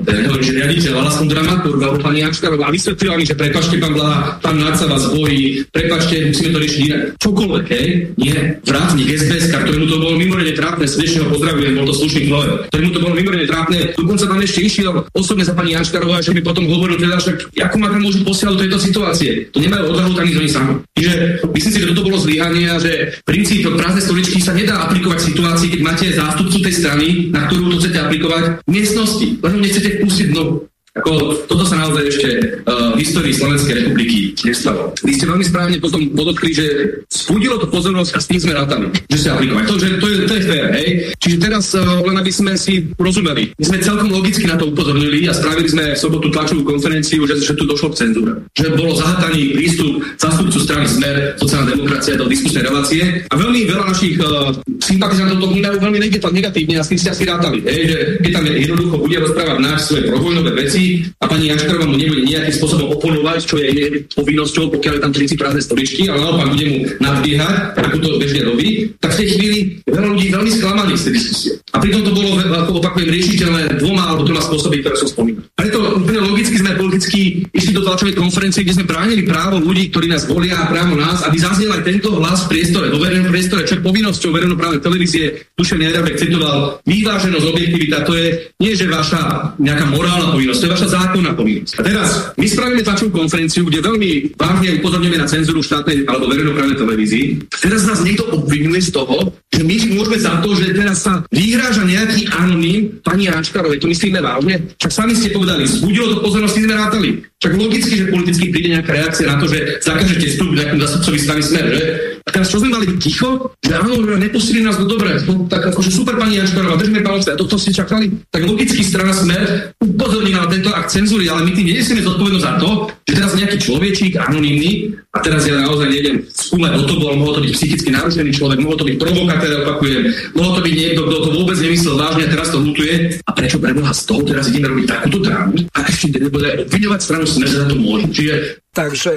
neviem, že riaditeľ, ale som dramaturg, alebo pani Jančkarová, a vysvetlila mi, že prepáčte, pán Blaha, pán Náca vás bojí, prepáčte, musíme to riešiť inak. Čokoľvek, hej? Nie. Vrátnik es bé es, ktorému to bolo mimoriadne trápne, srdečne ho pozdravujem, bol to slušný človek, ktorému to bolo mimoriadne trápne, dokonca tam ešte išiel osobne za pani Jančkarová, že mi potom hovoril teda, že ako ma tam môžu posielať do tejto situácie. To nemajú odvahu tam ísť oni sami. Čiže myslím si, že toto bolo zlyhanie a že princíp prázdnej stoličky sa nedá aplikovať v situácii, keď máte zástupcu tej strany, na ktorú to chcete aplikovať v miestnosti, len nechcete vpustiť znovu. Ako, toto sa naozaj ešte uh, v histórii Slovenskej republiky nestalo. Vy ste veľmi správne potom podotkli, že spúdilo to pozornosť a s tým sme rátali, že sa aplikovať. To, že to je, to je fair, hej? Čiže teraz, uh, len aby sme si rozumeli, my sme celkom logicky na to upozornili a spravili sme v sobotu tlačovú konferenciu, že, že tu došlo k cenzúre. Že bolo zahataný prístup zástupcu strany Smer, sociálna demokracia do diskusnej relácie a veľmi veľa našich uh, sympatizantov to vnímajú veľmi negatívne a s tým ste asi rátali, hej? Že keď tam jednoducho bude rozprávať náš svoje provojnové veci, a pani Jančkarová mu nebude nejakým spôsobom oponovať, čo je jej povinnosťou, pokiaľ je tam princíp prázdnej stoličky, ale naopak bude mu nadbiehať, ako to bežne robí, tak v tej chvíli veľa ľudí veľmi sklamaných z tej diskusie. A pritom to bolo, ako opakujem, riešiteľné dvoma alebo troma spôsobmi, ktoré som spomínal. Preto úplne logicky sme politicky išli do tlačovej konferencie, kde sme bránili právo ľudí, ktorí nás volia a právo nás, aby zaznel aj tento hlas v priestore, vo verejnom priestore, čo je povinnosťou verejnoprávnej televízie. Dušan Jarebek citoval vyváženosť, objektivita, to je nie že vaša nejaká morálna povinnosť, vaša zákonná povinnosť. A teraz my spravíme tlačovú konferenciu, kde veľmi vážne upozorňujeme na cenzúru štátnej alebo verejnoprávnej televízii. Teraz nás niekto obvinuje z toho, že my môžeme za to, že teraz sa vyhráža nejaký anonym pani Jančkarovej. To myslíme vážne? Však sami ste povedali, zbudilo to pozornosť, sme rátali. Však logicky, že politicky príde nejaká reakcia na to, že zakažete vstup nejakým zastupcovi strany Smer, že? A teraz čo sme mali byť ticho? Že áno, nepustili nás do dobre. No, tak akože super pani Jančkarová, držme palce. A toto ste čakali? Tak logicky strana Smer upozornila na tento akt cenzúry, ale my tým nesieme zodpovednosť za to, že teraz nejaký človečík anonymný, a teraz ja naozaj nejdem skúmať, kto to bol, mohol to byť psychicky narušený človek, mohol to byť provokatér, opakujem, mohol to byť niekto, kto to vôbec nemyslel vážne a teraz to hutuje. A prečo pre Boha z toho teraz ideme robiť takúto drámu a ešte nebude obviňovať stranu Smer, že za to môže? Čiže... Takže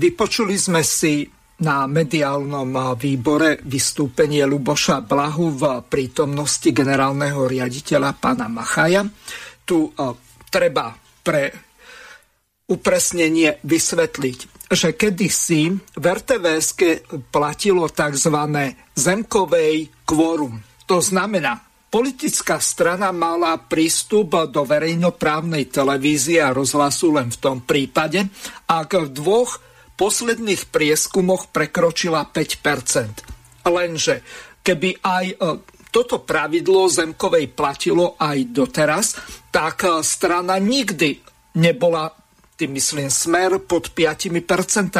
vypočuli sme si na mediálnom výbore vystúpenie Luboša Blahu v prítomnosti generálneho riaditeľa pána Machaja. Tu o, treba pre upresnenie vysvetliť, že kedysi v er té vé eske platilo tzv. Zemkovej kvórum. To znamená, politická strana mala prístup do verejnoprávnej televízie a rozhlasu len v tom prípade, ak v dvoch posledných prieskumoch prekročila päť percent. Lenže keby aj toto pravidlo Zemkovej platilo aj doteraz, tak strana nikdy nebola, tým myslím, Smer pod päť percent.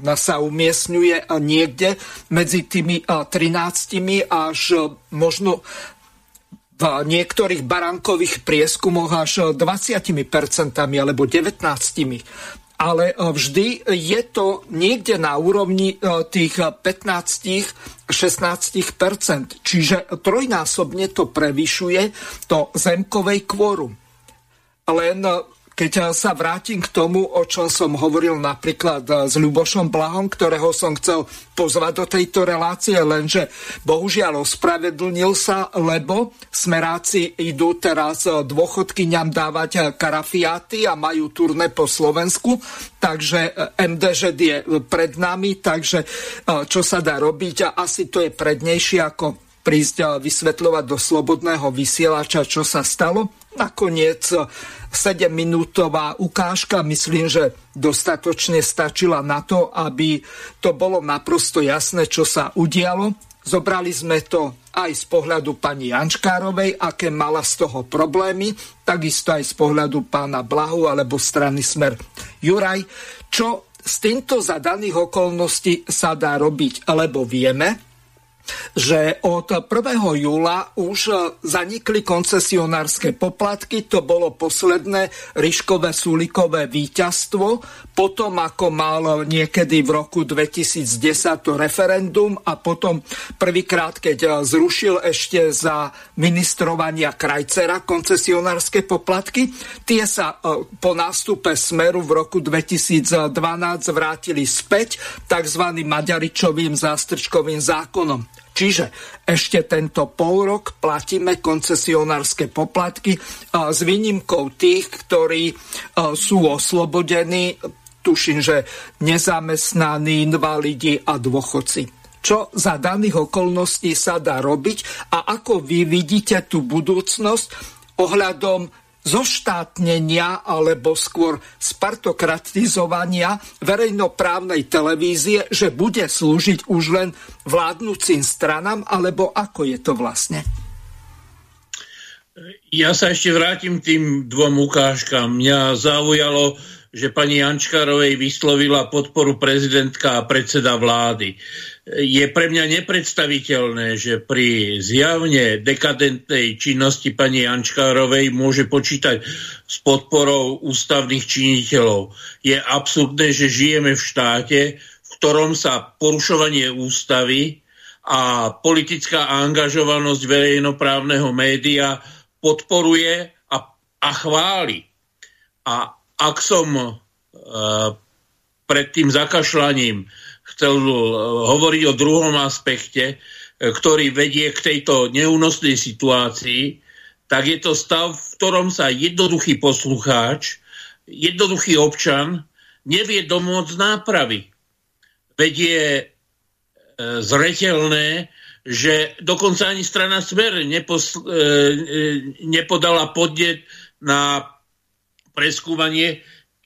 Ona sa umiestňuje niekde medzi tými trinástimi až možno v niektorých barankových prieskumoch až dvadsať percent alebo devätnásť percent. Ale vždy je to niekde na úrovni tých pätnásť až šestnásť percent. Čiže trojnásobne to prevyšuje to Zemkovej kvórum. Len keď sa vrátim k tomu, o čom som hovoril napríklad s Ľubošom Blahom, ktorého som chcel pozvať do tejto relácie, lenže bohužiaľ ospravedlnil sa, lebo smeráci idú teraz dôchodkyňam dávať karafiáty a majú turné po Slovensku, takže em dé žé je pred nami, takže čo sa dá robiť, a asi to je prednejšie ako prísť vysvetľovať do slobodného vysielača, čo sa stalo. Nakoniec sedemminútová ukážka, myslím, že dostatočne stačila na to, aby to bolo naprosto jasné, čo sa udialo. Zobrali sme to aj z pohľadu pani Jančkárovej, aké mala z toho problémy, takisto aj z pohľadu pána Blahu alebo strany Smer. Juraj, čo s týmto za daných okolností sa dá robiť, lebo vieme, že od prvého júla už zanikli koncesionárske poplatky, to bolo posledné Riškové Sulikové víťazstvo, potom ako mal niekedy v roku dvetisícdesať to referendum a potom prvýkrát, keď zrušil ešte za ministrovania Krajcera koncesionárske poplatky, tie sa po nástupe Smeru v roku dvetisícdvanásť vrátili späť takzvaným Maďaričovým zástrčkovým zákonom. Čiže ešte tento polrok platíme koncesionárske poplatky s výnimkou tých, ktorí sú oslobodení, tuším, že nezamestnaní, invalidi a dôchodci. Čo za daných okolností sa dá robiť a ako vy vidíte tú budúcnosť ohľadom zoštátnenia alebo skôr spartokratizovania verejnoprávnej televízie, že bude slúžiť už len vládnúcim stranám, alebo ako je to vlastne? Ja sa ešte vrátim tým dvom ukážkam. Mňa zaujalo, že pani Jančkárovej vyslovila podporu prezidentka a predseda vlády. Je pre mňa nepredstaviteľné, že pri zjavne dekadentnej činnosti pani Jančkárovej môže počítať s podporou ústavných činiteľov. Je absurdné, že žijeme v štáte, v ktorom sa porušovanie ústavy a politická angažovanosť verejnoprávneho média podporuje a, a chváli. A ak som e, pred tým zakašľaním chcel hovoriť o druhom aspekte, ktorý vedie k tejto neúnosnej situácii, tak je to stav, v ktorom sa jednoduchý poslucháč, jednoduchý občan nevie domôcť nápravy. Veď je zreteľné, že dokonca ani strana Smer nepos- nepodala podnet na preskúmanie,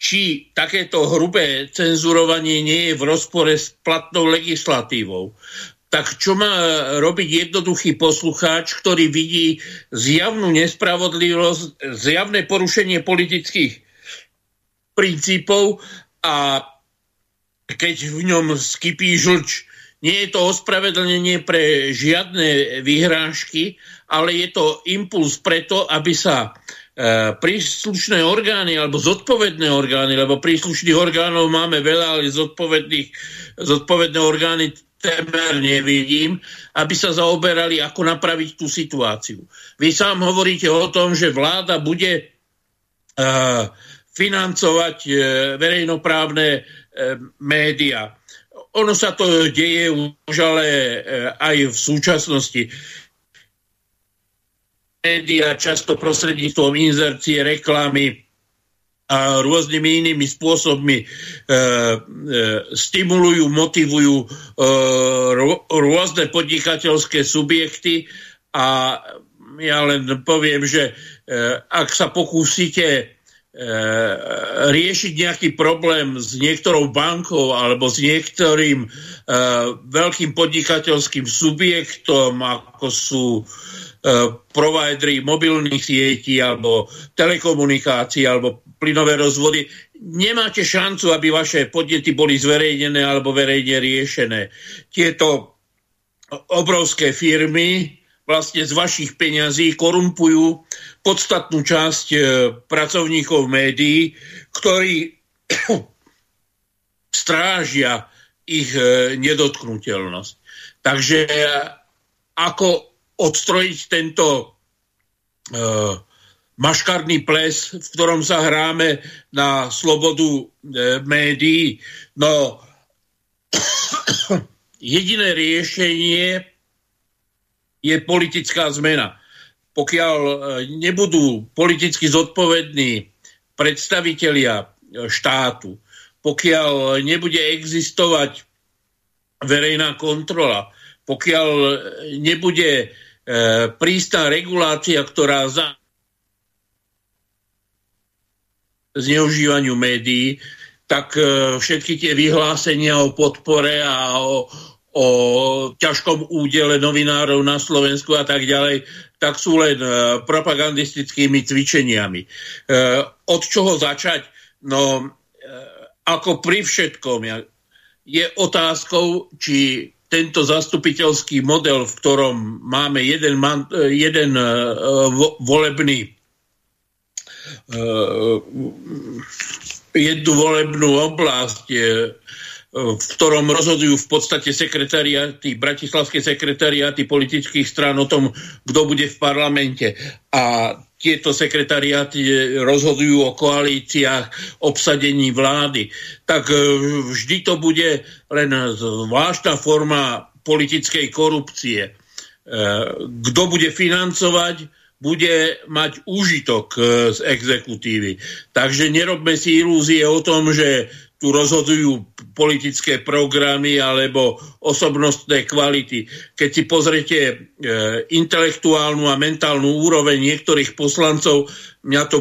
či takéto hrubé cenzurovanie nie je v rozpore s platnou legislatívou. Tak čo má robiť jednoduchý poslucháč, ktorý vidí zjavnú nespravodlivosť, zjavné porušenie politických princípov a keď v ňom skypí žlč? Nie je to ospravedlnenie pre žiadne vyhrážky, ale je to impuls preto, aby sa príslušné orgány alebo zodpovedné orgány, lebo príslušných orgánov máme veľa, ale zodpovedných, zodpovedné orgány témer nevidím, aby sa zaoberali, ako napraviť tú situáciu. Vy sám hovoríte o tom, že vláda bude uh, financovať uh, verejnoprávne uh, médiá. Ono sa to deje už ale uh, aj v súčasnosti. Média často prostredníctvom inzercie, reklamy a rôznymi inými spôsobmi e, e, stimulujú, motivujú e, rôzne podnikateľské subjekty a ja len poviem, že e, ak sa pokúsite e, riešiť nejaký problém s niektorou bankou alebo s niektorým e, veľkým podnikateľským subjektom, ako sú provideri mobilných sietí alebo telekomunikácií alebo plynové rozvody, nemáte šancu, aby vaše podnety boli zverejnené alebo verejne riešené. Tieto obrovské firmy vlastne z vašich peňazí korumpujú podstatnú časť pracovníkov médií, ktorí strážia ich nedotknuteľnosť. Takže ako odstrojiť tento e, maškarný ples, v ktorom sa hráme na slobodu e, médií. No, jediné riešenie je politická zmena. Pokiaľ e, nebudú politicky zodpovední predstavitelia štátu, pokiaľ nebude existovať verejná kontrola, pokiaľ nebude e, prísna regulácia, ktorá za zneužívaniu médií, tak e, všetky tie vyhlásenia o podpore a o, o ťažkom údele novinárov na Slovensku a tak ďalej, tak sú len e, propagandistickými cvičeniami. E, od čoho začať? No, e, ako pri všetkom, je otázkou, či tento zastupiteľský model, v ktorom máme jeden, man, jeden vo, volebný jednu volebnú oblasť, v ktorom rozhodujú v podstate sekretariáty, bratislavské sekretariáty politických strán o tom, kto bude v parlamente. A tieto sekretariáty rozhodujú o koalíciách, obsadení vlády. Tak vždy to bude len zvláštna forma politickej korupcie. Kto bude financovať, bude mať úžitok z exekutívy. Takže nerobme si ilúzie o tom, že tu rozhodujú politické programy alebo osobnostné kvality. Keď si pozrete e, intelektuálnu a mentálnu úroveň niektorých poslancov, mňa to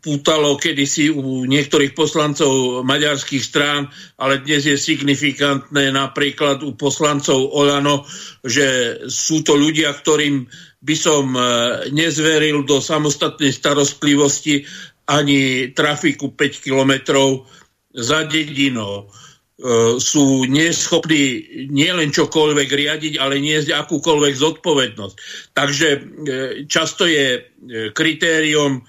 pútalo kedysi u niektorých poslancov maďarských strán, ale dnes je signifikantné napríklad u poslancov Olano, že sú to ľudia, ktorým by som e, nezveril do samostatnej starostlivosti ani trafiku päť kilometrov za dedinou. Sú neschopní nielen čokoľvek riadiť, ale niesť akúkoľvek zodpovednosť. Takže často je kritériom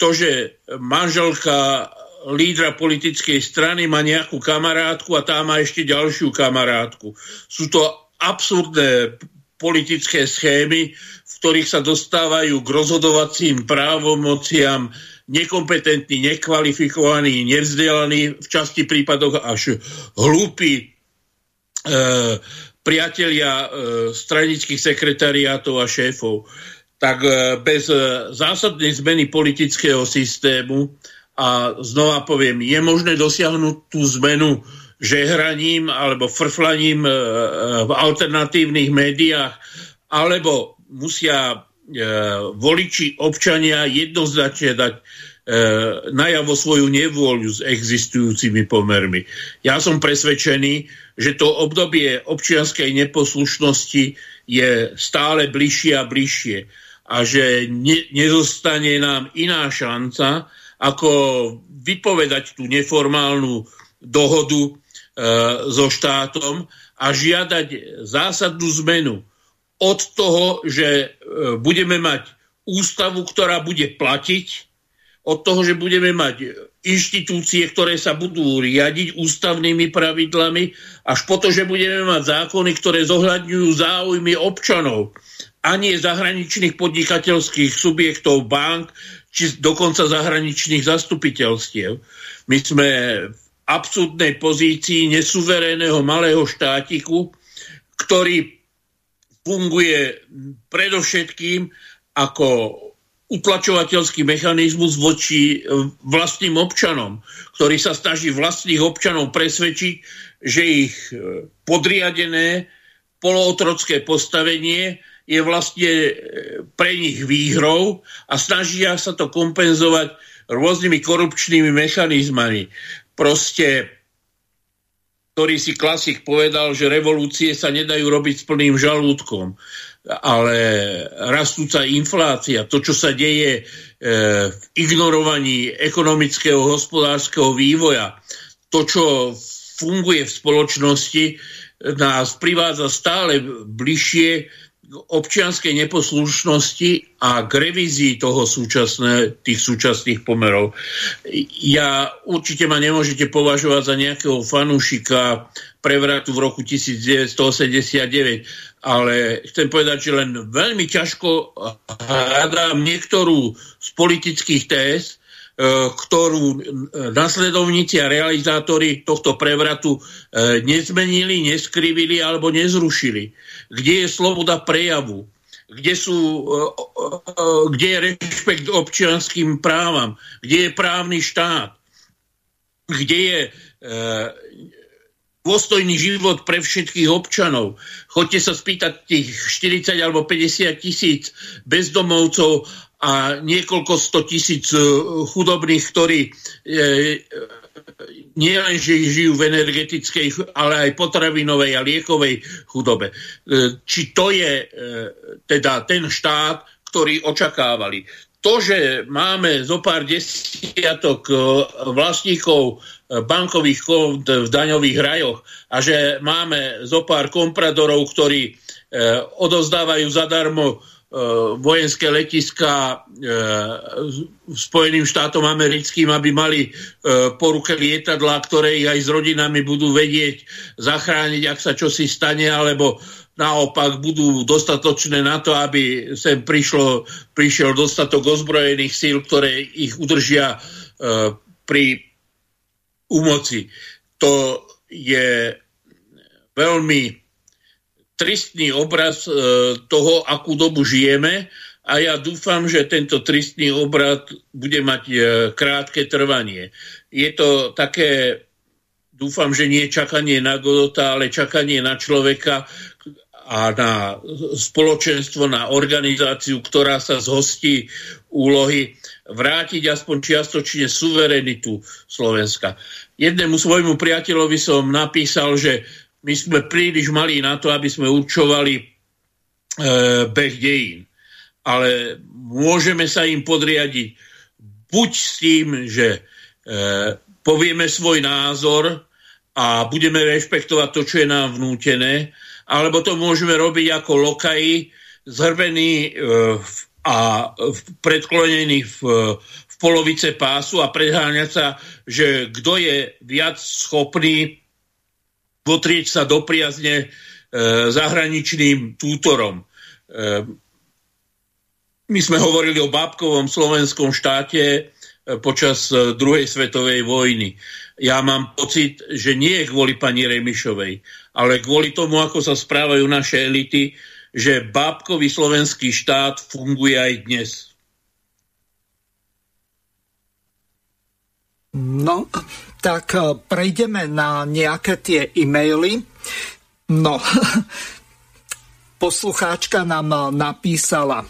to, že manželka lídra politickej strany má nejakú kamarátku a tá má ešte ďalšiu kamarátku. Sú to absurdné politické schémy, v ktorých sa dostávajú k rozhodovacím právomociam nekompetentní, nekvalifikovaní, nevzdelaní, v časti prípadoch až hlúpi e, priatelia e, stranických sekretariátov a šéfov. Tak e, bez e, zásadnej zmeny politického systému, a znova poviem, je možné dosiahnuť tú zmenu žehraním alebo frflaním e, v alternatívnych médiách, alebo musia voliči, občania jednoznačne dať e, najavo svoju nevôľu s existujúcimi pomermi. Ja som presvedčený, že to obdobie občianskej neposlušnosti je stále bližšie a bližšie a že ne, nezostane nám iná šanca, ako vypovedať tú neformálnu dohodu e, so štátom a žiadať zásadnú zmenu od toho, že budeme mať ústavu, ktorá bude platiť, od toho, že budeme mať inštitúcie, ktoré sa budú riadiť ústavnými pravidlami, až po to, že budeme mať zákony, ktoré zohľadňujú záujmy občanov a nie zahraničných podnikateľských subjektov, bank, či dokonca zahraničných zastupiteľstiev. My sme v absurdnej pozícii nesuverénneho malého štátiku, ktorý funguje predovšetkým ako utlačovateľský mechanizmus voči vlastným občanom, ktorý sa snaží vlastných občanov presvedčiť, že ich podriadené polootrocké postavenie je vlastne pre nich výhrou a snažia sa to kompenzovať rôznymi korupčnými mechanizmami. Proste ktorý si klasik povedal, že revolúcie sa nedajú robiť s plným žalúdkom, ale rastúca inflácia, to, čo sa deje e, v ignorovaní ekonomického, hospodárskeho vývoja, to, čo funguje v spoločnosti, nás privádza stále bližšie k občianskej neposlušnosti a k revízii toho súčasné, tých súčasných pomerov. Ja určite ma nemôžete považovať za nejakého fanúšika prevratu v roku devätnásť osemdesiatdeväť, ale chcem povedať, že len veľmi ťažko hľadám niektorú z politických téz, ktorú nasledovníci a realizátori tohto prevratu nezmenili, neskrivili alebo nezrušili. Kde je sloboda prejavu? Kde, sú, kde je rešpekt občianským právam? Kde je právny štát? Kde je dôstojný život pre všetkých občanov? Choďte sa spýtať tých štyridsať alebo päťdesiat tisíc bezdomovcov a niekoľko sto tisíc chudobných, ktorí e, nie len, že žijú v energetickej, ale aj potravinovej a liekovej chudobe. E, či to je e, teda ten štát, ktorý očakávali. to, že máme zo pár desiatok vlastníkov bankových kont v daňových rajoch a že máme zo pár kompradorov, ktorí odovzdávajú zadarmo vojenské letiská Spojeným štátom americkým, aby mali po ruke lietadlá, ktoré ich aj s rodinami budú vedieť zachrániť, ak sa čosi stane, alebo naopak budú dostatočné na to, aby sem prišlo, prišiel dostatok ozbrojených síl, ktoré ich udržia pri umoci. To je veľmi tristný obraz toho, akú dobu žijeme, a ja dúfam, že tento tristný obraz bude mať krátke trvanie. Je to také, dúfam, že nie čakanie na Godota, ale čakanie na človeka a na spoločenstvo, na organizáciu, ktorá sa zhostí úlohy vrátiť aspoň čiastočne suverenitu Slovenska. Jednému svojmu priateľovi som napísal, že my sme príliš malí na to, aby sme určovali e, beh dejín. Ale môžeme sa im podriadiť buď s tým, že e, povieme svoj názor a budeme rešpektovať to, čo je nám vnútené, alebo to môžeme robiť ako lokaji, zhrvení e, a predklonení v, v polovice pásu a predháňať sa, že kto je viac schopný potrieť sa dopriazne e, zahraničným tútorom. E, my sme hovorili o bábkovom slovenskom štáte e, počas e, druhej svetovej vojny. Ja mám pocit, že nie kvôli pani Remišovej, ale kvôli tomu, ako sa správajú naše elity, že bábkový slovenský štát funguje aj dnes. No, tak prejdeme na nejaké tie e-maily. No, poslucháčka nám napísala,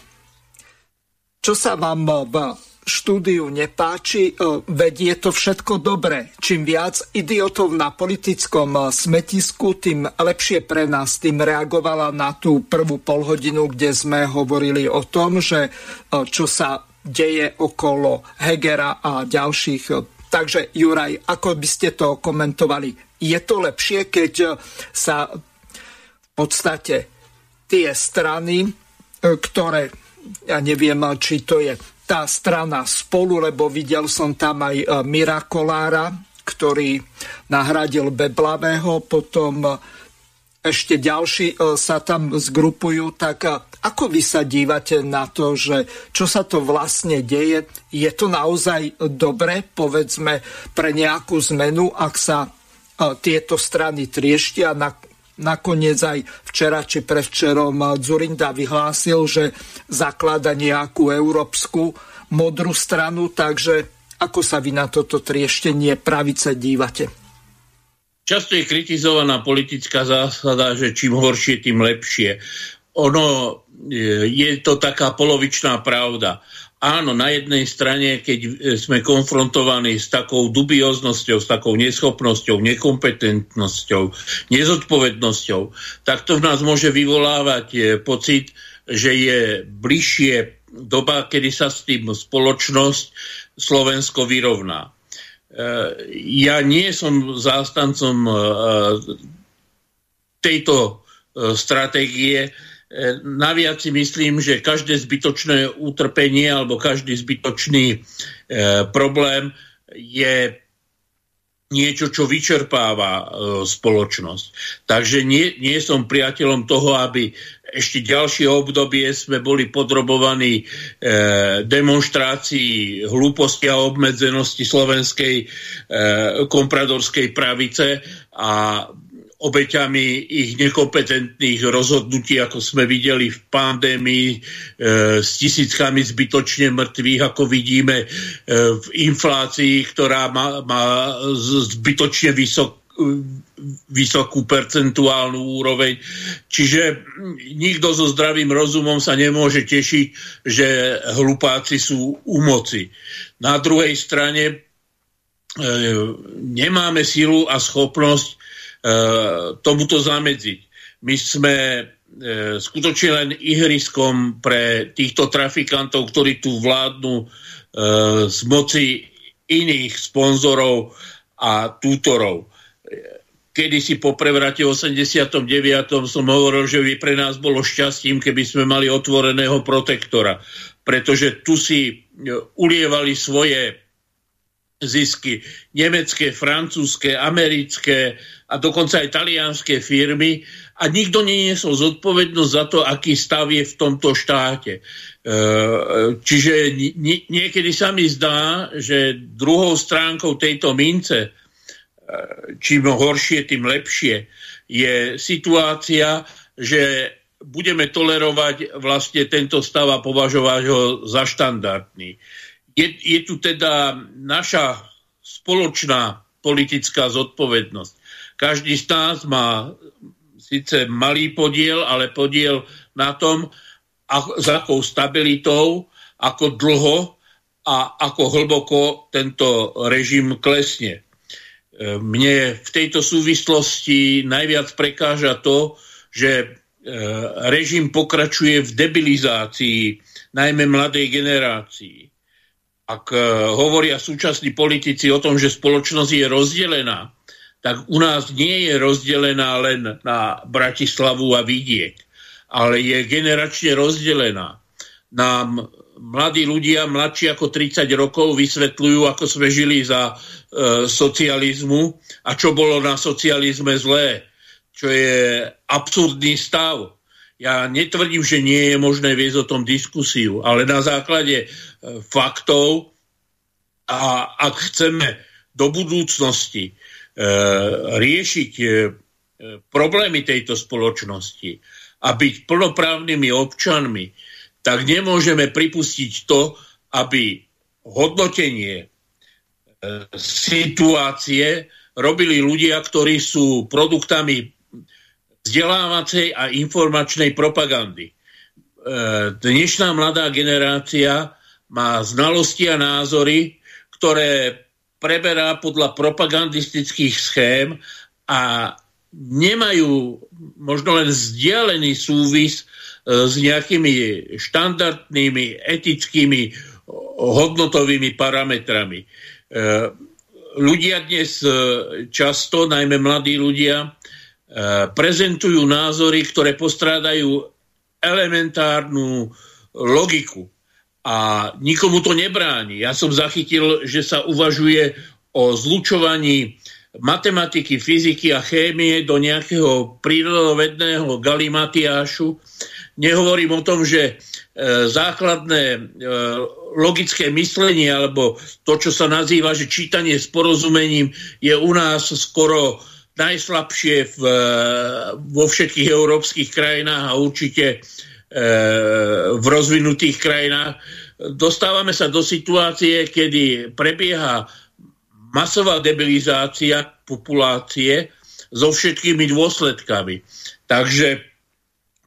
čo sa vám v štúdiu nepáči, veď je to všetko dobré. Čím viac idiotov na politickom smetisku, tým lepšie pre nás. Tým reagovala na tú prvú polhodinu, kde sme hovorili o tom, že čo sa deje okolo Hegera a ďalších. Takže Juraj, ako by ste to komentovali? Je to lepšie, keď sa v podstate tie strany, ktoré, ja neviem, či to je tá strana Spolu, lebo videl som tam aj Mira Kolára, ktorý nahradil Beblavého, potom ešte ďalší sa tam zgrupujú, tak ako vy sa dívate na to, že čo sa to vlastne deje? Je to naozaj dobre, povedzme, pre nejakú zmenu, ak sa tieto strany trieštia? Nakoniec aj včera či prevčerom Dzurinda vyhlásil, že zaklada nejakú európsku modrú stranu, takže ako sa vy na toto trieštenie pravice dívate? Často je kritizovaná politická zásada, že čím horšie, tým lepšie. Ono je to taká polovičná pravda. Áno, na jednej strane, keď sme konfrontovaní s takou dubióznosťou, s takou neschopnosťou, nekompetentnosťou, nezodpovednosťou, tak to v nás môže vyvolávať pocit, že je bližšie doba, kedy sa s tým spoločnosť Slovensko vyrovná. Ja nie som zástancom tejto stratégie. Naviac si myslím, že každé zbytočné utrpenie alebo každý zbytočný e, problém je niečo, čo vyčerpáva e, spoločnosť. Takže nie, nie som priateľom toho, aby ešte ďalšie obdobie sme boli podrobovaní e, demonstrácii hlúposti a obmedzenosti slovenskej e, kompradorskej pravice a obeťami ich nekompetentných rozhodnutí, ako sme videli v pandémii, e, s tisíckami zbytočne mŕtvych, ako vidíme e, v inflácii, ktorá má, má zbytočne vysok, vysokú percentuálnu úroveň. Čiže nikto so zdravým rozumom sa nemôže tešiť, že hlupáci sú u moci. Na druhej strane e, nemáme silu a schopnosť tomuto zamedziť. My sme skutočne len ihriskom pre týchto trafikantov, ktorí tu vládnu e, z moci iných sponzorov a tútorov. Kedysi po prevrate osemdesiatom deviatom som hovoril, že by pre nás bolo šťastím, keby sme mali otvoreného protektora, pretože tu si ulievali svoje zisky nemecké, francúzske, americké a dokonca aj talianské firmy a nikto neniesol zodpovednosť za to, aký stav je v tomto štáte. Čiže niekedy sa mi zdá, že druhou stránkou tejto mince, čím horšie, tým lepšie, je situácia, že budeme tolerovať vlastne tento stav a považovať ho za štandardný. Je, je tu teda naša spoločná politická zodpovednosť. Každý z nás má síce malý podiel, ale podiel na tom, ako, s akou stabilitou, ako dlho a ako hlboko tento režim klesne. Mne v tejto súvislosti najviac prekáža to, že režim pokračuje v debilizácii, najmä mladej generácii. Ak hovoria súčasní politici o tom, že spoločnosť je rozdelená, tak u nás nie je rozdelená len na Bratislavu a vidiek, ale je generačne rozdelená. Nám mladí ľudia, mladší ako tridsať rokov, vysvetľujú, ako sme žili za e, socializmu a čo bolo na socializme zlé, čo je absurdný stav. Ja netvrdím, že nie je možné viesť o tom diskusiu, ale na základe faktov a ak chceme do budúcnosti e, riešiť e, problémy tejto spoločnosti a byť plnoprávnymi občanmi, tak nemôžeme pripustiť to, aby hodnotenie e, situácie robili ľudia, ktorí sú produktami vzdelávacej a informačnej propagandy. Dnešná mladá generácia má znalosti a názory, ktoré preberá podľa propagandistických schém a nemajú možno len vzdialený súvis s nejakými štandardnými, etickými, hodnotovými parametrami. Ľudia dnes často, najmä mladí ľudia, prezentujú názory, ktoré postrádajú elementárnu logiku. A nikomu to nebráni. Ja som zachytil, že sa uvažuje o zlučovaní matematiky, fyziky a chémie do nejakého prírodovedného galimatiášu. Nehovorím o tom, že základné logické myslenie alebo to, čo sa nazýva, že čítanie s porozumením je u nás skoro najslabšie v, vo všetkých európskych krajinách a určite e, v rozvinutých krajinách. Dostávame sa do situácie, kedy prebieha masová debilizácia populácie so všetkými dôsledkami. Takže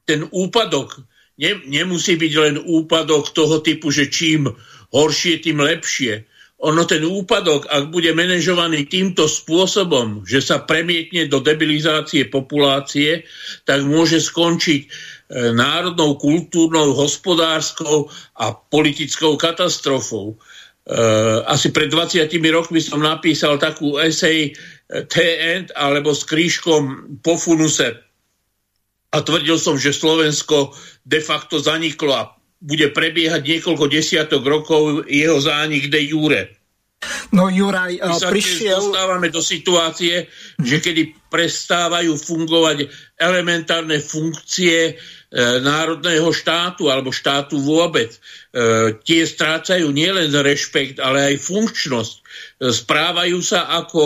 ten úpadok ne, nemusí byť len úpadok toho typu, že čím horšie, tým lepšie. Ono ten úpadok, ak bude manažovaný týmto spôsobom, že sa premietne do debilizácie populácie, tak môže skončiť národnou, kultúrnou, hospodárskou a politickou katastrofou. Asi pred dvadsiatimi rokmi som napísal takú esej T-end alebo s krížkom po funuse a tvrdil som, že Slovensko de facto zaniklo a bude prebiehať niekoľko desiatok rokov jeho zánik de jure. No Juraj, sa prišiel... dostávame do situácie, že kedy prestávajú fungovať elementárne funkcie e, národného štátu alebo štátu vôbec. E, tie strácajú nielen rešpekt, ale aj funkčnosť. E, správajú sa ako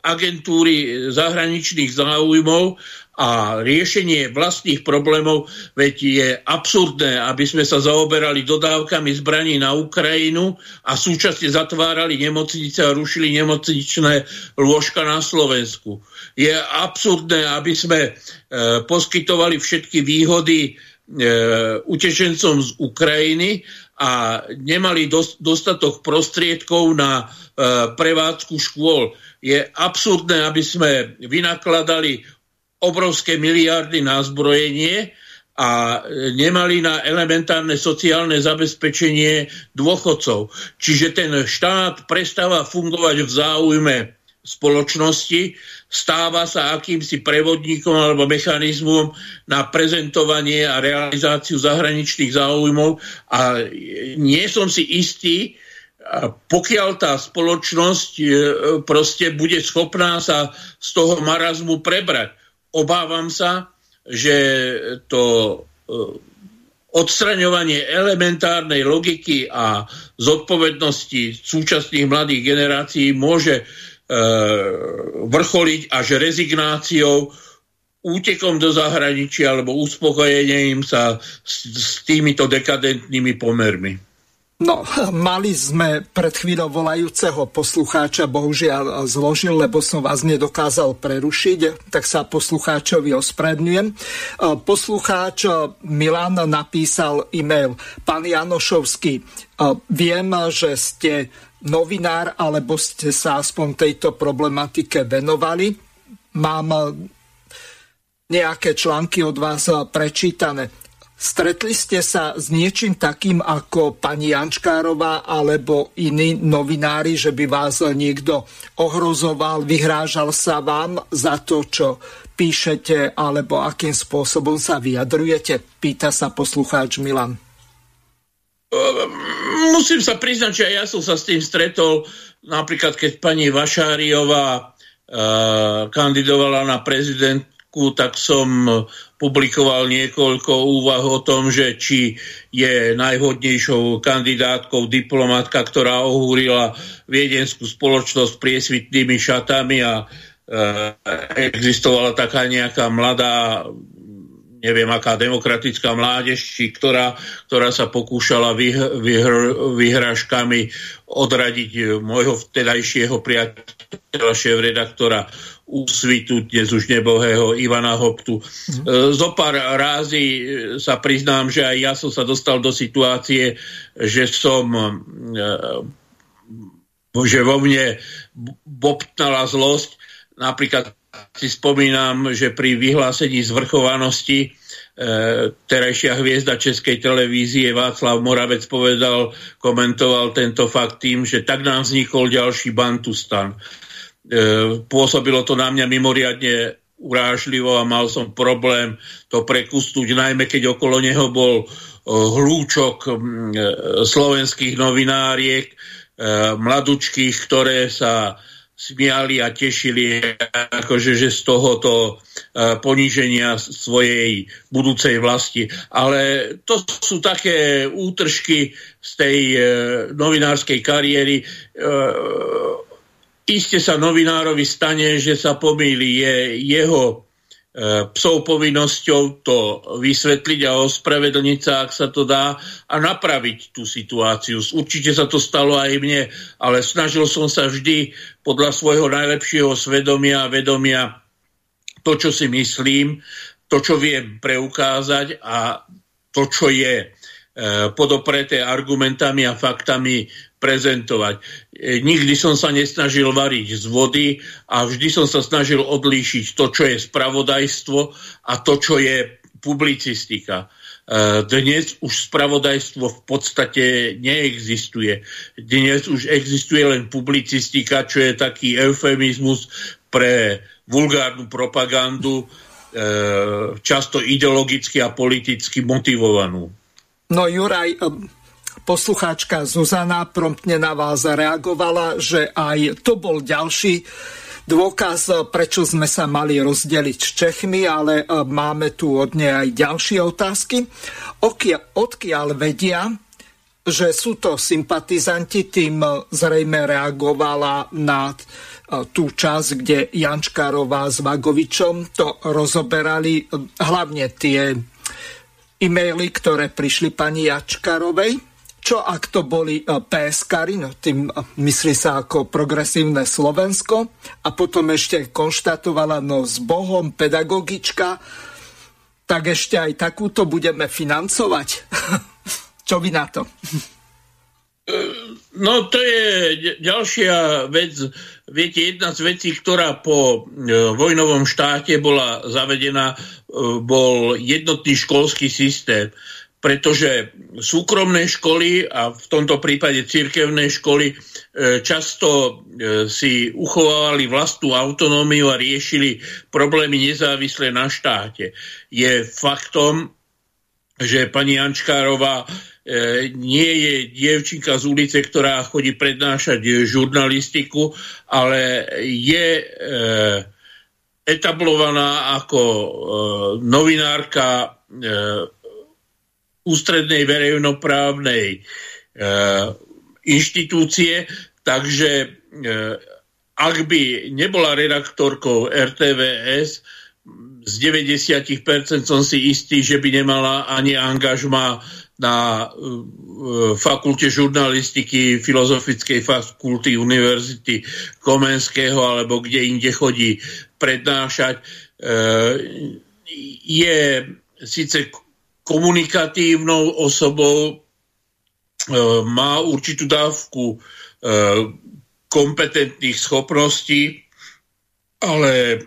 agentúry zahraničných záujmov a riešenie vlastných problémov, veď je absurdné, aby sme sa zaoberali dodávkami zbraní na Ukrajinu a súčasne zatvárali nemocnice a rušili nemocničné lôžka na Slovensku. Je absurdné, aby sme e, poskytovali všetky výhody e, utečencom z Ukrajiny a nemali dos- dostatok prostriedkov na e, prevádzku škôl. Je absurdné, aby sme vynakladali obrovské miliardy na zbrojenie a nemali na elementárne sociálne zabezpečenie dôchodcov. Čiže ten štát prestáva fungovať v záujme spoločnosti, stáva sa akýmsi prevodníkom alebo mechanizmom na prezentovanie a realizáciu zahraničných záujmov a nie som si istý, pokiaľ tá spoločnosť proste bude schopná sa z toho marazmu prebrať. Obávam sa, že to odstraňovanie elementárnej logiky a zodpovednosti súčasných mladých generácií môže vrcholiť až rezignáciou, útekom do zahraničia alebo uspokojením sa s, s týmito dekadentnými pomermi. No, mali sme pred chvíľou volajúceho poslucháča, bohužiaľ zložil, lebo som vás nedokázal prerušiť, tak sa poslucháčovi ospravedlňujem. Poslucháč Milan napísal e-mail. Pán Janošovský, viem, že ste novinár, alebo ste sa aspoň tejto problematike venovali. Mám nejaké články od vás prečítané. Stretli ste sa s niečím takým ako pani Jančkárová alebo iní novinári, že by vás niekto ohrozoval, vyhrážal sa vám za to, čo píšete alebo akým spôsobom sa vyjadrujete? Pýta sa poslucháč Milan. Musím sa priznať, že ja som sa s tým stretol, napríklad keď pani Vašáriová uh, kandidovala na prezident, tak som publikoval niekoľko úvah o tom, že či je najhodnejšou kandidátkou diplomatka, ktorá ohúrila viedenskú spoločnosť priesvitnými šatami a e, existovala taká nejaká mladá, neviem aká demokratická mládež, či ktorá, ktorá sa pokúšala vyhr, vyhr, vyhrážkami odradiť môjho vtedajšieho priateľa, šéfredaktora Úsvitu, dnes už nebohého Ivana Hoptu. Zopár rázy sa priznám, že aj ja som sa dostal do situácie, že som že vo mne bobtnala zlosť. Napríklad si spomínam, že pri vyhlásení zvrchovanosti terajšia hviezda Českej televízie Václav Moravec povedal, komentoval tento fakt tým, že tak nám vznikol ďalší Bantustan. Pôsobilo to na mňa mimoriadne urážlivo a mal som problém to prekustúť, najmä keď okolo neho bol hlúčok slovenských novináriek, mladučkých, ktoré sa smiali a tešili akože, že z tohoto poníženia svojej budúcej vlasti. Ale to sú také útržky z tej novinárskej kariéry. Iste sa novinárovi stane, že sa pomýli, je jeho e, psou povinnosťou to vysvetliť a ospravedlniť sa, ak sa to dá, a napraviť tú situáciu. Určite sa to stalo aj mne, ale snažil som sa vždy podľa svojho najlepšieho svedomia a vedomia to, čo si myslím, to, čo viem preukázať a to, čo je e, podopreté argumentami a faktami, prezentovať. Nikdy som sa nesnažil variť z vody a vždy som sa snažil odlíšiť to, čo je spravodajstvo a to, čo je publicistika. Dnes už spravodajstvo v podstate neexistuje. Dnes už existuje len publicistika, čo je taký eufemizmus pre vulgárnu propagandu, často ideologicky a politicky motivovanú. No Juraj, poslucháčka Zuzana promptne na vás reagovala, že aj to bol ďalší dôkaz, prečo sme sa mali rozdeliť s Čechmi, ale máme tu od nej aj ďalšie otázky. Odkiaľ vedia, že sú to sympatizanti, tým zrejme reagovala na tú časť, kde Jančkárová s Vagovičom to rozoberali, hlavne tie e-maily, ktoré prišli pani Jančkárovej. Čo ak to boli pé es kári, no tým myslí sa ako progresívne Slovensko, a potom ešte konštatovala, no s Bohom pedagogička, tak ešte aj takúto budeme financovať. Čo vy na to? No to je ďalšia vec. Viete, jedna z vecí, ktorá po vojnovom štáte bola zavedená, bol jednotný školský systém. Pretože súkromné školy a v tomto prípade cirkevné školy často si uchovávali vlastnú autonómiu a riešili problémy nezávisle na štáte. Je faktom, že pani Jančkárová nie je dievčinka z ulice, ktorá chodí prednášať žurnalistiku, ale je etablovaná ako novinárka ústrednej verejnoprávnej e, inštitúcie, takže e, ak by nebola redaktorkou er té vé es, z deväťdesiat percent som si istý, že by nemala ani angažma na e, fakulte žurnalistiky Filozofickej fakulty Univerzity Komenského alebo kde inde chodí prednášať. E, je síce komunikatívnou osobou, má určitú dávku kompetentných schopností, ale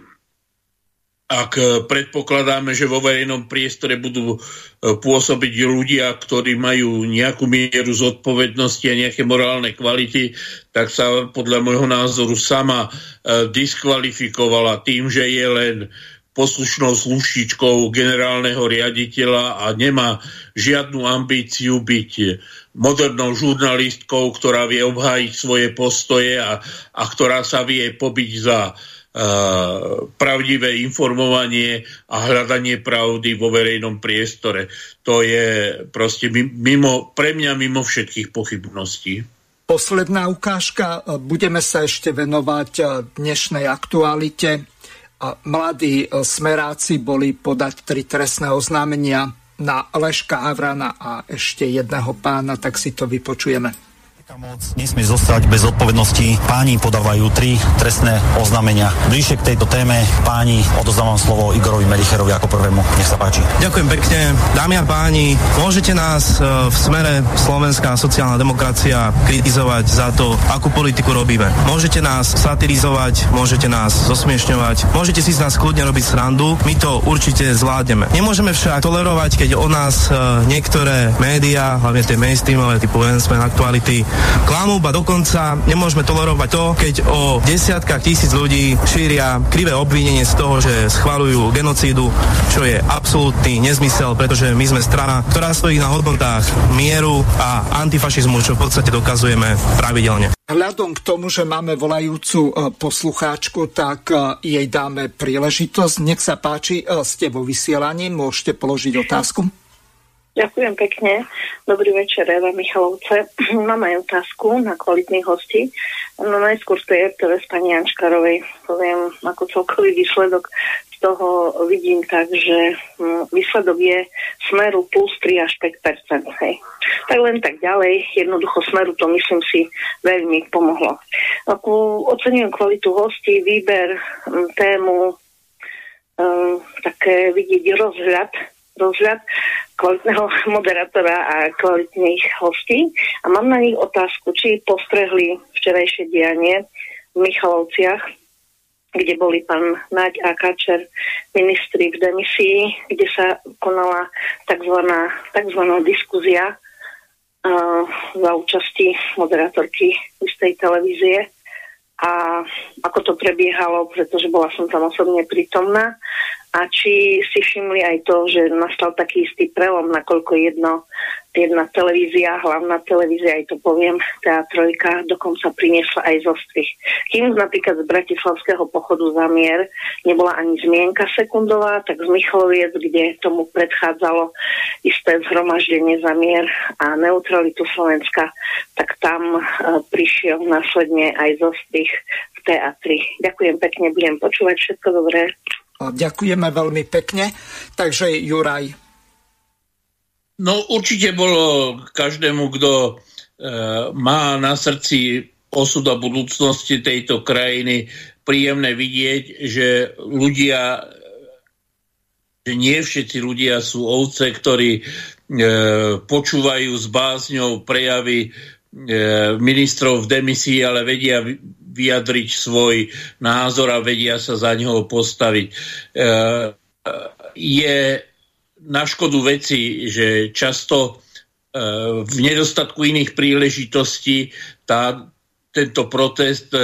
ak predpokladáme, že vo verejnom priestore budú pôsobiť ľudia, ktorí majú nejakú mieru zodpovednosti a nejaké morálne kvality, tak sa podľa môjho názoru sama diskvalifikovala tým, že je len poslušnou sluštičkou generálneho riaditeľa a nemá žiadnu ambíciu byť modernou žurnalistkou, ktorá vie obhájiť svoje postoje a, a ktorá sa vie pobiť za uh, pravdivé informovanie a hľadanie pravdy vo verejnom priestore. To je proste mimo, pre mňa mimo všetkých pochybností. Posledná ukážka. Budeme sa ešte venovať dnešnej aktualite. Mladí smeráci boli podať tri trestné oznámenia na Leška Havrana a ešte jedného pána, tak si to vypočujeme. Nesmie zostať bez odpovednosti. Páni podávajú tri trestné oznámenia. Bližšie k tejto téme páni, odozdávam slovo Igorovi Melicherovi ako prvému. Nech sa páči. Ďakujem pekne. Dámy a páni, môžete nás v smere Slovenská sociálna demokracia kritizovať za to, akú politiku robíme. Môžete nás satirizovať, môžete nás zosmiešňovať, môžete si z nás kľudne robiť srandu. My to určite zvládneme. Nemôžeme však tolerovať, keď o nás niektoré médiá, hlavne tie mainstreamové typu en es em, Aktuality, klamú, ba dokonca nemôžeme tolerovať to, keď o desiatkách tisíc ľudí šíria krivé obvinenie z toho, že schvaľujú genocídu, čo je absolútny nezmysel, pretože my sme strana, ktorá stojí na hodnotách mieru a antifašizmu, čo v podstate dokazujeme pravidelne. Hľadom k tomu, že máme volajúcu poslucháčku, tak jej dáme príležitosť. Nech sa páči, ste vo vysielaní, môžete položiť otázku. Ďakujem pekne. Dobrý večer, Eva Michalovce. Mám aj otázku na kvalitných hostí. No najskôr to je er té vé z pani Jančkárovej. Poviem, ako celkový výsledok z toho vidím tak, že výsledok je Smeru plus tri až päť percent. Hej. Tak len tak ďalej. Jednoducho Smeru to, myslím si, veľmi pomohlo. Ako ocenujem kvalitu hostí, výber, tému, um, také vidieť rozhľad, rozhľad kvalitného moderátora a kvalitných hostí. A mám na nich otázku, či postrehli včerajšie dianie v Michalovciach, kde boli pán Naď a Kačer ministri v demisii, kde sa konala takzvaná, takzvaná diskuzia uh, za účasti moderátorky z tej televízie a ako to prebiehalo, pretože bola som tam osobne prítomná. A či si všimli aj to, že nastal taký istý prelom, nakoľko jedno, jedna televízia, hlavná televízia, aj to poviem, tá trojka, dokonca priniesla aj zostrih. Kým napríklad z Bratislavského pochodu za mier nebola ani zmienka sekundová, tak z Michaloviec, kde tomu predchádzalo isté zhromaždenie za mier a neutralitu Slovenska, tak tam e, prišiel následne aj zostrih v teatri. Ďakujem pekne, budem počúvať, všetko dobré. Ďakujeme veľmi pekne. Takže Juraj. No určite bolo každému, kto e, má na srdci osud a budúcnosti tejto krajiny, príjemné vidieť, že ľudia, že nie všetci ľudia sú ovce, ktorí e, počúvajú s bázňou prejavy ministrov v demisii, ale vedia vyjadriť svoj názor a vedia sa za neho postaviť. Je na škodu veci, že často v nedostatku iných príležitostí tá, tento protest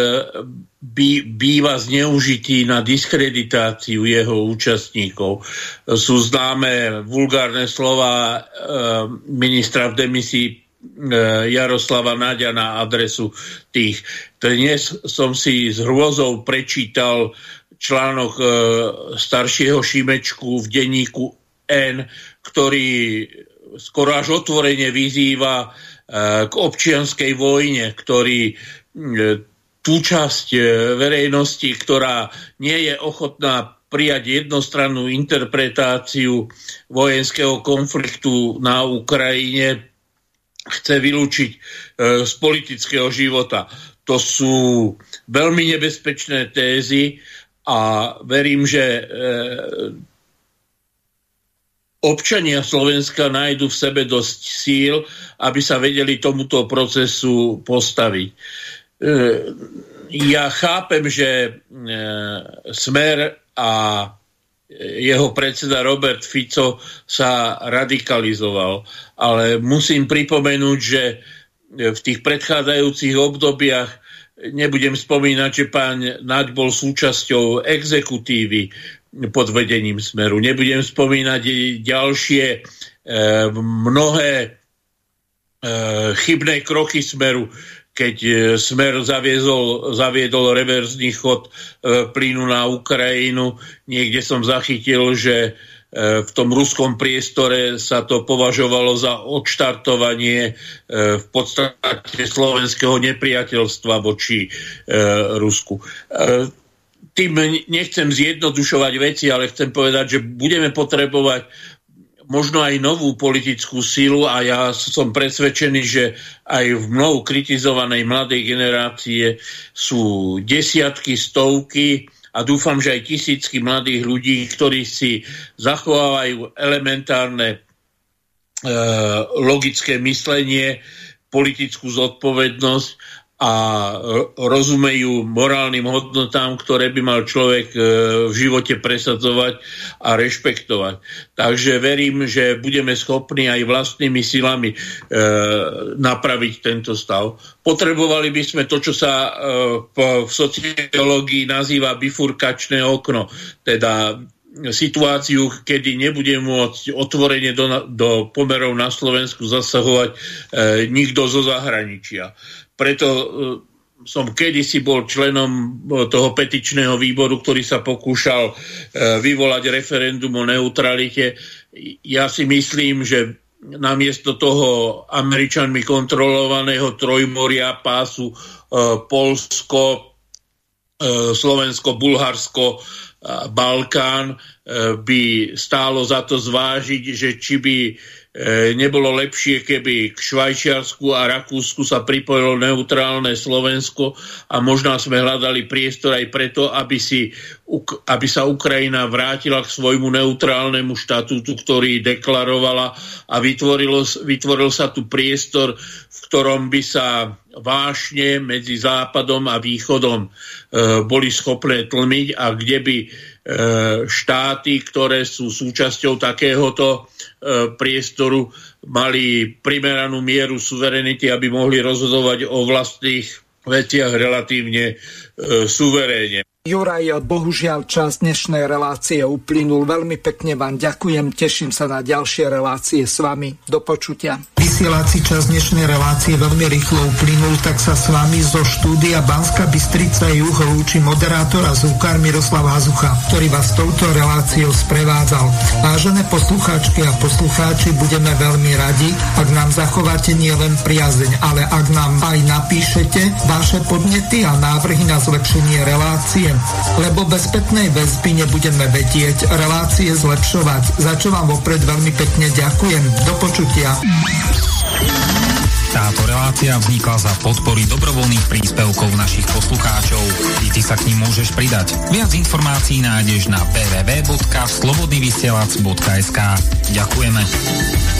by, býva zneužitý na diskreditáciu jeho účastníkov. Sú známe vulgárne slova ministra v demisii Jaroslava Naďa na adresu tých. Dnes som si s hrôzou prečítal článok staršieho Šimečku v denníku N, ktorý skoro až otvorene vyzýva k občianskej vojne, ktorý tú časť verejnosti, ktorá nie je ochotná prijať jednostrannú interpretáciu vojenského konfliktu na Ukrajine, chce vylúčiť e, z politického života. To sú veľmi nebezpečné tézy a verím, že e, občania Slovenska nájdu v sebe dosť síl, aby sa vedeli tomuto procesu postaviť. E, ja chápem, že e, Smer a jeho predseda Robert Fico sa radikalizoval. Ale musím pripomenúť, že v tých predchádzajúcich obdobiach, nebudem spomínať, že pán Naď bol súčasťou exekutívy pod vedením Smeru. Nebudem spomínať ďalšie mnohé chybné kroky Smeru, keď Smer zaviezol, zaviedol reverzný chod plynu na Ukrajinu. Niekde som zachytil, že v tom ruskom priestore sa to považovalo za odštartovanie v podstate slovenského nepriateľstva voči Rusku. Tým nechcem zjednodušovať veci, ale chcem povedať, že budeme potrebovať možno aj novú politickú silu a ja som presvedčený, že aj v mnoho kritizovanej mladej generácie sú desiatky, stovky a dúfam, že aj tisícky mladých ľudí, ktorí si zachovávajú elementárne e, logické myslenie, politickú zodpovednosť a rozumejú morálnym hodnotám, ktoré by mal človek v živote presadzovať a rešpektovať. Takže verím, že budeme schopní aj vlastnými silami napraviť tento stav. Potrebovali by sme to, čo sa v sociológii nazýva bifurkačné okno, teda situáciu, kedy nebude môcť otvorene do, do pomerov na Slovensku zasahovať e, nikto zo zahraničia. Preto e, som kedysi bol členom toho petičného výboru, ktorý sa pokúšal e, vyvolať referendum o neutralite. Ja si myslím, že namiesto toho Američanmi kontrolovaného Trojmoria pásu e, Poľsko, e, Slovensko, Bulharsko, Balkán, by stálo za to zvážiť, že či by nebolo lepšie, keby k Švajčiarsku a Rakúsku sa pripojilo neutrálne Slovensko a možno sme hľadali priestor aj preto, aby, si, aby sa Ukrajina vrátila k svojmu neutrálnemu štatútu, ktorý deklarovala a vytvorilo, vytvoril sa tu priestor, v ktorom by sa vášne medzi Západom a Východom e, boli schopné tlmiť a kde by e, štáty, ktoré sú súčasťou takéhoto e, priestoru, mali primeranú mieru suverenity, aby mohli rozhodovať o vlastných veciach relatívne e, suverénne. Juraj, bohužiaľ čas dnešnej relácie uplynul. Veľmi pekne vám ďakujem, teším sa na ďalšie relácie s vami. Do počutia. Vysielací čas dnešnej relácie veľmi rýchlo uplynul, tak sa s vami zo štúdia Banská Bystrica Juh lúči moderátor a zvukár Miroslav Hazucha, ktorý vás touto reláciou sprevádzal. Vážené poslucháčky a poslucháči, budeme veľmi radi, ak nám zachováte nielen priazeň, ale ak nám aj napíšete vaše podnety a návrhy na zlepšenie relácie, lebo bez spätnej väzby nebudeme vedieť relácie zlepšovať, za čo vám vopred veľmi pekne ďakujem. Do počutia. Táto relácia vznikla za podpory dobrovoľných príspevkov našich poslucháčov. I ty sa k nim môžeš pridať. Viac informácií nájdeš na w w w bodka slobodnyvysielac bodka es ka. Ďakujeme.